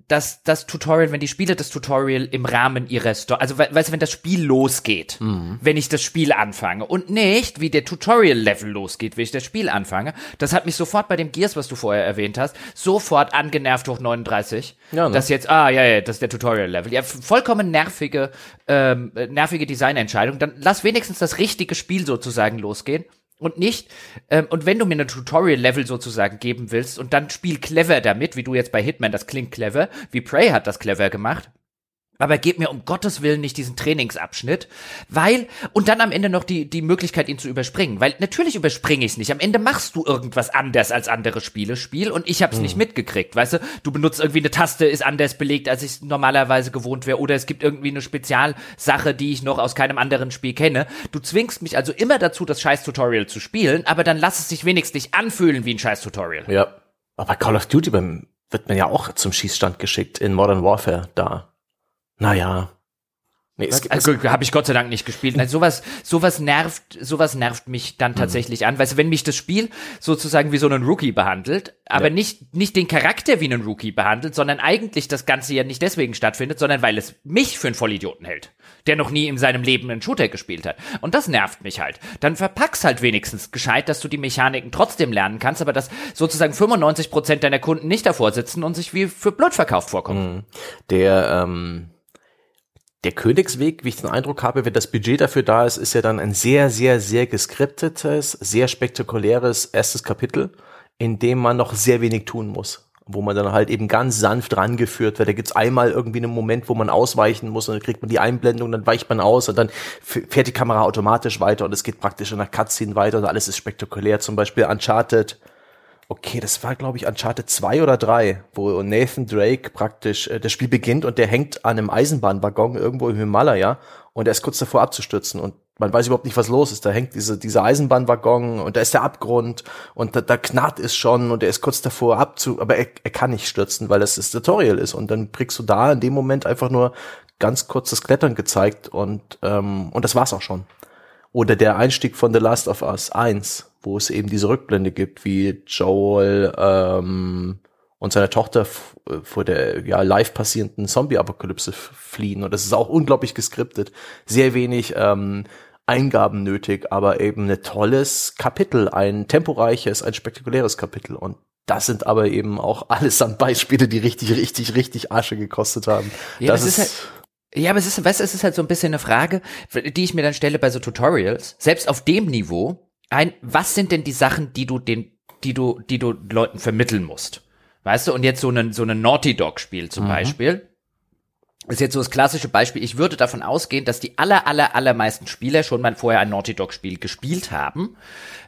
das das Tutorial, wenn die Spieler das Tutorial im Rahmen ihrer Story, also we- weißt du, wenn das Spiel losgeht, mhm. wenn ich das Spiel anfange und nicht, wie der Tutorial-Level losgeht, wie ich das Spiel anfange, das hat mich sofort bei dem Gears, was du vorher erwähnt hast, sofort angenervt hoch neununddreißig, ja, ne? Dass jetzt, ah, ja, ja, das ist der Tutorial-Level. Ja, vollkommen nervige, ähm, nervige Designentscheidung, dann lass wenigstens das richtige Spiel sozusagen losgehen. Und nicht, ähm, und wenn du mir ein Tutorial-Level sozusagen geben willst und dann spiel clever damit, wie du jetzt bei Hitman, das klingt clever, wie Prey hat das clever gemacht, aber gib mir um Gottes Willen nicht diesen Trainingsabschnitt, weil, und dann am Ende noch die die Möglichkeit, ihn zu überspringen, weil natürlich überspringe ich es nicht, am Ende machst du irgendwas anders als andere Spiele, Spiel, und ich hab's mhm. nicht mitgekriegt, weißt du, du benutzt irgendwie eine Taste, ist anders belegt, als ich normalerweise gewohnt wäre, oder es gibt irgendwie eine Spezialsache, die ich noch aus keinem anderen Spiel kenne, du zwingst mich also immer dazu, das Scheiß-Tutorial zu spielen, aber dann lass es sich wenigstens nicht anfühlen wie ein Scheiß-Tutorial. Ja, aber Call of Duty beim, wird man ja auch zum Schießstand geschickt in Modern Warfare da. Naja. Nee, es gibt also habe ich Gott sei Dank nicht gespielt. Also sowas, sowas nervt, sowas nervt mich dann tatsächlich mhm. an. Weißt du, wenn mich das Spiel sozusagen wie so einen Rookie behandelt, aber ja. nicht, nicht den Charakter wie einen Rookie behandelt, sondern eigentlich das Ganze ja nicht deswegen stattfindet, sondern weil es mich für einen Vollidioten hält, der noch nie in seinem Leben einen Shooter gespielt hat. Und das nervt mich halt. Dann verpack's halt wenigstens gescheit, dass du die Mechaniken trotzdem lernen kannst, aber dass sozusagen fünfundneunzig Prozent deiner Kunden nicht davor sitzen und sich wie für blöd verkauft vorkommen. Der, ähm, Der Königsweg, wie ich den Eindruck habe, wenn das Budget dafür da ist, ist ja dann ein sehr, sehr, sehr geskriptetes, sehr spektakuläres erstes Kapitel, in dem man noch sehr wenig tun muss, wo man dann halt eben ganz sanft rangeführt wird. Da gibt's einmal irgendwie einen Moment, wo man ausweichen muss und dann kriegt man die Einblendung, dann weicht man aus und dann fährt die Kamera automatisch weiter und es geht praktisch in der Cutscene weiter und alles ist spektakulär. Zum Beispiel Uncharted. Okay, das war, glaube ich, Uncharted zwei oder drei, wo Nathan Drake praktisch, äh, das Spiel beginnt und der hängt an einem Eisenbahnwaggon irgendwo im Himalaya und er ist kurz davor abzustürzen und man weiß überhaupt nicht, was los ist. Da hängt diese, dieser Eisenbahnwaggon und da ist der Abgrund und da, da knarrt es schon und er ist kurz davor abzu, aber er, er kann nicht stürzen, weil das das Tutorial ist und dann kriegst du da in dem Moment einfach nur ganz kurzes Klettern gezeigt und, ähm, und das war's auch schon. Oder der Einstieg von The Last of Us eins. Wo es eben diese Rückblende gibt, wie Joel ähm, und seine Tochter f- vor der ja live passierenden Zombie-Apokalypse f- fliehen. Und das ist auch unglaublich geskriptet. Sehr wenig ähm, Eingaben nötig, aber eben ein tolles Kapitel, ein temporeiches, ein spektakuläres Kapitel. Und das sind aber eben auch allesamt Beispiele, die richtig, richtig, richtig Asche gekostet haben. Ja, das, das ist halt Ja, aber es ist, weißt du, es ist halt so ein bisschen eine Frage, die ich mir dann stelle bei so Tutorials. Selbst auf dem Niveau Ein, was sind denn die Sachen, die du den, die du, die du Leuten vermitteln musst? Weißt du, und jetzt so einen, so einen Naughty Dog-Spiel zum mhm. Beispiel. Ist jetzt so das klassische Beispiel. Ich würde davon ausgehen, dass die aller, aller, allermeisten Spieler schon mal vorher ein Naughty Dog-Spiel gespielt haben,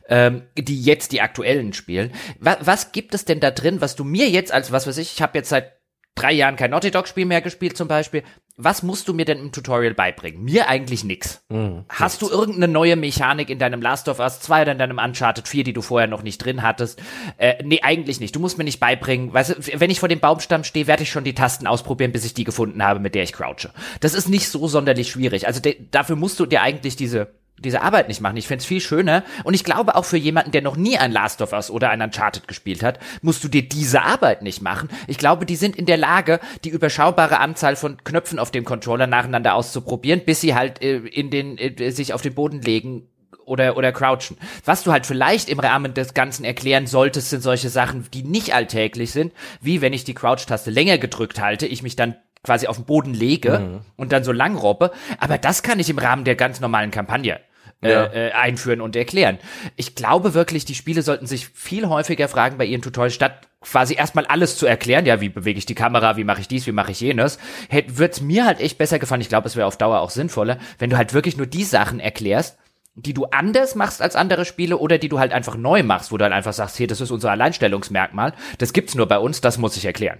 ähm, die jetzt die aktuellen spielen. Was, was gibt es denn da drin, was du mir jetzt als, was weiß ich, ich habe jetzt seit drei Jahren kein Naughty Dog-Spiel mehr gespielt zum Beispiel. Was musst du mir denn im Tutorial beibringen? Mir eigentlich nix. Mhm, Hast nichts. du irgendeine neue Mechanik in deinem Last of Us zwei oder in deinem Uncharted vier, die du vorher noch nicht drin hattest? Äh, nee, eigentlich nicht. Du musst mir nicht beibringen. Weißt du, wenn ich vor dem Baumstamm stehe, werde ich schon die Tasten ausprobieren, bis ich die gefunden habe, mit der ich crouche. Das ist nicht so sonderlich schwierig. Also de- dafür musst du dir eigentlich diese diese Arbeit nicht machen. Ich find's viel schöner. Und ich glaube auch für jemanden, der noch nie ein Last of Us oder ein Uncharted gespielt hat, musst du dir diese Arbeit nicht machen. Ich glaube, die sind in der Lage, die überschaubare Anzahl von Knöpfen auf dem Controller nacheinander auszuprobieren, bis sie halt äh, in den, äh, sich auf den Boden legen oder, oder crouchen. Was du halt vielleicht im Rahmen des Ganzen erklären solltest, sind solche Sachen, die nicht alltäglich sind, wie wenn ich die Crouch-Taste länger gedrückt halte, ich mich dann quasi auf den Boden lege mhm. und dann so lang robbe. Aber das kann ich im Rahmen der ganz normalen Kampagne ja. äh, einführen und erklären. Ich glaube wirklich, die Spiele sollten sich viel häufiger fragen bei ihren Tutorials, statt quasi erstmal alles zu erklären, ja, wie bewege ich die Kamera, wie mache ich dies, wie mache ich jenes, hey, wird's mir halt echt besser gefallen. Ich glaube, es wäre auf Dauer auch sinnvoller, wenn du halt wirklich nur die Sachen erklärst, die du anders machst als andere Spiele oder die du halt einfach neu machst, wo du halt einfach sagst, hey, das ist unser Alleinstellungsmerkmal, das gibt's nur bei uns, das muss ich erklären.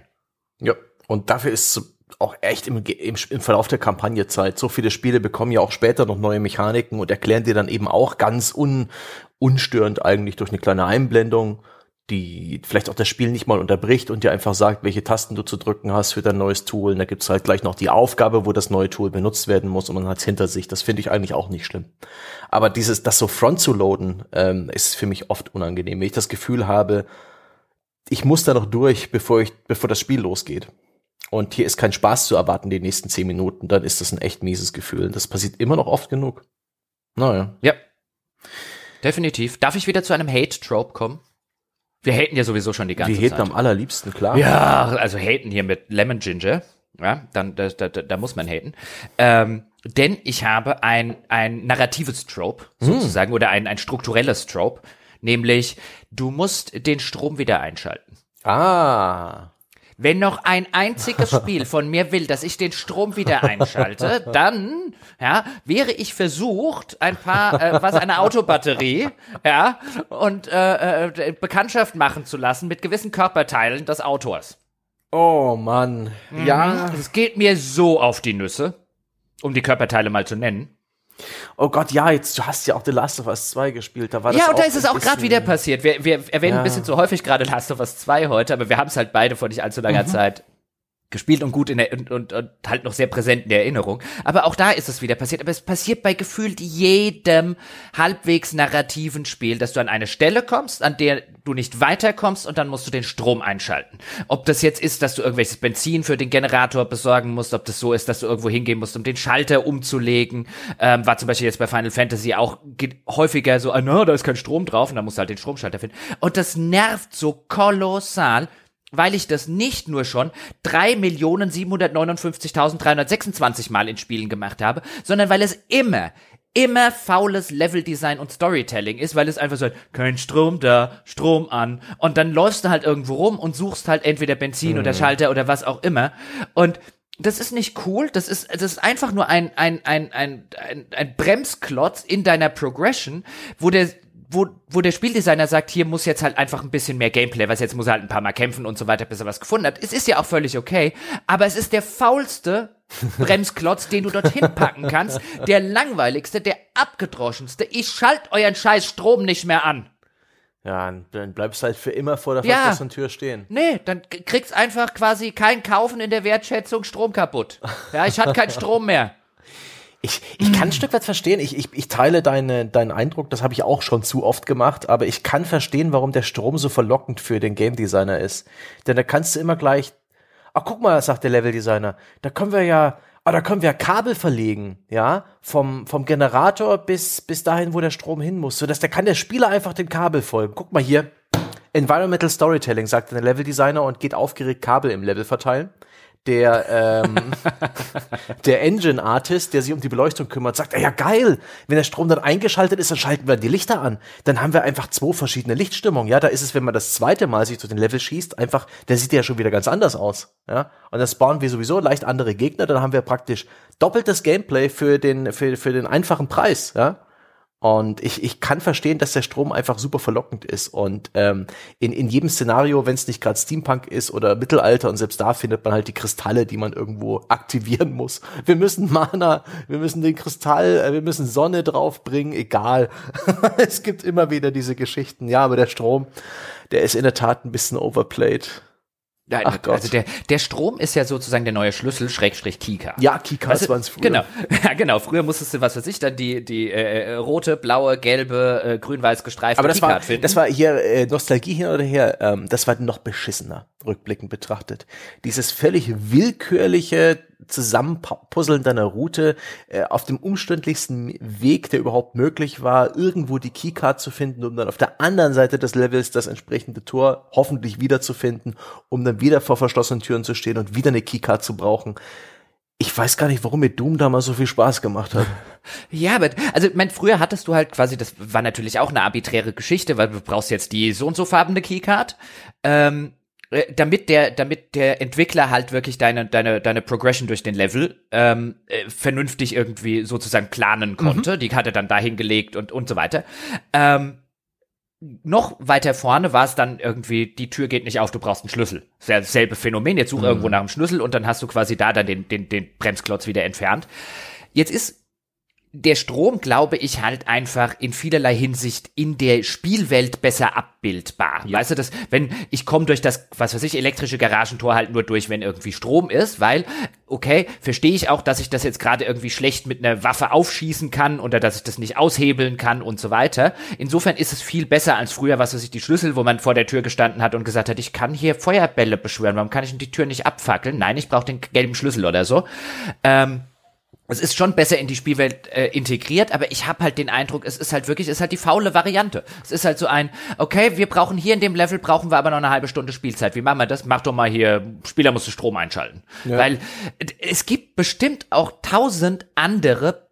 Ja, und dafür ist auch echt im, im, im Verlauf der Kampagnezeit, so viele Spiele bekommen ja auch später noch neue Mechaniken und erklären dir dann eben auch ganz un, unstörend eigentlich durch eine kleine Einblendung, die vielleicht auch das Spiel nicht mal unterbricht und dir einfach sagt, welche Tasten du zu drücken hast für dein neues Tool. Und da gibt's halt gleich noch die Aufgabe, wo das neue Tool benutzt werden muss und man hat's hinter sich. Das finde ich eigentlich auch nicht schlimm. Aber dieses, das so front zu loaden, ähm, ist für mich oft unangenehm, wenn ich das Gefühl habe, ich muss da noch durch, bevor ich, bevor das Spiel losgeht. Und hier ist kein Spaß zu erwarten, die nächsten zehn Minuten. Dann ist das ein echt mieses Gefühl. Und das passiert immer noch oft genug. Naja. Ja. Definitiv. Darf ich wieder zu einem Hate-Trope kommen? Wir haten ja sowieso schon die ganze Zeit. Wir haten am allerliebsten, klar. Ja, also haten hier mit Lemon Ginger. Ja, dann, da, da, da muss man haten. Ähm, denn ich habe ein, ein narratives Trope, sozusagen, hm. oder ein, ein strukturelles Trope. Nämlich, du musst den Strom wieder einschalten. Ah. Wenn noch ein einziges Spiel von mir will, dass ich den Strom wieder einschalte, dann ja, wäre ich versucht, ein paar, äh, was, eine Autobatterie, ja, und äh, Bekanntschaft machen zu lassen mit gewissen Körperteilen des Autors. Oh Mann, mhm. ja. Es geht mir so auf die Nüsse, um die Körperteile mal zu nennen. Oh Gott, ja, jetzt, du hast ja auch The Last of Us zwei gespielt, da war das ja, und da ist es auch gerade wieder passiert. Wir, wir erwähnen ja. ein bisschen zu häufig gerade Last of Us zwei heute, aber wir haben es halt beide vor nicht allzu langer mhm. Zeit gespielt und gut in der, und, und, und halt noch sehr präsent in der Erinnerung. Aber auch da ist es wieder passiert. Aber es passiert bei gefühlt jedem halbwegs narrativen Spiel, dass du an eine Stelle kommst, an der du nicht weiterkommst und dann musst du den Strom einschalten. Ob das jetzt ist, dass du irgendwelches Benzin für den Generator besorgen musst, ob das so ist, dass du irgendwo hingehen musst, um den Schalter umzulegen, ähm, war zum Beispiel jetzt bei Final Fantasy auch häufiger so, ah, na, da ist kein Strom drauf und dann musst du halt den Stromschalter finden. Und das nervt so kolossal, weil ich das nicht nur schon drei Millionen siebenhundertneunundfünfzigtausenddreihundertsechsundzwanzig Mal in Spielen gemacht habe, sondern weil es immer, immer faules Leveldesign und Storytelling ist, weil es einfach so, kein Strom da, Strom an, und dann läufst du halt irgendwo rum und suchst halt entweder Benzin mhm. oder Schalter oder was auch immer, und das ist nicht cool, das ist, das ist einfach nur ein, ein, ein, ein, ein, ein Bremsklotz in deiner Progression, wo der Wo, wo der Spieldesigner sagt, hier muss jetzt halt einfach ein bisschen mehr Gameplay, was jetzt muss er halt ein paar Mal kämpfen und so weiter, bis er was gefunden hat. Es ist ja auch völlig okay, aber es ist der faulste Bremsklotz, den du dorthin packen kannst, der langweiligste, der abgedroschenste. Ich schalte euren scheiß Strom nicht mehr an. Ja, dann bleibst halt für immer vor der ja. verschlossenen Tür stehen. Nee, dann kriegst einfach quasi kein Kaufen in der Wertschätzung, Strom kaputt. Ja, ich hatte keinen Strom mehr. Ich, ich kann ein Stück weit verstehen, ich, ich, ich teile deine, deinen Eindruck, das habe ich auch schon zu oft gemacht, aber ich kann verstehen, warum der Strom so verlockend für den Game Designer ist. Denn da kannst du immer gleich, ah, guck mal, sagt der Level Designer, da können wir ja, ah, da können wir Kabel verlegen, ja, vom, vom Generator bis, bis dahin, wo der Strom hin muss, sodass der kann der Spieler einfach dem Kabel folgen. Guck mal hier, Environmental Storytelling, sagt der Level Designer und geht aufgeregt Kabel im Level verteilen. Der, ähm, der Engine-Artist, der sich um die Beleuchtung kümmert, sagt, ja geil, wenn der Strom dann eingeschaltet ist, dann schalten wir die Lichter an. Dann haben wir einfach zwei verschiedene Lichtstimmungen. Ja, da ist es, wenn man das zweite Mal sich zu den Level schießt, einfach, der sieht ja schon wieder ganz anders aus. Ja, und dann spawnen wir sowieso leicht andere Gegner, dann haben wir praktisch doppeltes Gameplay für den, für, für den einfachen Preis, ja. Und ich, ich kann verstehen, dass der Strom einfach super verlockend ist. Und ähm, in, in jedem Szenario, wenn es nicht gerade Steampunk ist oder Mittelalter, und selbst da findet man halt die Kristalle, die man irgendwo aktivieren muss. Wir müssen Mana, wir müssen den Kristall, wir müssen Sonne draufbringen, egal. Es gibt immer wieder diese Geschichten. Ja, aber der Strom, der ist in der Tat ein bisschen overplayed. Nein, Ach Gott. Also der, der Strom ist ja sozusagen der neue Schlüssel, Schrägstrich Keycard. Ja, Keycards waren es früher. Genau, ja, genau. Früher musstest du, was weiß ich, dann die, die äh, rote, blaue, gelbe, äh, grün-weiß gestreifte Keycard finden. Aber das war, das war hier, äh, Nostalgie hin oder her, ähm, das war noch beschissener, rückblickend betrachtet. Dieses völlig willkürliche Zusammenpuzzeln deiner Route äh, auf dem umständlichsten Weg, der überhaupt möglich war, irgendwo die Keycard zu finden, um dann auf der anderen Seite des Levels das entsprechende Tor hoffentlich wiederzufinden, um dann wieder vor verschlossenen Türen zu stehen und wieder eine Keycard zu brauchen. Ich weiß gar nicht, warum mir Doom damals so viel Spaß gemacht hat. Ja, aber, also, ich meine, früher hattest du halt quasi, das war natürlich auch eine arbiträre Geschichte, weil du brauchst jetzt die so und so farbene Keycard, ähm, damit der, damit der Entwickler halt wirklich deine, deine, deine Progression durch den Level, ähm, vernünftig irgendwie sozusagen planen konnte. Mhm. Die hat er dann dahin gelegt und, und so weiter. Ähm, noch weiter vorne war es dann irgendwie, die Tür geht nicht auf, du brauchst einen Schlüssel. Selbe Phänomen, jetzt such mhm. irgendwo nach dem Schlüssel und dann hast du quasi da dann den, den, den Bremsklotz wieder entfernt. Jetzt ist der Strom, glaube ich, halt einfach in vielerlei Hinsicht in der Spielwelt besser abbildbar. Ja. Weißt du, das, wenn ich komme durch das, was weiß ich, elektrische Garagentor halt nur durch, wenn irgendwie Strom ist, weil, okay, verstehe ich auch, dass ich das jetzt gerade irgendwie schlecht mit einer Waffe aufschießen kann oder dass ich das nicht aushebeln kann und so weiter. Insofern ist es viel besser als früher, was weiß ich, die Schlüssel, wo man vor der Tür gestanden hat und gesagt hat, ich kann hier Feuerbälle beschwören, warum kann ich denn die Tür nicht abfackeln? Nein, ich brauche den gelben Schlüssel oder so. Ähm, Es ist schon besser in die Spielwelt äh, integriert, aber ich habe halt den Eindruck, es ist halt wirklich, es ist halt die faule Variante. Es ist halt so ein, okay, wir brauchen hier in dem Level, brauchen wir aber noch eine halbe Stunde Spielzeit. Wie machen wir das? Mach doch mal hier, Spieler musst du Strom einschalten. Ja. Weil es gibt bestimmt auch tausend andere,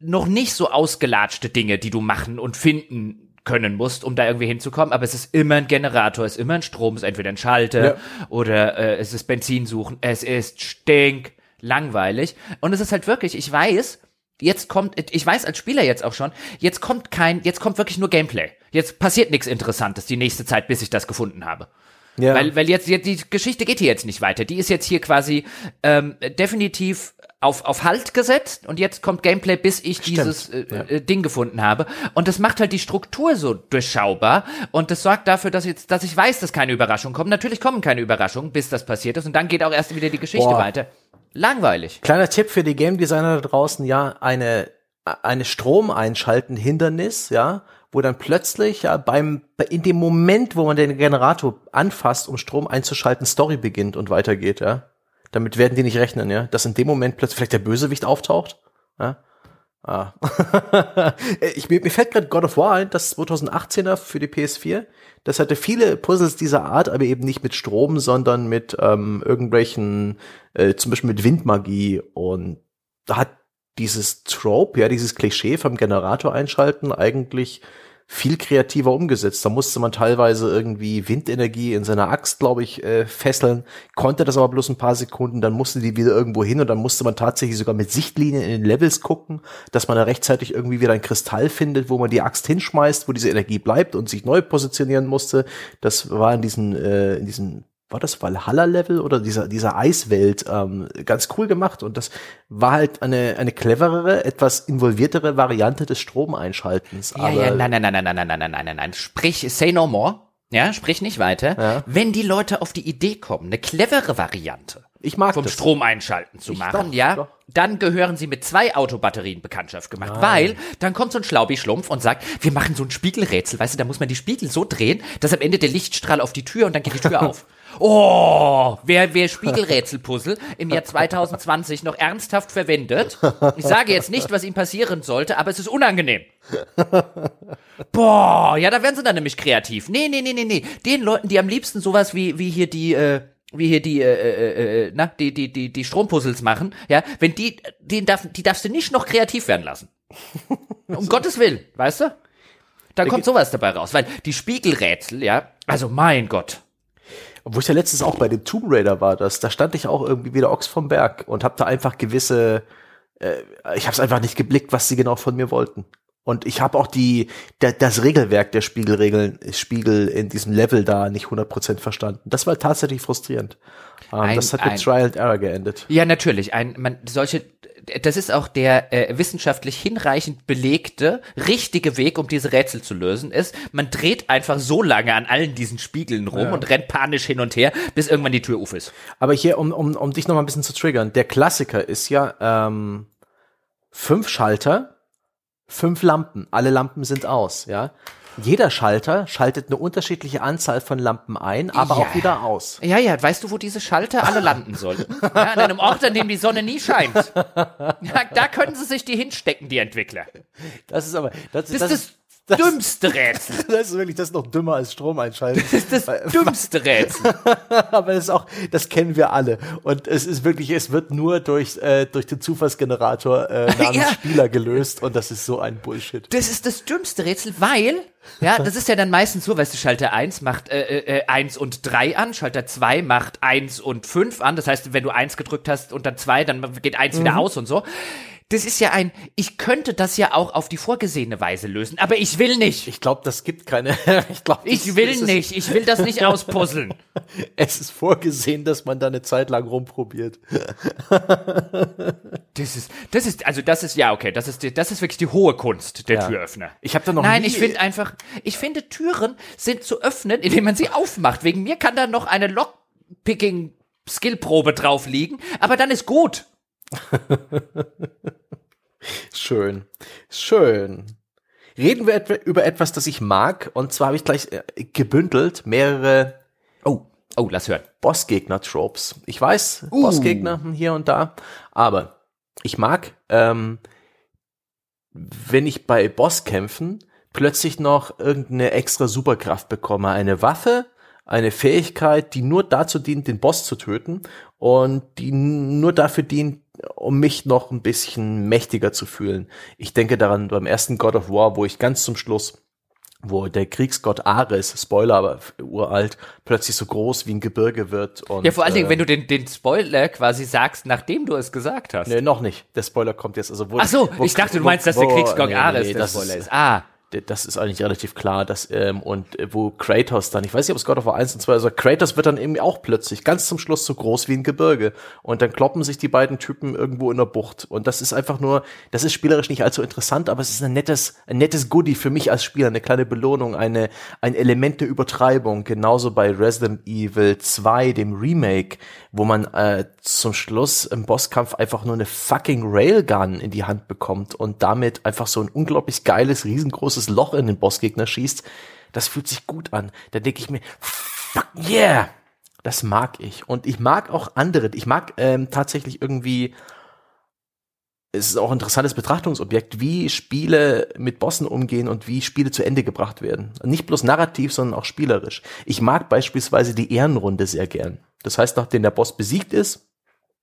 noch nicht so ausgelatschte Dinge, die du machen und finden können musst, um da irgendwie hinzukommen, aber es ist immer ein Generator, es ist immer ein Strom, es ist entweder ein Schalter ja. oder äh, es ist Benzin suchen, es ist Stink. Langweilig. Und es ist halt wirklich, ich weiß, jetzt kommt, ich weiß als Spieler jetzt auch schon, jetzt kommt kein, jetzt kommt wirklich nur Gameplay. Jetzt passiert nichts Interessantes die nächste Zeit, bis ich das gefunden habe. Ja. Weil, weil jetzt, die Geschichte geht hier jetzt nicht weiter. Die ist jetzt hier quasi ähm, definitiv auf, auf Halt gesetzt und jetzt kommt Gameplay, bis ich Stimmt. dieses äh, ja. Ding gefunden habe. Und das macht halt die Struktur so durchschaubar und das sorgt dafür, dass jetzt, dass ich weiß, dass keine Überraschungen kommen. Natürlich kommen keine Überraschungen, bis das passiert ist und dann geht auch erst wieder die Geschichte Boah. weiter. Langweilig. Kleiner Tipp für die Game Designer da draußen, ja, eine, eine Stromeinschalten-Hindernis, ja, wo dann plötzlich, ja, beim, in dem Moment, wo man den Generator anfasst, um Strom einzuschalten, Story beginnt und weitergeht, ja. Damit werden die nicht rechnen, ja, dass in dem Moment plötzlich vielleicht der Bösewicht auftaucht, ja. Ah. ich, mir, mir fällt gerade God of War ein, das zwanzig achtzehner für die P S vier. Das hatte viele Puzzles dieser Art, aber eben nicht mit Strom, sondern mit ähm, irgendwelchen, äh, zum Beispiel mit Windmagie. Und da hat dieses Trope, ja, dieses Klischee vom Generator einschalten eigentlich viel kreativer umgesetzt. Da musste man teilweise irgendwie Windenergie in seiner Axt, glaube ich, äh, fesseln, konnte das aber bloß ein paar Sekunden, dann musste die wieder irgendwo hin und dann musste man tatsächlich sogar mit Sichtlinien in den Levels gucken, dass man da rechtzeitig irgendwie wieder ein Kristall findet, wo man die Axt hinschmeißt, wo diese Energie bleibt und sich neu positionieren musste. Das war in diesen, äh, in diesen war das Valhalla-Level oder dieser, dieser Eiswelt, ähm, ganz cool gemacht. Und das war halt eine, eine cleverere, etwas involviertere Variante des Stromeinschaltens. Ja, aber ja, nein, nein, nein, nein, nein, nein, nein, nein, nein, nein. Sprich, say no more. Ja, sprich nicht weiter. Ja. Wenn die Leute auf die Idee kommen, eine clevere Variante ich mag vom das. Strom einschalten zu ich machen, doch, ja, doch. Dann gehören sie mit zwei Autobatterien Bekanntschaft gemacht, Nein. weil dann kommt so ein Schlaubi-Schlumpf und sagt, wir machen so ein Spiegelrätsel, weißt du, da muss man die Spiegel so drehen, dass am Ende der Lichtstrahl auf die Tür und dann geht die Tür auf. Oh, wer, wer Spiegelrätselpuzzle im Jahr zwanzig zwanzig noch ernsthaft verwendet, ich sage jetzt nicht, was ihm passieren sollte, aber es ist unangenehm. Boah, ja, da werden sie dann nämlich kreativ. Nee, nee, nee, nee, nee. Den Leuten, die am liebsten sowas wie, wie hier die, äh, wie hier die, äh, äh, na, die, die, die, die Strompuzzles machen, ja, wenn die, den darf, die darfst du nicht noch kreativ werden lassen. Um so. Gottes Willen, weißt du? Da kommt sowas dabei raus, weil die Spiegelrätsel, ja, also mein Gott. Wo ich ja letztens auch bei dem Tomb Raider war, das, da stand ich auch irgendwie wieder Ochs vom Berg und hab da einfach gewisse, äh, ich hab's einfach nicht geblickt, was sie genau von mir wollten. Und ich habe auch die, da, das Regelwerk der Spiegelregeln, Spiegel in diesem Level da nicht hundert Prozent verstanden. Das war tatsächlich frustrierend. Ähm, ein, das hat mit ein, Trial and Error geendet. Ja, natürlich. Ein, man, solche, das ist auch der äh, wissenschaftlich hinreichend belegte, richtige Weg, um diese Rätsel zu lösen, ist, man dreht einfach so lange an allen diesen Spiegeln rum ja. und rennt panisch hin und her, bis irgendwann die Tür auf ist. Aber hier, um, um, um dich noch mal ein bisschen zu triggern, der Klassiker ist ja ähm, fünf Schalter, Fünf Lampen, alle Lampen sind aus, ja. jeder Schalter schaltet eine unterschiedliche Anzahl von Lampen ein, aber ja. auch wieder aus. Ja, ja, weißt du, wo diese Schalter alle landen sollen? Ja, an einem Ort, an dem die Sonne nie scheint. Ja, da können sie sich die hinstecken, die Entwickler. Das ist aber... Das, das, das ist das dümmste Rätsel. Das ist wirklich, das ist noch dümmer als Strom einschalten. Das ist das dümmste Rätsel. Aber das ist auch, das kennen wir alle. Und es ist wirklich, es wird nur durch, äh, durch den Zufallsgenerator äh, namens ja. Spieler gelöst. Und das ist so ein Bullshit. Das ist das dümmste Rätsel, weil, ja, das ist ja dann meistens so, weißt du, Schalter eins macht äh, äh, eins und drei an, Schalter zwei macht eins und fünf an. Das heißt, wenn du eins gedrückt hast und dann zwei, dann geht eins mhm. wieder aus und so. Das ist ja ein, ich könnte das ja auch auf die vorgesehene Weise lösen, aber ich will nicht. Ich glaube, das gibt keine, ich glaube. Ich will nicht, ich will das nicht auspuzzeln. Es ist vorgesehen, dass man da eine Zeit lang rumprobiert. Das ist, das ist, also das ist, ja okay, das ist, die, das ist wirklich die hohe Kunst, der ja. Türöffner. Ich habe da noch Nein, nie ich finde einfach, ich finde Türen sind zu öffnen, indem man sie aufmacht. Wegen mir kann da noch eine Lockpicking-Skillprobe drauf liegen, aber dann ist gut. Schön, schön. Reden wir etwa über etwas, das ich mag. Und zwar habe ich gleich äh, gebündelt mehrere oh, oh, lass hören. Bossgegner-Tropes. Ich weiß, uh. Bossgegner hier und da. Aber ich mag, ähm, wenn ich bei Bosskämpfen plötzlich noch irgendeine extra Superkraft bekomme. Eine Waffe, eine Fähigkeit, die nur dazu dient, den Boss zu töten und die nur dafür dient, um mich noch ein bisschen mächtiger zu fühlen. Ich denke daran beim ersten God of War, wo ich ganz zum Schluss, wo der Kriegsgott Ares, Spoiler, aber uralt, plötzlich so groß wie ein Gebirge wird. Und, ja, vor allen Dingen, äh, wenn du den, den Spoiler quasi sagst, nachdem du es gesagt hast. Nee, noch nicht. Der Spoiler kommt jetzt. Also wo, Ach so, wo, ich dachte, du meinst, dass wo, der Kriegsgott nee, Ares nee, der Spoiler ist. ist. Ah, das ist eigentlich relativ klar, dass ähm, und wo Kratos dann, ich weiß nicht, ob es God of War eins und zwei, also Kratos wird dann eben auch plötzlich ganz zum Schluss so groß wie ein Gebirge und dann kloppen sich die beiden Typen irgendwo in der Bucht und das ist einfach nur, das ist spielerisch nicht allzu interessant, aber es ist ein nettes, ein nettes Goodie für mich als Spieler, eine kleine Belohnung, eine ein Element der Übertreibung, genauso bei Resident Evil zwei, dem Remake, wo man äh, zum Schluss im Bosskampf einfach nur eine fucking Railgun in die Hand bekommt und damit einfach so ein unglaublich geiles, riesengroßes Loch in den Bossgegner schießt, das fühlt sich gut an. Da denke ich mir, fuck yeah, das mag ich. Und ich mag auch andere. Ich mag ähm, tatsächlich irgendwie, es ist auch ein interessantes Betrachtungsobjekt, wie Spiele mit Bossen umgehen und wie Spiele zu Ende gebracht werden. Nicht bloß narrativ, sondern auch spielerisch. Ich mag beispielsweise die Ehrenrunde sehr gern. Das heißt, nachdem der Boss besiegt ist,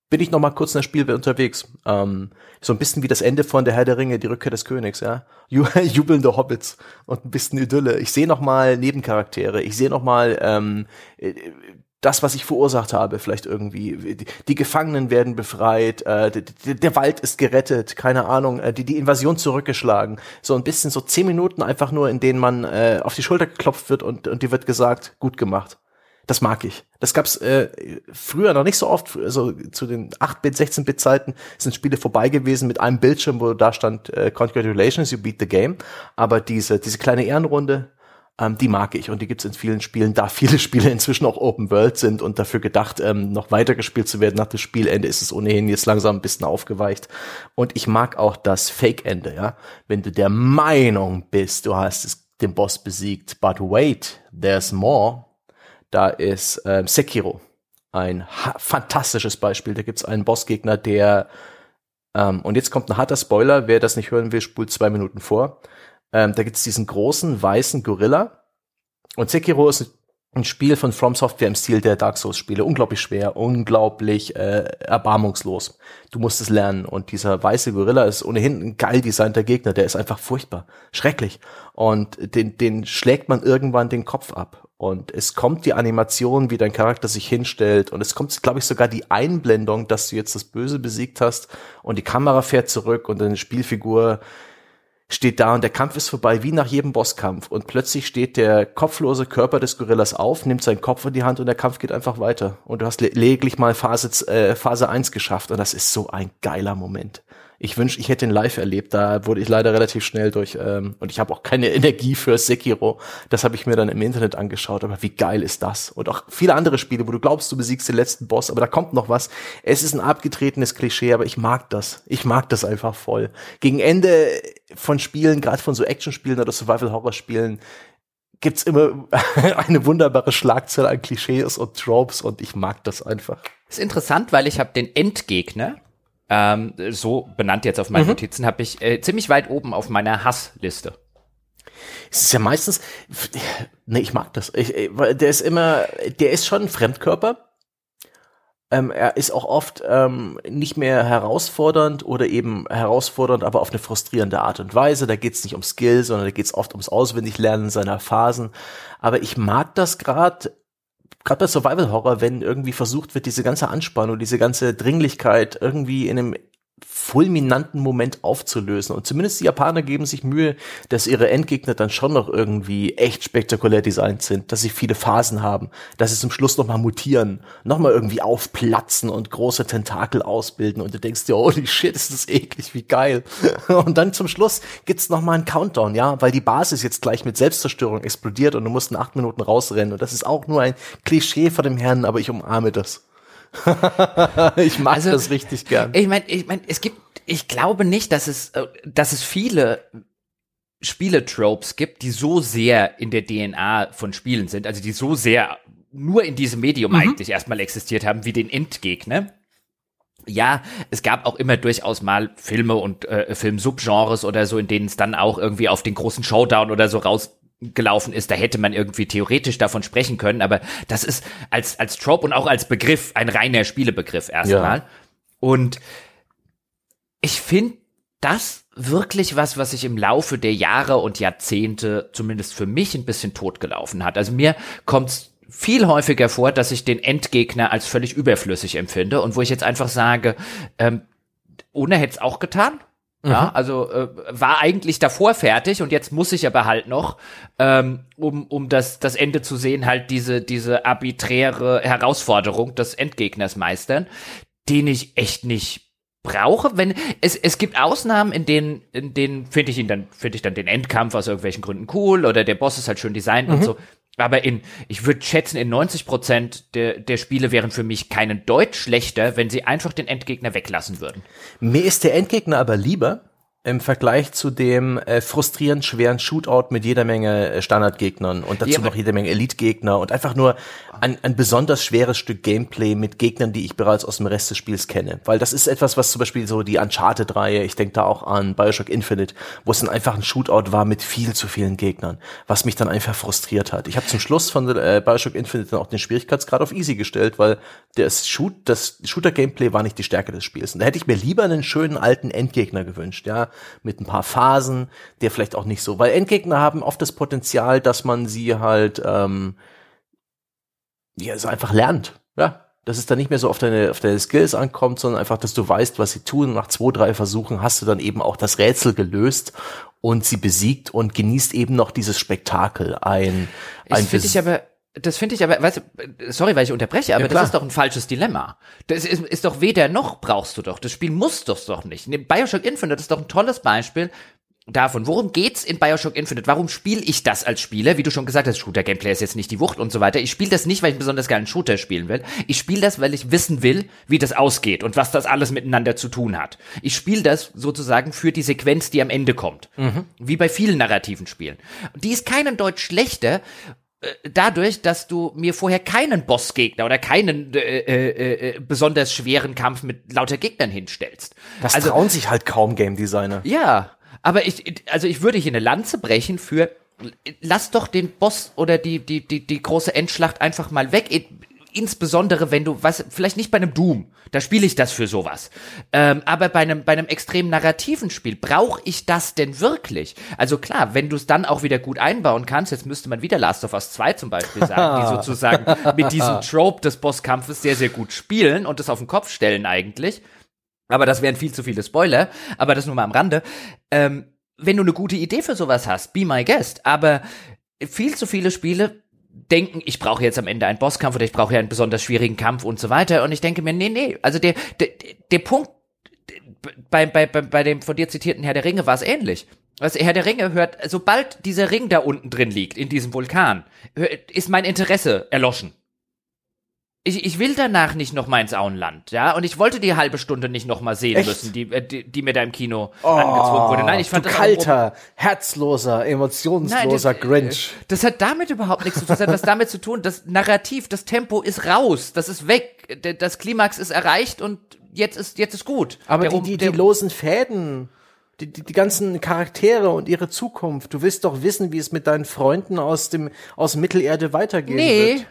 bin ich noch mal kurz in der Spielwelt unterwegs. Ähm, so ein bisschen wie das Ende von Der Herr der Ringe, die Rückkehr des Königs, ja. Jubelnde Hobbits und ein bisschen Idylle. Ich sehe noch mal Nebencharaktere. Ich sehe noch mal ähm, das, was ich verursacht habe, vielleicht irgendwie. Die Gefangenen werden befreit. Äh, der, der Wald ist gerettet. Keine Ahnung. Äh, die, die Invasion zurückgeschlagen. So ein bisschen, so zehn Minuten einfach nur, in denen man äh, auf die Schulter geklopft wird und, und dir wird gesagt, gut gemacht. Das mag ich. Das gab's äh, früher noch nicht so oft. Also zu den acht-Bit, sechzehn-Bit-Zeiten sind Spiele vorbei gewesen mit einem Bildschirm, wo da stand äh, Congratulations, you beat the game. Aber diese diese kleine Ehrenrunde, ähm, die mag ich. Und die gibt's in vielen Spielen, da viele Spiele inzwischen auch Open World sind und dafür gedacht, ähm, noch weitergespielt zu werden. Nach dem Spielende ist es ohnehin jetzt langsam ein bisschen aufgeweicht. Und ich mag auch das Fake-Ende, ja. Wenn du der Meinung bist, du hast es, den Boss besiegt, but wait, there's more. Da ist ähm, Sekiro ein ha- fantastisches Beispiel. Da gibt es einen Bossgegner, der ähm, und jetzt kommt ein harter Spoiler, wer das nicht hören will, spult zwei Minuten vor. Ähm, da gibt es diesen großen, weißen Gorilla. Und Sekiro ist ein Spiel von From Software im Stil der Dark Souls-Spiele. Unglaublich schwer, unglaublich äh, erbarmungslos. Du musst es lernen. Und dieser weiße Gorilla ist ohnehin ein geil designter Gegner. Der ist einfach furchtbar, schrecklich. Und den, den schlägt man irgendwann den Kopf ab. Und es kommt die Animation, wie dein Charakter sich hinstellt. Und es kommt, glaube ich, sogar die Einblendung, dass du jetzt das Böse besiegt hast. Und die Kamera fährt zurück und deine Spielfigur steht da. Und der Kampf ist vorbei, wie nach jedem Bosskampf. Und plötzlich steht der kopflose Körper des Gorillas auf, nimmt seinen Kopf in die Hand und der Kampf geht einfach weiter. Und du hast le- lediglich mal Phase, äh, Phase eins geschafft. Und das ist so ein geiler Moment. Ich wünsche, ich hätte ihn live erlebt. Da wurde ich leider relativ schnell durch, ähm, und ich habe auch keine Energie für Sekiro. Das habe ich mir dann im Internet angeschaut. Aber wie geil ist das? Und auch viele andere Spiele, wo du glaubst, du besiegst den letzten Boss, aber da kommt noch was. Es ist ein abgetretenes Klischee, aber ich mag das. Ich mag das einfach voll. Gegen Ende von Spielen, gerade von so Actionspielen oder Survival-Horror-Spielen, gibt's immer eine wunderbare Schlagzeile an Klischees und Tropes und ich mag das einfach. Ist interessant, weil ich habe den Endgegner, Ähm, so benannt jetzt auf meinen mhm. Notizen, habe ich äh, ziemlich weit oben auf meiner Hassliste. Es ist ja meistens, ne, ich mag das. Ich, der ist immer, der ist schon ein Fremdkörper. Ähm, er ist auch oft ähm, nicht mehr herausfordernd oder eben herausfordernd, aber auf eine frustrierende Art und Weise. Da geht es nicht um Skill, sondern da geht es oft ums Auswendiglernen seiner Phasen. Aber ich mag das gerade, gerade bei Survival-Horror, wenn irgendwie versucht wird, diese ganze Anspannung, diese ganze Dringlichkeit irgendwie in einem fulminanten Moment aufzulösen. Und zumindest die Japaner geben sich Mühe, dass ihre Endgegner dann schon noch irgendwie echt spektakulär designt sind, dass sie viele Phasen haben, dass sie zum Schluss nochmal mutieren, nochmal irgendwie aufplatzen und große Tentakel ausbilden. Und du denkst dir, holy shit, ist das eklig, wie geil. Und dann zum Schluss gibt's nochmal einen Countdown, ja, weil die Basis jetzt gleich mit Selbstzerstörung explodiert und du musst in acht Minuten rausrennen. Und das ist auch nur ein Klischee von dem Herrn, aber ich umarme das. Ich mag also, das richtig gern. Ich meine, ich meine, es gibt, ich glaube nicht, dass es, dass es viele Spiele-Tropes gibt, die so sehr in der D N A von Spielen sind, also die so sehr nur in diesem Medium mhm. eigentlich erstmal existiert haben, wie den Endgegner. Ja, es gab auch immer durchaus mal Filme und äh, Film-Subgenres oder so, in denen es dann auch irgendwie auf den großen Showdown oder so raus gelaufen ist, da hätte man irgendwie theoretisch davon sprechen können, aber das ist als als Trope und auch als Begriff ein reiner Spielebegriff erstmal. Ja. Und ich finde das wirklich was, was sich im Laufe der Jahre und Jahrzehnte zumindest für mich ein bisschen totgelaufen hat. Also mir kommt's viel häufiger vor, dass ich den Endgegner als völlig überflüssig empfinde und wo ich jetzt einfach sage, ähm, ohne hätte es auch getan. Ja, also äh, war eigentlich davor fertig und jetzt muss ich aber halt noch, ähm, um um das das Ende zu sehen, halt diese diese arbiträre Herausforderung des Endgegners meistern, den ich echt nicht brauche. Wenn es es gibt Ausnahmen, in denen in denen finde ich ihn dann finde ich dann den Endkampf aus irgendwelchen Gründen cool oder der Boss ist halt schön designt mhm. und so. Aber in, ich würde schätzen, in neunzig Prozent der, der Spiele wären für mich keinen Deut schlechter, wenn sie einfach den Endgegner weglassen würden. Mir ist der Endgegner aber lieber im Vergleich zu dem äh, frustrierend schweren Shootout mit jeder Menge Standardgegnern und dazu ja, noch jede Menge Elite-Gegner und einfach nur ein, ein besonders schweres Stück Gameplay mit Gegnern, die ich bereits aus dem Rest des Spiels kenne. Weil das ist etwas, was zum Beispiel so die Uncharted-Reihe, ich denke da auch an Bioshock Infinite, wo es dann einfach ein Shootout war mit viel zu vielen Gegnern, was mich dann einfach frustriert hat. Ich habe zum Schluss von äh, Bioshock Infinite dann auch den Schwierigkeitsgrad auf easy gestellt, weil das, Shoot, das Shooter-Gameplay war nicht die Stärke des Spiels. Und da hätte ich mir lieber einen schönen alten Endgegner gewünscht, ja, mit ein paar Phasen, der vielleicht auch nicht so, weil Endgegner haben oft das Potenzial, dass man sie halt ähm, ja, also einfach lernt, ja, dass es dann nicht mehr so auf deine, auf deine Skills ankommt, sondern einfach, dass du weißt, was sie tun. Nach zwei, drei Versuchen hast du dann eben auch das Rätsel gelöst und sie besiegt und genießt eben noch dieses Spektakel. Ein, ein ich finde ich aber Das finde ich aber, weißt du, sorry, weil ich unterbreche, aber ja, das ist doch ein falsches Dilemma. Das ist, ist doch weder noch brauchst du doch. Das Spiel musst du doch nicht. Bioshock Infinite ist doch ein tolles Beispiel davon. Worum geht's in Bioshock Infinite? Warum spiele ich das als Spieler? Wie du schon gesagt hast, Shooter-Gameplay ist jetzt nicht die Wucht und so weiter. Ich spiele das nicht, weil ich einen besonders geilen Shooter spielen will. Ich spiele das, weil ich wissen will, wie das ausgeht und was das alles miteinander zu tun hat. Ich spiele das sozusagen für die Sequenz, die am Ende kommt. Mhm. Wie bei vielen narrativen Spielen. Die ist keinen Deut schlechter, dadurch, dass du mir vorher keinen Bossgegner oder keinen äh, äh, besonders schweren Kampf mit lauter Gegnern hinstellst. Das also, trauen sich halt kaum Game Designer. Ja, aber ich, also ich würde hier eine Lanze brechen für, lass doch den Boss oder die, die, die, die große Endschlacht einfach mal weg. Insbesondere, wenn du, was, vielleicht nicht bei einem Doom, da spiele ich das für sowas. Ähm, aber bei einem, bei einem extrem narrativen Spiel, brauche ich das denn wirklich? Also klar, wenn du es dann auch wieder gut einbauen kannst, jetzt müsste man wieder Last of Us zwei zum Beispiel sagen, die sozusagen mit diesem Trope des Bosskampfes sehr, sehr gut spielen und das auf den Kopf stellen eigentlich. Aber das wären viel zu viele Spoiler, aber das nur mal am Rande. Ähm, wenn du eine gute Idee für sowas hast, be my guest, aber viel zu viele Spiele denken, ich brauche jetzt am Ende einen Bosskampf oder ich brauche ja einen besonders schwierigen Kampf und so weiter. Und ich denke mir, nee, nee, also der der, der Punkt, bei, bei, bei dem von dir zitierten Herr der Ringe war es ähnlich. Also Herr der Ringe hört, sobald dieser Ring da unten drin liegt, in diesem Vulkan, ist mein Interesse erloschen. Ich, ich will danach nicht noch mal ins Auenland, ja? Und ich wollte die halbe Stunde nicht noch mal sehen Echt? müssen, die, die, die mir da im Kino oh, angezogen wurde. Nein, ich fand du das kalter, auch, herzloser, emotionsloser nein, das, Grinch. Das hat damit überhaupt nichts zu tun. Das hat was damit zu tun, das Narrativ, das Tempo ist raus, das ist weg, das Klimax ist erreicht und jetzt ist jetzt ist gut. Aber der, die, die, der, die losen Fäden, die, die die ganzen Charaktere und ihre Zukunft. Du willst doch wissen, wie es mit deinen Freunden aus dem aus Mittelerde weitergehen nee. wird.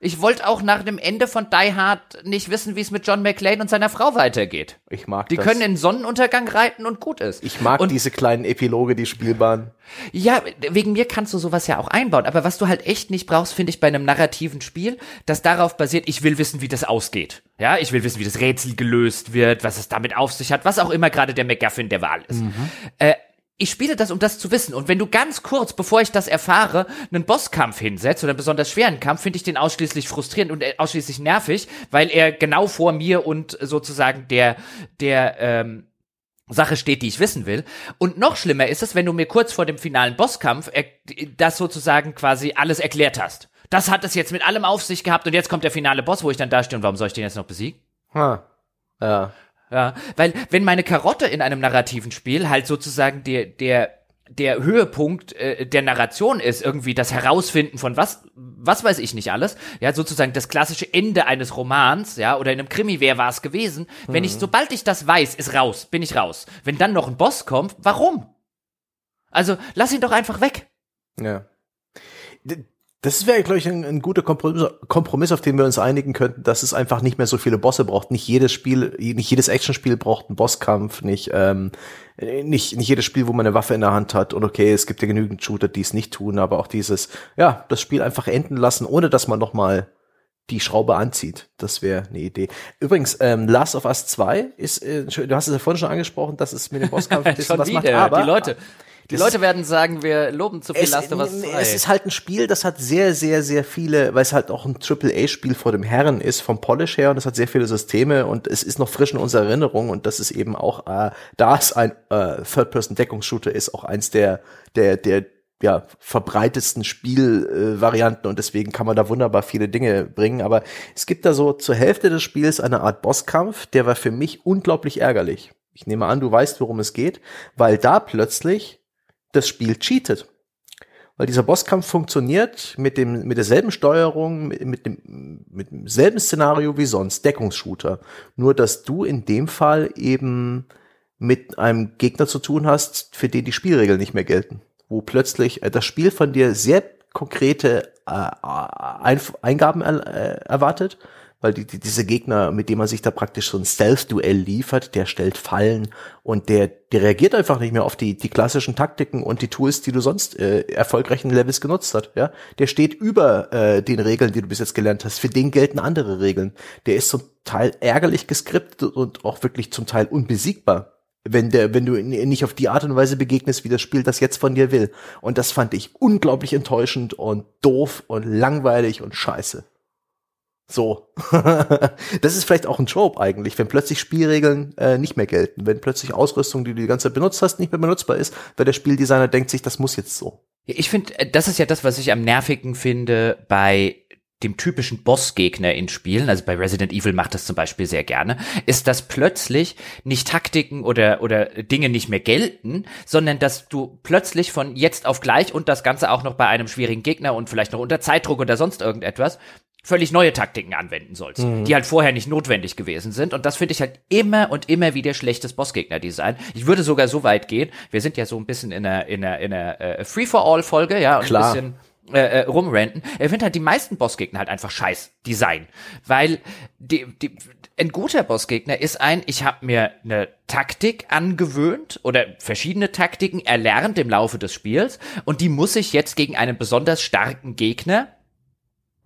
Ich wollte auch nach dem Ende von Die Hard nicht wissen, wie es mit John McClane und seiner Frau weitergeht. Ich mag die das. Die können in Sonnenuntergang reiten und gut ist. Ich mag und diese kleinen Epiloge, die spielbaren. Ja, wegen mir kannst du sowas ja auch einbauen. Aber was du halt echt nicht brauchst, finde ich, bei einem narrativen Spiel, das darauf basiert, ich will wissen, wie das ausgeht. Ja, ich will wissen, wie das Rätsel gelöst wird, was es damit auf sich hat, was auch immer gerade der MacGuffin der Wahl ist. Mhm. Äh, Ich spiele das, um das zu wissen. Und wenn du ganz kurz, bevor ich das erfahre, einen Bosskampf hinsetzt oder einen besonders schweren Kampf, finde ich den ausschließlich frustrierend und ausschließlich nervig, weil er genau vor mir und sozusagen der der ähm, Sache steht, die ich wissen will. Und noch schlimmer ist es, wenn du mir kurz vor dem finalen Bosskampf er- das sozusagen quasi alles erklärt hast. Das hat es jetzt mit allem auf sich gehabt und jetzt kommt der finale Boss, wo ich dann dastehe und warum soll ich den jetzt noch besiegen? Hm. Ja. Ja, weil wenn meine Karotte in einem narrativen Spiel halt sozusagen der der der Höhepunkt äh, der Narration ist, irgendwie das Herausfinden von was was weiß ich nicht alles, ja, sozusagen das klassische Ende eines Romans, ja, oder in einem Krimi, wer war es gewesen, mhm. wenn ich, sobald ich das weiß, ist raus, bin ich raus. Wenn dann noch ein Boss kommt, warum? Also lass ihn doch einfach weg. Ja. D- Das wäre, glaube ich, ein, ein guter Kompromiss, Kompromiss, auf den wir uns einigen könnten, dass es einfach nicht mehr so viele Bosse braucht. Nicht jedes Spiel, nicht jedes Actionspiel braucht einen Bosskampf, nicht, ähm, nicht, nicht jedes Spiel, wo man eine Waffe in der Hand hat. Und okay, es gibt ja genügend Shooter, die es nicht tun, aber auch dieses, ja, das Spiel einfach enden lassen, ohne dass man nochmal die Schraube anzieht. Das wäre eine Idee. Übrigens, ähm, Last of Us zwei ist, äh, du hast es ja vorhin schon angesprochen, dass es mit dem Bosskampf ein bisschen was wieder, macht, aber die Leute. Die das Leute werden sagen, wir loben zu viel es, Last of Us zwei. Es ist halt ein Spiel, das hat sehr, sehr, sehr viele, weil es halt auch ein Triple A Spiel vor dem Herren ist, vom Polish her, und es hat sehr viele Systeme und es ist noch frisch in unserer Erinnerung und das ist eben auch, äh, da es ein äh, Third-Person-Deckungsshooter ist, auch eins der, der, der, ja, verbreitetsten Spielvarianten äh, und deswegen kann man da wunderbar viele Dinge bringen, aber es gibt da so zur Hälfte des Spiels eine Art Bosskampf, der war für mich unglaublich ärgerlich. Ich nehme an, du weißt, worum es geht, weil da plötzlich das Spiel cheatet. Weil dieser Bosskampf funktioniert mit dem, mit derselben Steuerung, mit, mit dem, mit demselben Szenario wie sonst, Deckungsshooter. Nur, dass du in dem Fall eben mit einem Gegner zu tun hast, für den die Spielregeln nicht mehr gelten. Wo plötzlich das Spiel von dir sehr konkrete äh, Einf- Eingaben äh, erwartet. Weil die, die, diese Gegner, mit dem man sich da praktisch so ein Stealth-Duell liefert, der stellt Fallen und der, der reagiert einfach nicht mehr auf die, die klassischen Taktiken und die Tools, die du sonst äh, erfolgreich in Levels genutzt hast. Ja, der steht über äh, den Regeln, die du bis jetzt gelernt hast. Für den gelten andere Regeln. Der ist zum Teil ärgerlich geskriptet und auch wirklich zum Teil unbesiegbar, wenn der, wenn du nicht auf die Art und Weise begegnest, wie das Spiel das jetzt von dir will. Und das fand ich unglaublich enttäuschend und doof und langweilig und scheiße. So. Das ist vielleicht auch ein Trope eigentlich, wenn plötzlich Spielregeln äh, nicht mehr gelten, wenn plötzlich Ausrüstung, die du die ganze Zeit benutzt hast, nicht mehr benutzbar ist, weil der Spieldesigner denkt sich, das muss jetzt so. Ich finde, das ist ja das, was ich am nervigen finde bei dem typischen Bossgegner in Spielen, also bei Resident Evil macht das zum Beispiel sehr gerne, ist, dass plötzlich nicht Taktiken oder oder Dinge nicht mehr gelten, sondern dass du plötzlich von jetzt auf gleich und das Ganze auch noch bei einem schwierigen Gegner und vielleicht noch unter Zeitdruck oder sonst irgendetwas völlig neue Taktiken anwenden sollst, mhm. die halt vorher nicht notwendig gewesen sind. Und das finde ich halt immer und immer wieder schlechtes Bossgegner-Design. Ich würde sogar so weit gehen, wir sind ja so ein bisschen in einer, in einer, in einer äh, Free-for-All-Folge, ja, und Klar. ein bisschen äh, äh, rumranten. Ich finde halt die meisten Bossgegner halt einfach scheiß Design. Weil die, die, ein guter Bossgegner ist ein, ich habe mir eine Taktik angewöhnt oder verschiedene Taktiken erlernt im Laufe des Spiels und die muss ich jetzt gegen einen besonders starken Gegner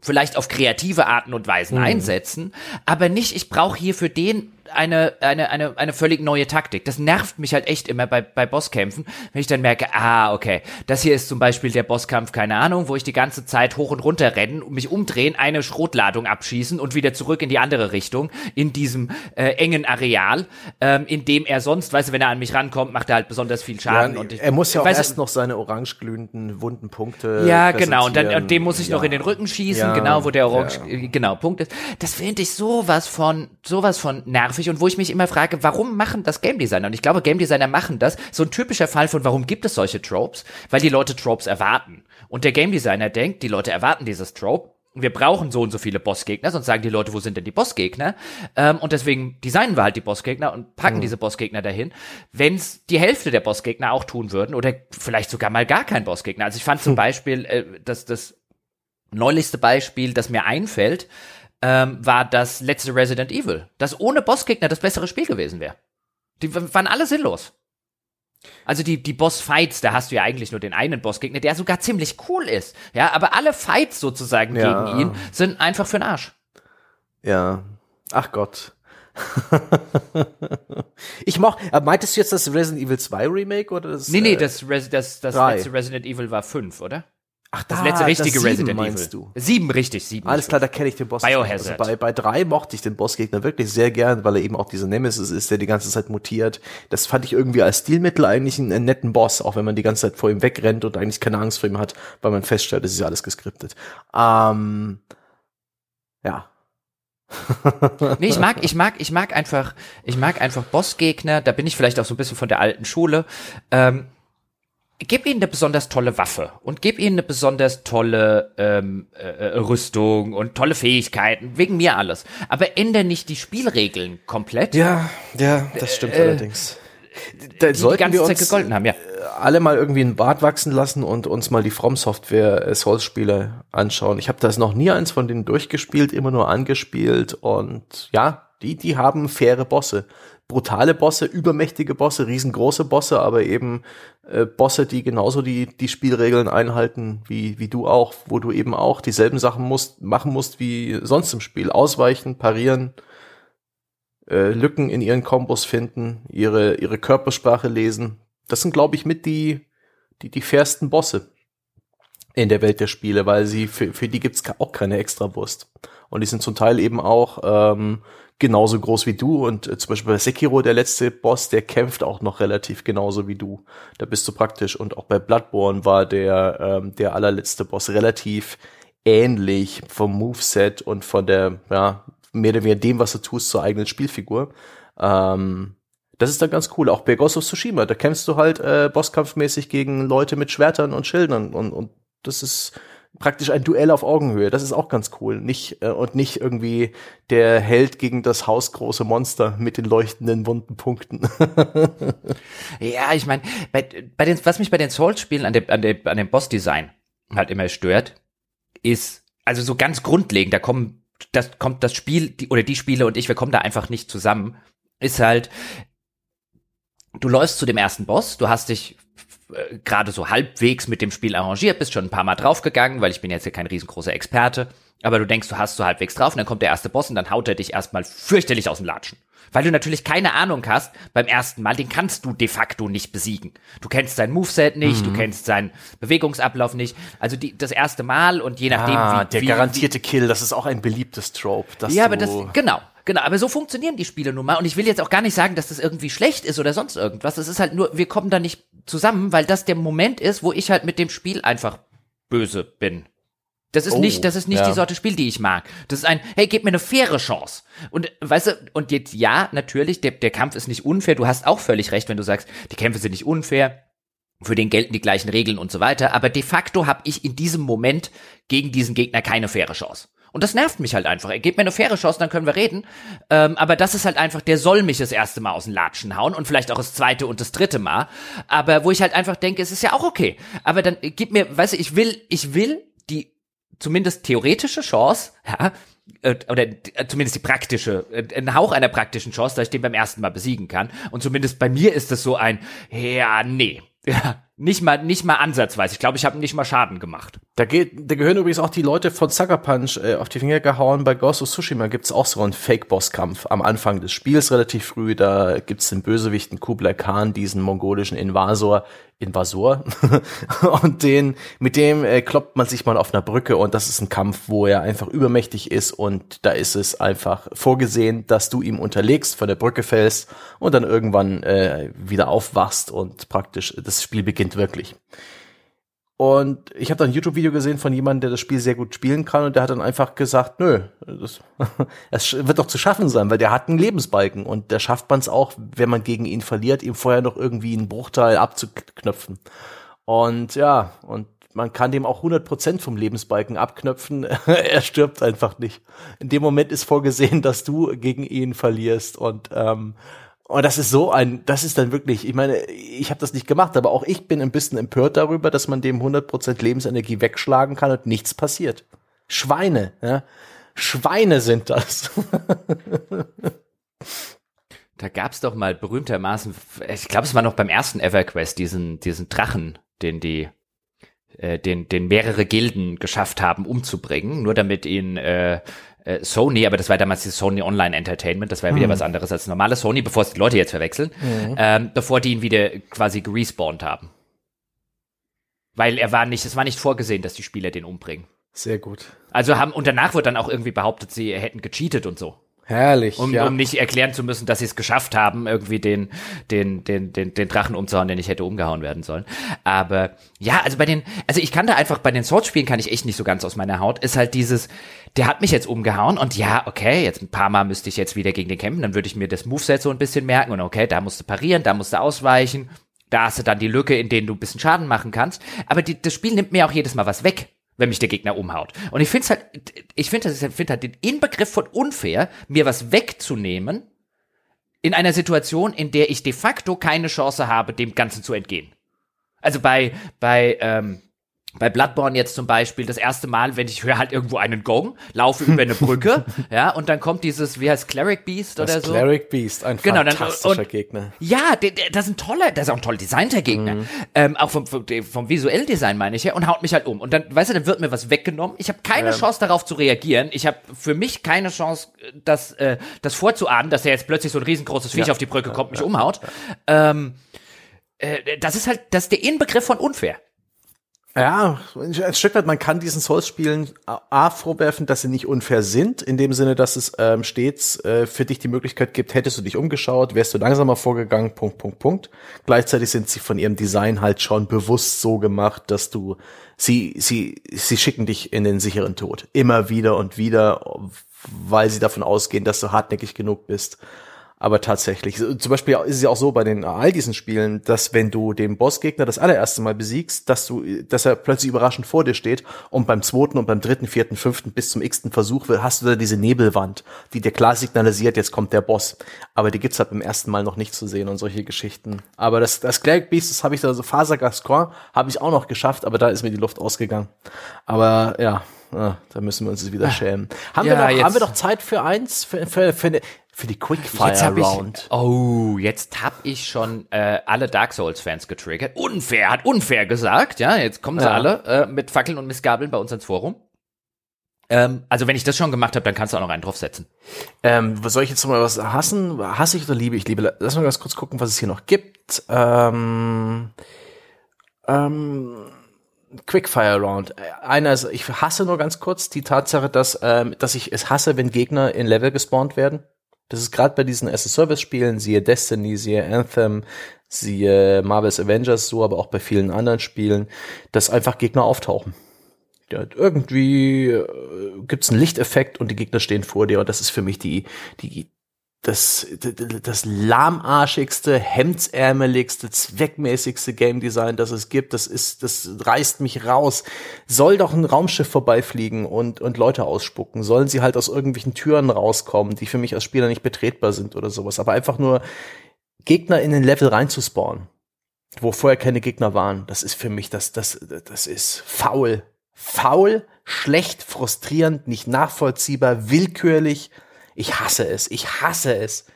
vielleicht auf kreative Arten und Weisen mhm. einsetzen, aber nicht, ich brauche hier für den eine, eine, eine, eine völlig neue Taktik. Das nervt mich halt echt immer bei, bei Bosskämpfen, wenn ich dann merke, ah, okay, das hier ist zum Beispiel der Bosskampf, keine Ahnung, wo ich die ganze Zeit hoch und runter rennen, mich umdrehen, eine Schrotladung abschießen und wieder zurück in die andere Richtung, in diesem äh, engen Areal, ähm, in dem er sonst, weißt du, wenn er an mich rankommt, macht er halt besonders viel Schaden. Ja, und ich, er muss ja auch erst noch seine orange glühenden, wunden Punkte ja, genau, und, dann, und dem muss ich ja. noch in den Rücken schießen, ja, genau, wo der orange, ja. äh, genau, Punkt ist. Das finde ich sowas von, sowas von nervig und wo ich mich immer frage, warum machen das Game Designer? Und ich glaube, Game Designer machen das. So ein typischer Fall von, warum gibt es solche Tropes? Weil die Leute Tropes erwarten. Und der Game Designer denkt, die Leute erwarten dieses Trope. Wir brauchen so und so viele Bossgegner, sonst sagen die Leute, wo sind denn die Bossgegner? Ähm, und deswegen designen wir halt die Bossgegner und packen mhm. diese Bossgegner dahin. Wenn's die Hälfte der Bossgegner auch tun würden oder vielleicht sogar mal gar kein Bossgegner. Also ich fand zum Beispiel, äh, das, das neulichste Beispiel, das mir einfällt, ähm, war das letzte Resident Evil. Das ohne Bossgegner das bessere Spiel gewesen wäre. Die waren alle sinnlos. Also die, die Boss-Fights, da hast du ja eigentlich nur den einen Bossgegner, der sogar ziemlich cool ist. Ja, aber alle Fights sozusagen ja. gegen ihn sind einfach für den Arsch. Ja. Ach Gott. ich mach, meintest du jetzt das Resident Evil zwei Remake oder das? Nee, nee, das, Re- das, das letzte Resident Evil war fünf, oder? Ach, das ah, letzte richtige das Resident meinst Evil. Du? Sieben, richtig, sieben. Alles klar, da kenne ich den Boss. Biohazard. Also bei, bei drei mochte ich den Bossgegner wirklich sehr gern, weil er eben auch diese Nemesis ist, der die ganze Zeit mutiert. Das fand ich irgendwie als Stilmittel eigentlich einen, einen netten Boss, auch wenn man die ganze Zeit vor ihm wegrennt und eigentlich keine Angst vor ihm hat, weil man feststellt, es ist ja alles geskriptet. Ähm, ja. nee, ich mag, ich mag, ich mag einfach, ich mag einfach Bossgegner. Da bin ich vielleicht auch so ein bisschen von der alten Schule. Ähm, Gib ihnen eine besonders tolle Waffe und gib ihnen eine besonders tolle ähm, äh, Rüstung und tolle Fähigkeiten, wegen mir alles. Aber ändere nicht die Spielregeln komplett. Ja, ja, das stimmt äh, allerdings. Da sollten die ganze wir uns Zeit gegolten haben, ja. alle mal irgendwie einen Bart wachsen lassen und uns mal die From Software Souls-Spiele anschauen. Ich habe das noch nie eins von denen durchgespielt, immer nur angespielt und ja, die, die haben faire Bosse. Brutale Bosse, übermächtige Bosse, riesengroße Bosse, aber eben äh, Bosse, die genauso die, die Spielregeln einhalten, wie, wie du auch, wo du eben auch dieselben Sachen musst, machen musst wie sonst im Spiel. Ausweichen, parieren, äh, Lücken in ihren Kombos finden, ihre, ihre Körpersprache lesen. Das sind, glaube ich, mit die, die, die fairsten Bosse in der Welt der Spiele, weil sie für, für die gibt's auch keine Extrawurst. Und die sind zum Teil eben auch ähm, genauso groß wie du und äh, zum Beispiel bei Sekiro, der letzte Boss, der kämpft auch noch relativ genauso wie du. Da bist du praktisch und auch bei Bloodborne war der ähm, der allerletzte Boss relativ ähnlich vom Moveset und von der, ja, mehr oder weniger dem, was du tust, zur eigenen Spielfigur. Ähm, das ist dann ganz cool. Auch bei Ghost of Tsushima, da kämpfst du halt äh, bosskampfmäßig gegen Leute mit Schwertern und Schildern und, und das ist praktisch ein Duell auf Augenhöhe. Das ist auch ganz cool. Nicht äh, und nicht irgendwie der Held gegen das hausgroße Monster mit den leuchtenden wunden Punkten. ja, ich meine, bei, bei den, was mich bei den Souls-Spielen an dem an dem an dem Boss-Design halt immer stört, ist also so ganz grundlegend. Da kommen das kommt das Spiel die, oder die Spiele und ich, wir kommen da einfach nicht zusammen. Ist halt, du läufst zu dem ersten Boss, du hast dich gerade so halbwegs mit dem Spiel arrangiert, bist schon ein paar Mal draufgegangen, weil ich bin jetzt hier kein riesengroßer Experte, aber du denkst, du hast so halbwegs drauf und dann kommt der erste Boss und dann haut er dich erstmal fürchterlich aus dem Latschen. Weil du natürlich keine Ahnung hast, beim ersten Mal, den kannst du de facto nicht besiegen. Du kennst sein Moveset nicht, mhm. du kennst seinen Bewegungsablauf nicht. Also die, das erste Mal und je nachdem, ah, wie... der wie, garantierte wie, Kill, das ist auch ein beliebtes Trope. Dass ja, aber das, genau. Genau, aber so funktionieren die Spiele nun mal. Und ich will jetzt auch gar nicht sagen, dass das irgendwie schlecht ist oder sonst irgendwas. Es ist halt nur, wir kommen da nicht zusammen, weil das der Moment ist, wo ich halt mit dem Spiel einfach böse bin. Das ist oh, nicht, das ist nicht ja. die Sorte Spiel, die ich mag. Das ist ein, hey, gib mir eine faire Chance. Und, weißt du, und jetzt, ja, natürlich, der, der Kampf ist nicht unfair. Du hast auch völlig recht, wenn du sagst, die Kämpfe sind nicht unfair. Für den gelten die gleichen Regeln und so weiter. Aber de facto habe ich in diesem Moment gegen diesen Gegner keine faire Chance. Und das nervt mich halt einfach. Er gibt mir eine faire Chance, dann können wir reden. Ähm, aber das ist halt einfach, der soll mich das erste Mal aus den Latschen hauen und vielleicht auch das zweite und das dritte Mal. Aber wo ich halt einfach denke, es ist ja auch okay. Aber dann gib mir, weißt du, ich will, ich will die zumindest theoretische Chance, ja, oder zumindest die praktische, einen Hauch einer praktischen Chance, dass ich den beim ersten Mal besiegen kann. Und zumindest bei mir ist das so ein, ja, nee. Ja, Nicht mal, nicht mal ansatzweise. Ich glaube, ich habe nicht mal Schaden gemacht. Da, geht, da gehören übrigens auch die Leute von Sucker Punch äh, auf die Finger gehauen. Bei Ghost of Tsushima gibt es auch so einen Fake-Boss-Kampf am Anfang des Spiels relativ früh. Da gibt's den Bösewichten Kublai Khan, diesen mongolischen Invasor, Invasor. Und den, mit dem äh, kloppt man sich mal auf einer Brücke. Und das ist ein Kampf, wo er einfach übermächtig ist. Und da ist es einfach vorgesehen, dass du ihm unterlegst, von der Brücke fällst und dann irgendwann äh, wieder aufwachst und praktisch das Spiel beginnt wirklich. Und ich habe da ein YouTube-Video gesehen von jemandem, der das Spiel sehr gut spielen kann, und der hat dann einfach gesagt, nö, das, es wird doch zu schaffen sein, weil der hat einen Lebensbalken und da schafft man es auch, wenn man gegen ihn verliert, ihm vorher noch irgendwie einen Bruchteil abzuknöpfen. Und ja, und man kann dem auch hundert Prozent vom Lebensbalken abknöpfen, er stirbt einfach nicht. In dem Moment ist vorgesehen, dass du gegen ihn verlierst und ähm, Und das ist so ein, das ist dann wirklich, ich meine, ich habe das nicht gemacht, aber auch ich bin ein bisschen empört darüber, dass man dem hundert Prozent Lebensenergie wegschlagen kann und nichts passiert. Schweine, ja? Schweine sind das. Da gab's doch mal berühmtermaßen, ich glaube, es war noch beim ersten EverQuest, diesen diesen Drachen, den die, äh, den den mehrere Gilden geschafft haben umzubringen, nur damit ihn äh, Sony, aber das war damals die Sony Online Entertainment, das war ja wieder mhm. was anderes als normale Sony, bevor es die Leute jetzt verwechseln, mhm. ähm, bevor die ihn wieder quasi gerespawnt haben. Weil er war nicht, es war nicht vorgesehen, dass die Spieler den umbringen. Sehr gut. Also haben, und danach wird dann auch irgendwie behauptet, sie hätten gecheatet und so. Herrlich, um, ja. Um nicht erklären zu müssen, dass sie es geschafft haben, irgendwie den, den, den, den, den Drachen umzuhauen, der nicht hätte umgehauen werden sollen. Aber ja, also bei den, also ich kann da einfach, bei den Swords-Spielen kann ich echt nicht so ganz aus meiner Haut, ist halt dieses, der hat mich jetzt umgehauen und ja, okay, jetzt ein paar Mal müsste ich jetzt wieder gegen den kämpfen, dann würde ich mir das Moveset so ein bisschen merken und okay, da musst du parieren, da musst du ausweichen, da hast du dann die Lücke, in denen du ein bisschen Schaden machen kannst. Aber die, das Spiel nimmt mir auch jedes Mal was weg, wenn mich der Gegner umhaut. Und ich finde es halt, ich finde das, ich finde halt den Inbegriff von unfair, mir was wegzunehmen in einer Situation, in der ich de facto keine Chance habe, dem Ganzen zu entgehen. Also bei, bei, ähm, bei Bloodborne jetzt zum Beispiel, das erste Mal, wenn ich höre halt irgendwo einen Gong, laufe über eine Brücke, ja, und dann kommt dieses, wie heißt Cleric Beast oder das so? Cleric Beast, ein genau, fantastischer dann, und, Gegner. Ja, der, der, das ist ein toller, das ist auch ein toll designter Gegner. Mhm. Ähm, auch vom, vom, vom visuellen Design meine ich ja, und haut mich halt um. Und dann, weißt du, dann wird mir was weggenommen. Ich habe keine ähm. Chance darauf zu reagieren. Ich habe für mich keine Chance, das, äh, das vorzuahnen, dass der jetzt plötzlich so ein riesengroßes Viech ja. auf die Brücke kommt, mich ja. umhaut. Ja. Ähm, äh, das ist halt, das ist der Inbegriff von unfair. Ja, ein Stück weit, man kann diesen Souls-Spielen A vorwerfen, dass sie nicht unfair sind, in dem Sinne, dass es ähm, stets äh, für dich die Möglichkeit gibt, hättest du dich umgeschaut, wärst du langsamer vorgegangen, Punkt, Punkt, Punkt. Gleichzeitig sind sie von ihrem Design halt schon bewusst so gemacht, dass du, sie, sie, sie schicken dich in den sicheren Tod. Immer wieder und wieder, weil sie davon ausgehen, dass du hartnäckig genug bist. Aber tatsächlich, zum Beispiel ist es ja auch so bei den all diesen Spielen, dass wenn du den Bossgegner das allererste Mal besiegst, dass du, dass er plötzlich überraschend vor dir steht und beim zweiten und beim dritten, vierten, fünften bis zum x-ten Versuch hast du da diese Nebelwand, die dir klar signalisiert, jetzt kommt der Boss. Aber die gibt's halt beim ersten Mal noch nicht zu sehen und solche Geschichten. Aber das, das Cleric Beast, das habe ich da so, Faser Gascoigne, habe ich auch noch geschafft, aber da ist mir die Luft ausgegangen. Aber ja, ah, da müssen wir uns wieder schämen. Haben, ja, wir, noch, haben wir noch Zeit für eins? Für, für, für, für die Quickfire-Round. Oh, jetzt hab ich schon äh, alle Dark Souls-Fans getriggert. Unfair, hat unfair gesagt. Ja, jetzt kommen sie ja. alle äh, mit Fackeln und Missgabeln bei uns ins Forum. Ähm, also wenn ich das schon gemacht habe, dann kannst du auch noch einen draufsetzen. Ähm, soll ich jetzt mal was hassen? Hasse ich oder liebe ich? Liebe, lass mal ganz kurz gucken, was es hier noch gibt. Ähm... ähm Quickfire Round. Einer ist, ich hasse nur ganz kurz die Tatsache, dass ähm, dass ich es hasse, wenn Gegner in Level gespawnt werden. Das ist gerade bei diesen As-a-Service-Spielen, siehe Destiny, siehe Anthem, siehe Marvel's Avengers so, aber auch bei vielen anderen Spielen, dass einfach Gegner auftauchen. Ja, irgendwie äh, gibt's einen Lichteffekt und die Gegner stehen vor dir und das ist für mich die die Das, das lahmarschigste, hemdsärmeligste, zweckmäßigste Game Design, das es gibt, das ist, das reißt mich raus. Soll doch ein Raumschiff vorbeifliegen und, und Leute ausspucken. Sollen sie halt aus irgendwelchen Türen rauskommen, die für mich als Spieler nicht betretbar sind oder sowas. Aber einfach nur Gegner in den Level reinzuspawnen, wo vorher keine Gegner waren, das ist für mich, das, das, das ist faul. Faul, schlecht, frustrierend, nicht nachvollziehbar, willkürlich. Ich hasse es, ich hasse es.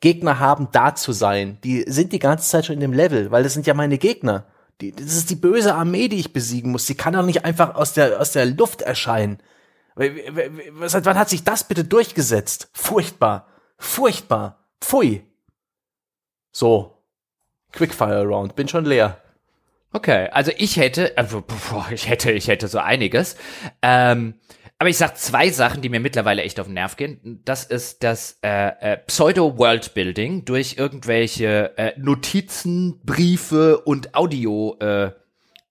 Gegner haben da zu sein. Die sind die ganze Zeit schon in dem Level, weil das sind ja meine Gegner. Die, das ist die böse Armee, die ich besiegen muss. Sie kann doch nicht einfach aus der, aus der Luft erscheinen. Seit wann hat sich das bitte durchgesetzt? Furchtbar. Furchtbar. Pfui. So. Quickfire-Round. Bin schon leer. Okay, also ich hätte, also ich hätte, ich hätte so einiges. Ähm, aber ich sag zwei Sachen, die mir mittlerweile echt auf den Nerv gehen. Das ist das äh, äh, Pseudo-Worldbuilding durch irgendwelche äh, Notizen, Briefe und Audio äh,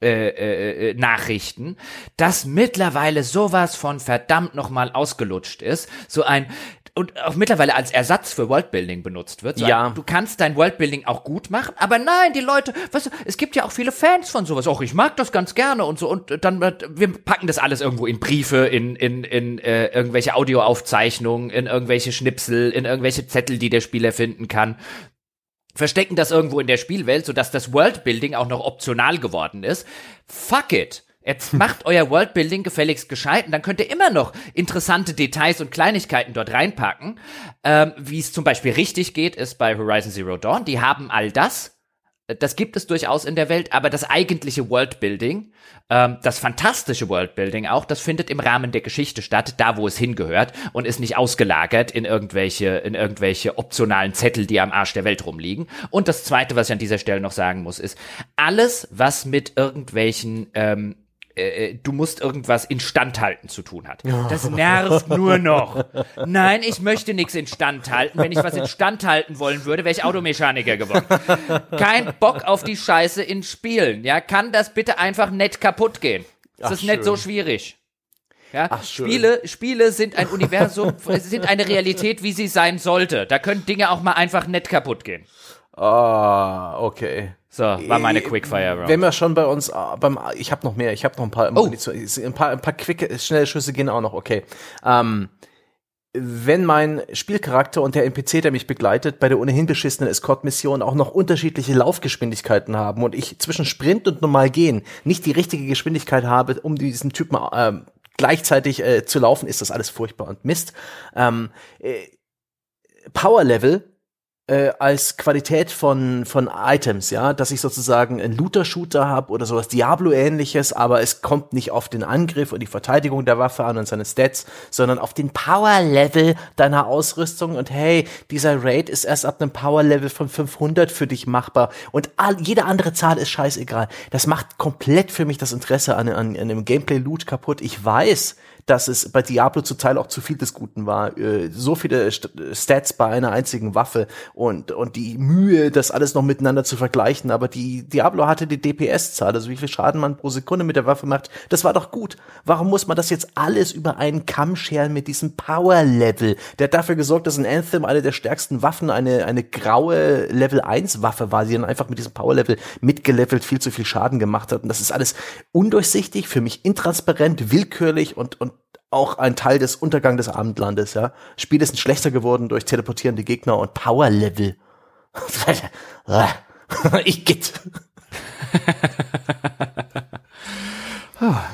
äh, äh, Nachrichten, das mittlerweile sowas von verdammt nochmal ausgelutscht ist. So ein Und auch mittlerweile als Ersatz für Worldbuilding benutzt wird. So ja. Ein, du kannst dein Worldbuilding auch gut machen, aber nein, die Leute, weißt du, es gibt ja auch viele Fans von sowas. Och, ich mag das ganz gerne und so. Und dann, wir packen das alles irgendwo in Briefe, in in in äh, irgendwelche Audioaufzeichnungen, in irgendwelche Schnipsel, in irgendwelche Zettel, die der Spieler finden kann. Verstecken das irgendwo in der Spielwelt, sodass das Worldbuilding auch noch optional geworden ist. Fuck it. Jetzt macht euer Worldbuilding gefälligst gescheit und dann könnt ihr immer noch interessante Details und Kleinigkeiten dort reinpacken. Ähm, wie es zum Beispiel richtig geht, ist bei Horizon Zero Dawn. Die haben all das. Das gibt es durchaus in der Welt, aber das eigentliche Worldbuilding, ähm, das fantastische Worldbuilding auch, das findet im Rahmen der Geschichte statt, da wo es hingehört und ist nicht ausgelagert in irgendwelche, in irgendwelche optionalen Zettel, die am Arsch der Welt rumliegen. Und das Zweite, was ich an dieser Stelle noch sagen muss, ist, alles, was mit irgendwelchen ähm, du musst irgendwas instandhalten zu tun hat. Das nervt nur noch. Nein, ich möchte nichts instandhalten. Wenn ich was instandhalten wollen würde, wäre ich Automechaniker geworden. Kein Bock auf die Scheiße in Spielen. Ja, kann das bitte einfach nett kaputt gehen? Das Ach, ist nicht schön. So schwierig. Ja, Ach, Spiele, Spiele sind ein Universum, sind eine Realität, wie sie sein sollte. Da können Dinge auch mal einfach nett kaputt gehen. Ah, oh, okay. So, war meine Quickfire-Round. Wenn wir schon bei uns, beim, ich habe noch mehr, ich habe noch ein paar, oh. ein paar, ein paar quick, schnelle Schüsse gehen auch noch, okay. Ähm, wenn mein Spielcharakter und der N P C, der mich begleitet, bei der ohnehin beschissenen Escort-Mission auch noch unterschiedliche Laufgeschwindigkeiten haben und ich zwischen Sprint und normal gehen nicht die richtige Geschwindigkeit habe, um diesen Typen äh, gleichzeitig äh, zu laufen, ist das alles furchtbar und Mist. Ähm, äh, Power-Level Äh, als Qualität von von Items, ja, dass ich sozusagen einen Looter-Shooter habe oder sowas Diablo-ähnliches, aber es kommt nicht auf den Angriff und die Verteidigung der Waffe an und seine Stats, sondern auf den Power-Level deiner Ausrüstung und hey, dieser Raid ist erst ab einem Power-Level von fünfhundert für dich machbar und all, jede andere Zahl ist scheißegal. Das macht komplett für mich das Interesse an, an, an einem Gameplay-Loot kaputt. Ich weiß, dass es bei Diablo zum Teil auch zu viel des Guten war. So viele Stats bei einer einzigen Waffe und und die Mühe, das alles noch miteinander zu vergleichen. Aber die Diablo hatte die D P S-Zahl, also wie viel Schaden man pro Sekunde mit der Waffe macht. Das war doch gut. Warum muss man das jetzt alles über einen Kamm scheren mit diesem Power-Level? Der hat dafür gesorgt, dass in Anthem eine der stärksten Waffen eine eine graue Level eins Waffe war, die dann einfach mit diesem Power-Level mitgelevelt viel zu viel Schaden gemacht hat. Und das ist alles undurchsichtig, für mich intransparent, willkürlich und und auch ein Teil des Untergangs des Abendlandes, ja. Spiel ist schlechter geworden durch teleportierende Gegner und Power-Level. Ich geht.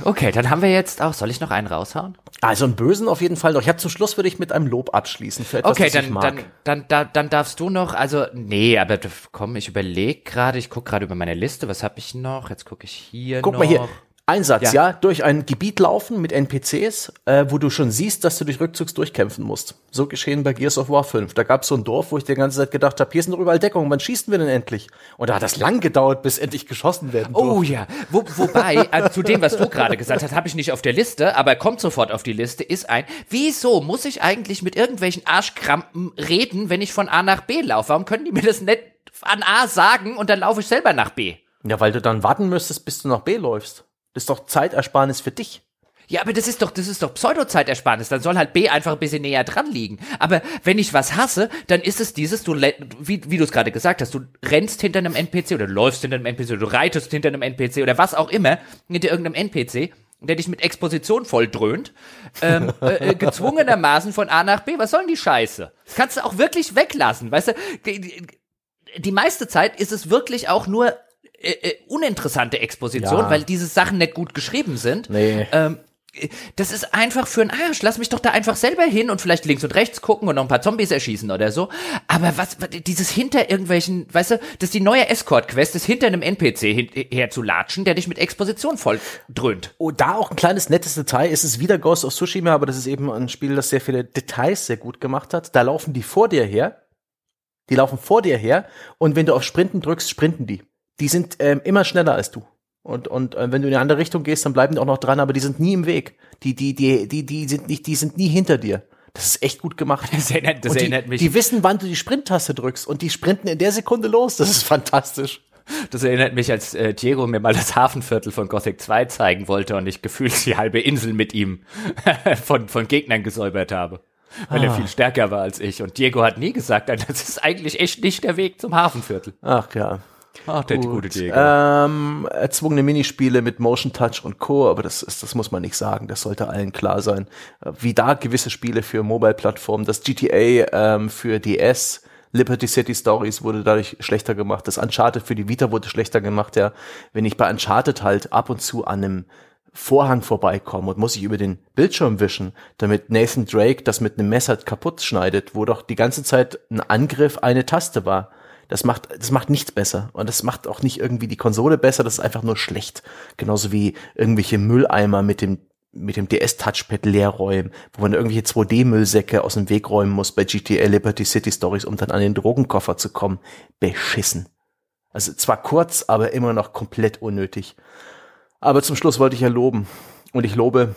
Okay, dann haben wir jetzt auch, soll ich noch einen raushauen? Also einen bösen auf jeden Fall noch. Ich habe zum Schluss würde ich mit einem Lob abschließen für etwas, okay, das dann, ich mag. Okay, dann, dann, dann darfst du noch, also nee, aber komm, ich überlege gerade, ich gucke gerade über meine Liste, was habe ich noch? Jetzt gucke ich hier guck noch. Guck mal hier. Einsatz, ja. ja, durch ein Gebiet laufen mit N P Cs, äh, wo du schon siehst, dass du durch Rückzugs durchkämpfen musst. So geschehen bei Gears of War fünf. Da gab es so ein Dorf, wo ich die ganze Zeit gedacht habe, hier sind doch überall Deckungen, wann schießen wir denn endlich? Und da hat das lang gedauert, bis endlich geschossen werden durfte. Oh ja, wo, wobei, äh, zu dem, was du gerade gesagt hast, habe ich nicht auf der Liste, aber kommt sofort auf die Liste, ist ein, wieso muss ich eigentlich mit irgendwelchen Arschkrampen reden, wenn ich von A nach B laufe? Warum können die mir das nicht an A sagen und dann laufe ich selber nach B? Ja, weil du dann warten müsstest, bis du nach B läufst. Das ist doch Zeitersparnis für dich. Ja, aber das ist doch, das ist doch Pseudo-Zeitersparnis. Dann soll halt B einfach ein bisschen näher dran liegen. Aber wenn ich was hasse, dann ist es dieses, du, wie, wie du es gerade gesagt hast, du rennst hinter einem N P C oder läufst hinter einem N P C oder du reitest hinter einem N P C oder was auch immer, hinter irgendeinem N P C, der dich mit Exposition voll dröhnt, ähm, äh, gezwungenermaßen von A nach B. Was soll denn die Scheiße? Das kannst du auch wirklich weglassen, weißt du? Die, die meiste Zeit ist es wirklich auch nur Äh, äh, uninteressante Exposition, ja. Weil diese Sachen nicht gut geschrieben sind. Nee. Ähm, das ist einfach für einen Arsch. Lass mich doch da einfach selber hin und vielleicht links und rechts gucken und noch ein paar Zombies erschießen oder so. Aber was, dieses hinter irgendwelchen, weißt du, das ist die neue Escort-Quest, das hinter einem N P C hin- herzulatschen, der dich mit Exposition voll dröhnt. Oh, da auch ein kleines nettes Detail. Es ist wieder Ghost of Tsushima, aber das ist eben ein Spiel, das sehr viele Details sehr gut gemacht hat. Da laufen die vor dir her. Die laufen vor dir her. Und wenn du auf Sprinten drückst, sprinten die. Die sind ähm, immer schneller als du. Und, und äh, wenn du in eine andere Richtung gehst, dann bleiben die auch noch dran, aber die sind nie im Weg. Die, die, die, die, die sind nicht, die sind nie hinter dir. Das ist echt gut gemacht. Das erinnert, das die, erinnert mich. Die wissen, wann du die Sprinttaste drückst und die sprinten in der Sekunde los. Das ist fantastisch. Das erinnert mich, als äh, Diego mir mal das Hafenviertel von Gothic zwei zeigen wollte und ich gefühlt die halbe Insel mit ihm von, von Gegnern gesäubert habe. Weil ah. er viel stärker war als ich. Und Diego hat nie gesagt, das ist eigentlich echt nicht der Weg zum Hafenviertel. Ach ja. Ach, der gute Diego. Ähm, erzwungene Minispiele mit Motion Touch und Co., aber das ist, das muss man nicht sagen, das sollte allen klar sein. Wie da gewisse Spiele für Mobile-Plattformen, das G T A ähm, für D S, Liberty City Stories wurde dadurch schlechter gemacht, das Uncharted für die Vita wurde schlechter gemacht, ja. Wenn ich bei Uncharted halt ab und zu an einem Vorhang vorbeikommen und muss ich über den Bildschirm wischen, damit Nathan Drake das mit einem Messer kaputt schneidet, wo doch die ganze Zeit ein Angriff eine Taste war. Das macht, das macht nichts besser. Und das macht auch nicht irgendwie die Konsole besser, das ist einfach nur schlecht. Genauso wie irgendwelche Mülleimer mit dem, mit dem D S-Touchpad leer räumen, wo man irgendwelche zwei D-Müllsäcke aus dem Weg räumen muss bei G T A Liberty City Stories, um dann an den Drogenkoffer zu kommen. Beschissen. Also zwar kurz, aber immer noch komplett unnötig. Aber zum Schluss wollte ich ja loben. Und ich lobe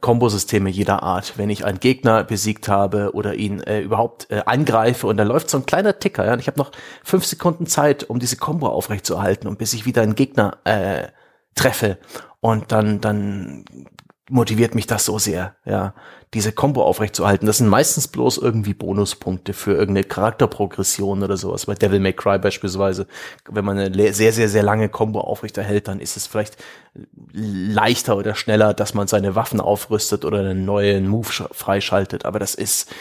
Kombosysteme jeder Art. Wenn ich einen Gegner besiegt habe oder ihn äh, überhaupt äh, angreife und dann läuft so ein kleiner Ticker, ja, und ich habe noch fünf Sekunden Zeit, um diese Kombo aufrechtzuerhalten und bis ich wieder einen Gegner äh, treffe und dann dann motiviert mich das so sehr, ja, diese Kombo aufrechtzuerhalten. Das sind meistens bloß irgendwie Bonuspunkte für irgendeine Charakterprogression oder sowas. Bei Devil May Cry beispielsweise, wenn man eine sehr, sehr, sehr lange Kombo aufrechterhält, dann ist es vielleicht leichter oder schneller, dass man seine Waffen aufrüstet oder einen neuen Move sch- freischaltet. Aber das ist,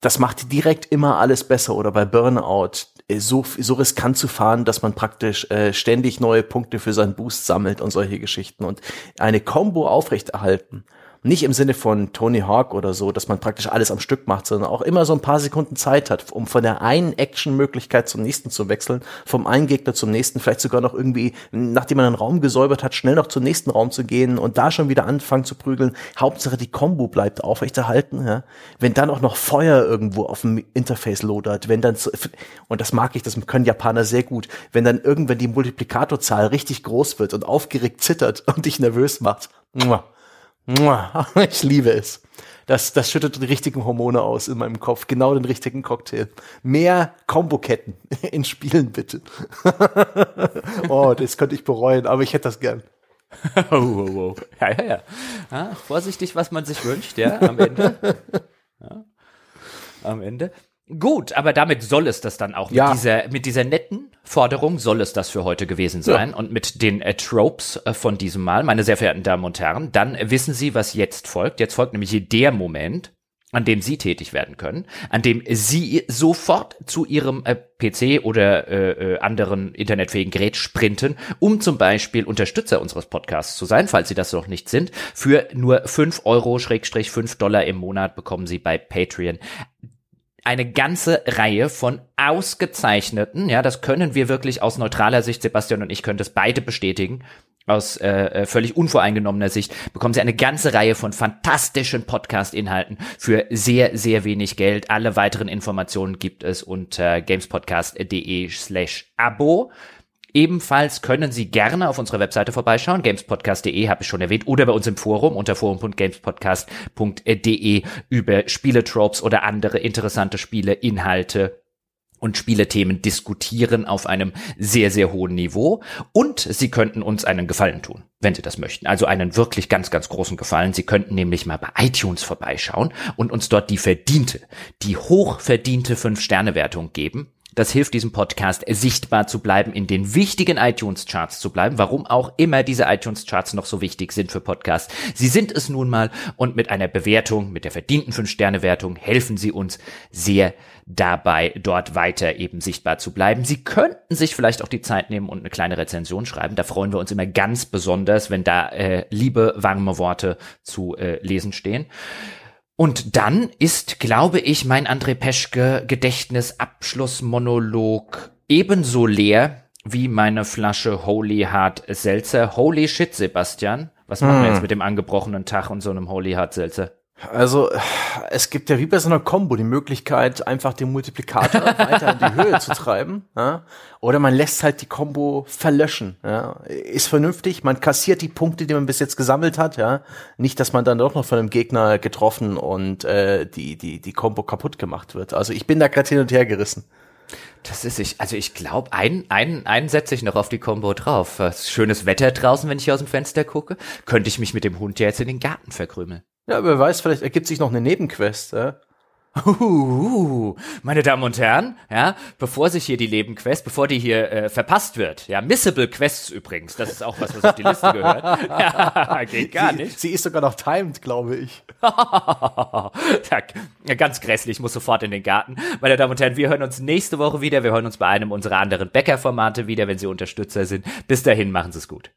das macht direkt immer alles besser. Oder bei Burnout so, so riskant zu fahren, dass man praktisch äh, ständig neue Punkte für seinen Boost sammelt und solche Geschichten. Und eine Combo aufrechterhalten, nicht im Sinne von Tony Hawk oder so, dass man praktisch alles am Stück macht, sondern auch immer so ein paar Sekunden Zeit hat, um von der einen Action-Möglichkeit zum nächsten zu wechseln, vom einen Gegner zum nächsten, vielleicht sogar noch irgendwie, nachdem man einen Raum gesäubert hat, schnell noch zum nächsten Raum zu gehen und da schon wieder anfangen zu prügeln. Hauptsache die Combo bleibt aufrechterhalten, ja. Wenn dann auch noch Feuer irgendwo auf dem Interface lodert, wenn dann, und das mag ich, das können Japaner sehr gut, wenn dann irgendwann die Multiplikatorzahl richtig groß wird und aufgeregt zittert und dich nervös macht. Mua. Ich liebe es. Das, das schüttet die richtigen Hormone aus in meinem Kopf. Genau den richtigen Cocktail. Mehr Komboketten in Spielen, bitte. Oh, das könnte ich bereuen, aber ich hätte das gern. Oh, oh, oh. Ja, ja, ja. Ah, vorsichtig, was man sich wünscht, ja, am Ende. Ja, am Ende. Gut, aber damit soll es das dann auch. Ja. Mit dieser, mit dieser netten Forderung soll es das für heute gewesen sein. Ja. Und mit den äh, Tropes äh, von diesem Mal, meine sehr verehrten Damen und Herren, dann äh, wissen Sie, was jetzt folgt. Jetzt folgt nämlich der Moment, an dem Sie tätig werden können, an dem Sie sofort zu Ihrem äh, P C oder äh, äh, anderen internetfähigen Gerät sprinten, um zum Beispiel Unterstützer unseres Podcasts zu sein, falls Sie das noch nicht sind. Für nur fünf Euro, fünf Dollar im Monat bekommen Sie bei Patreon eine ganze Reihe von ausgezeichneten, ja, das können wir wirklich aus neutraler Sicht, Sebastian und ich können das beide bestätigen, aus äh, völlig unvoreingenommener Sicht, bekommen Sie eine ganze Reihe von fantastischen Podcast-Inhalten für sehr, sehr wenig Geld. Alle weiteren Informationen gibt es unter gamespodcast.de slash Abo. Ebenfalls können Sie gerne auf unserer Webseite vorbeischauen, gamespodcast punkt de, habe ich schon erwähnt, oder bei uns im Forum unter forum punkt gamespodcast punkt de über Spieletropes oder andere interessante Spiele, Inhalte und Spielethemen diskutieren auf einem sehr, sehr hohen Niveau. Und Sie könnten uns einen Gefallen tun, wenn Sie das möchten. Also einen wirklich ganz, ganz großen Gefallen. Sie könnten nämlich mal bei iTunes vorbeischauen und uns dort die verdiente, die hochverdiente fünf Sterne Wertung geben. Das hilft diesem Podcast, sichtbar zu bleiben, in den wichtigen iTunes-Charts zu bleiben, warum auch immer diese iTunes-Charts noch so wichtig sind für Podcasts. Sie sind es nun mal, und mit einer Bewertung, mit der verdienten fünf Sterne Wertung, helfen Sie uns sehr dabei, dort weiter eben sichtbar zu bleiben. Sie könnten sich vielleicht auch die Zeit nehmen und eine kleine Rezension schreiben. Da freuen wir uns immer ganz besonders, wenn da äh, liebe, warme Worte zu äh, lesen stehen. Und dann ist, glaube ich, mein André Peschke Gedächtnisabschlussmonolog ebenso leer wie meine Flasche Holy Hard Seltzer. Holy shit, Sebastian. Was machen hm. wir jetzt mit dem angebrochenen Tag und so einem Holy Hard Seltzer? Also, es gibt ja wie bei so einer Combo die Möglichkeit, einfach den Multiplikator weiter in die Höhe zu treiben. Ja? Oder man lässt halt die Combo verlöschen. Ja? Ist vernünftig, man kassiert die Punkte, die man bis jetzt gesammelt hat. Ja? Nicht, dass man dann doch noch von einem Gegner getroffen und äh, die die die Combo kaputt gemacht wird. Also, ich bin da gerade hin und her gerissen. Das ist ich. Also, ich glaube, einen, einen, einen setze ich noch auf die Combo drauf. Schönes Wetter draußen, wenn ich hier aus dem Fenster gucke. Könnte ich mich mit dem Hund ja jetzt in den Garten verkrümeln. Ja, wer weiß, vielleicht ergibt sich noch eine Nebenquest. Ja? Uhuhu, meine Damen und Herren, ja, bevor sich hier die Nebenquest, bevor die hier äh, verpasst wird, ja, Missable Quests übrigens, das ist auch was, was auf die Liste gehört. Ja, geht gar sie, nicht. Sie ist sogar noch timed, glaube ich. Ja, ganz grässlich, muss sofort in den Garten. Meine Damen und Herren, wir hören uns nächste Woche wieder, wir hören uns bei einem unserer anderen Bäcker-Formate wieder, wenn Sie Unterstützer sind. Bis dahin, machen Sie es gut.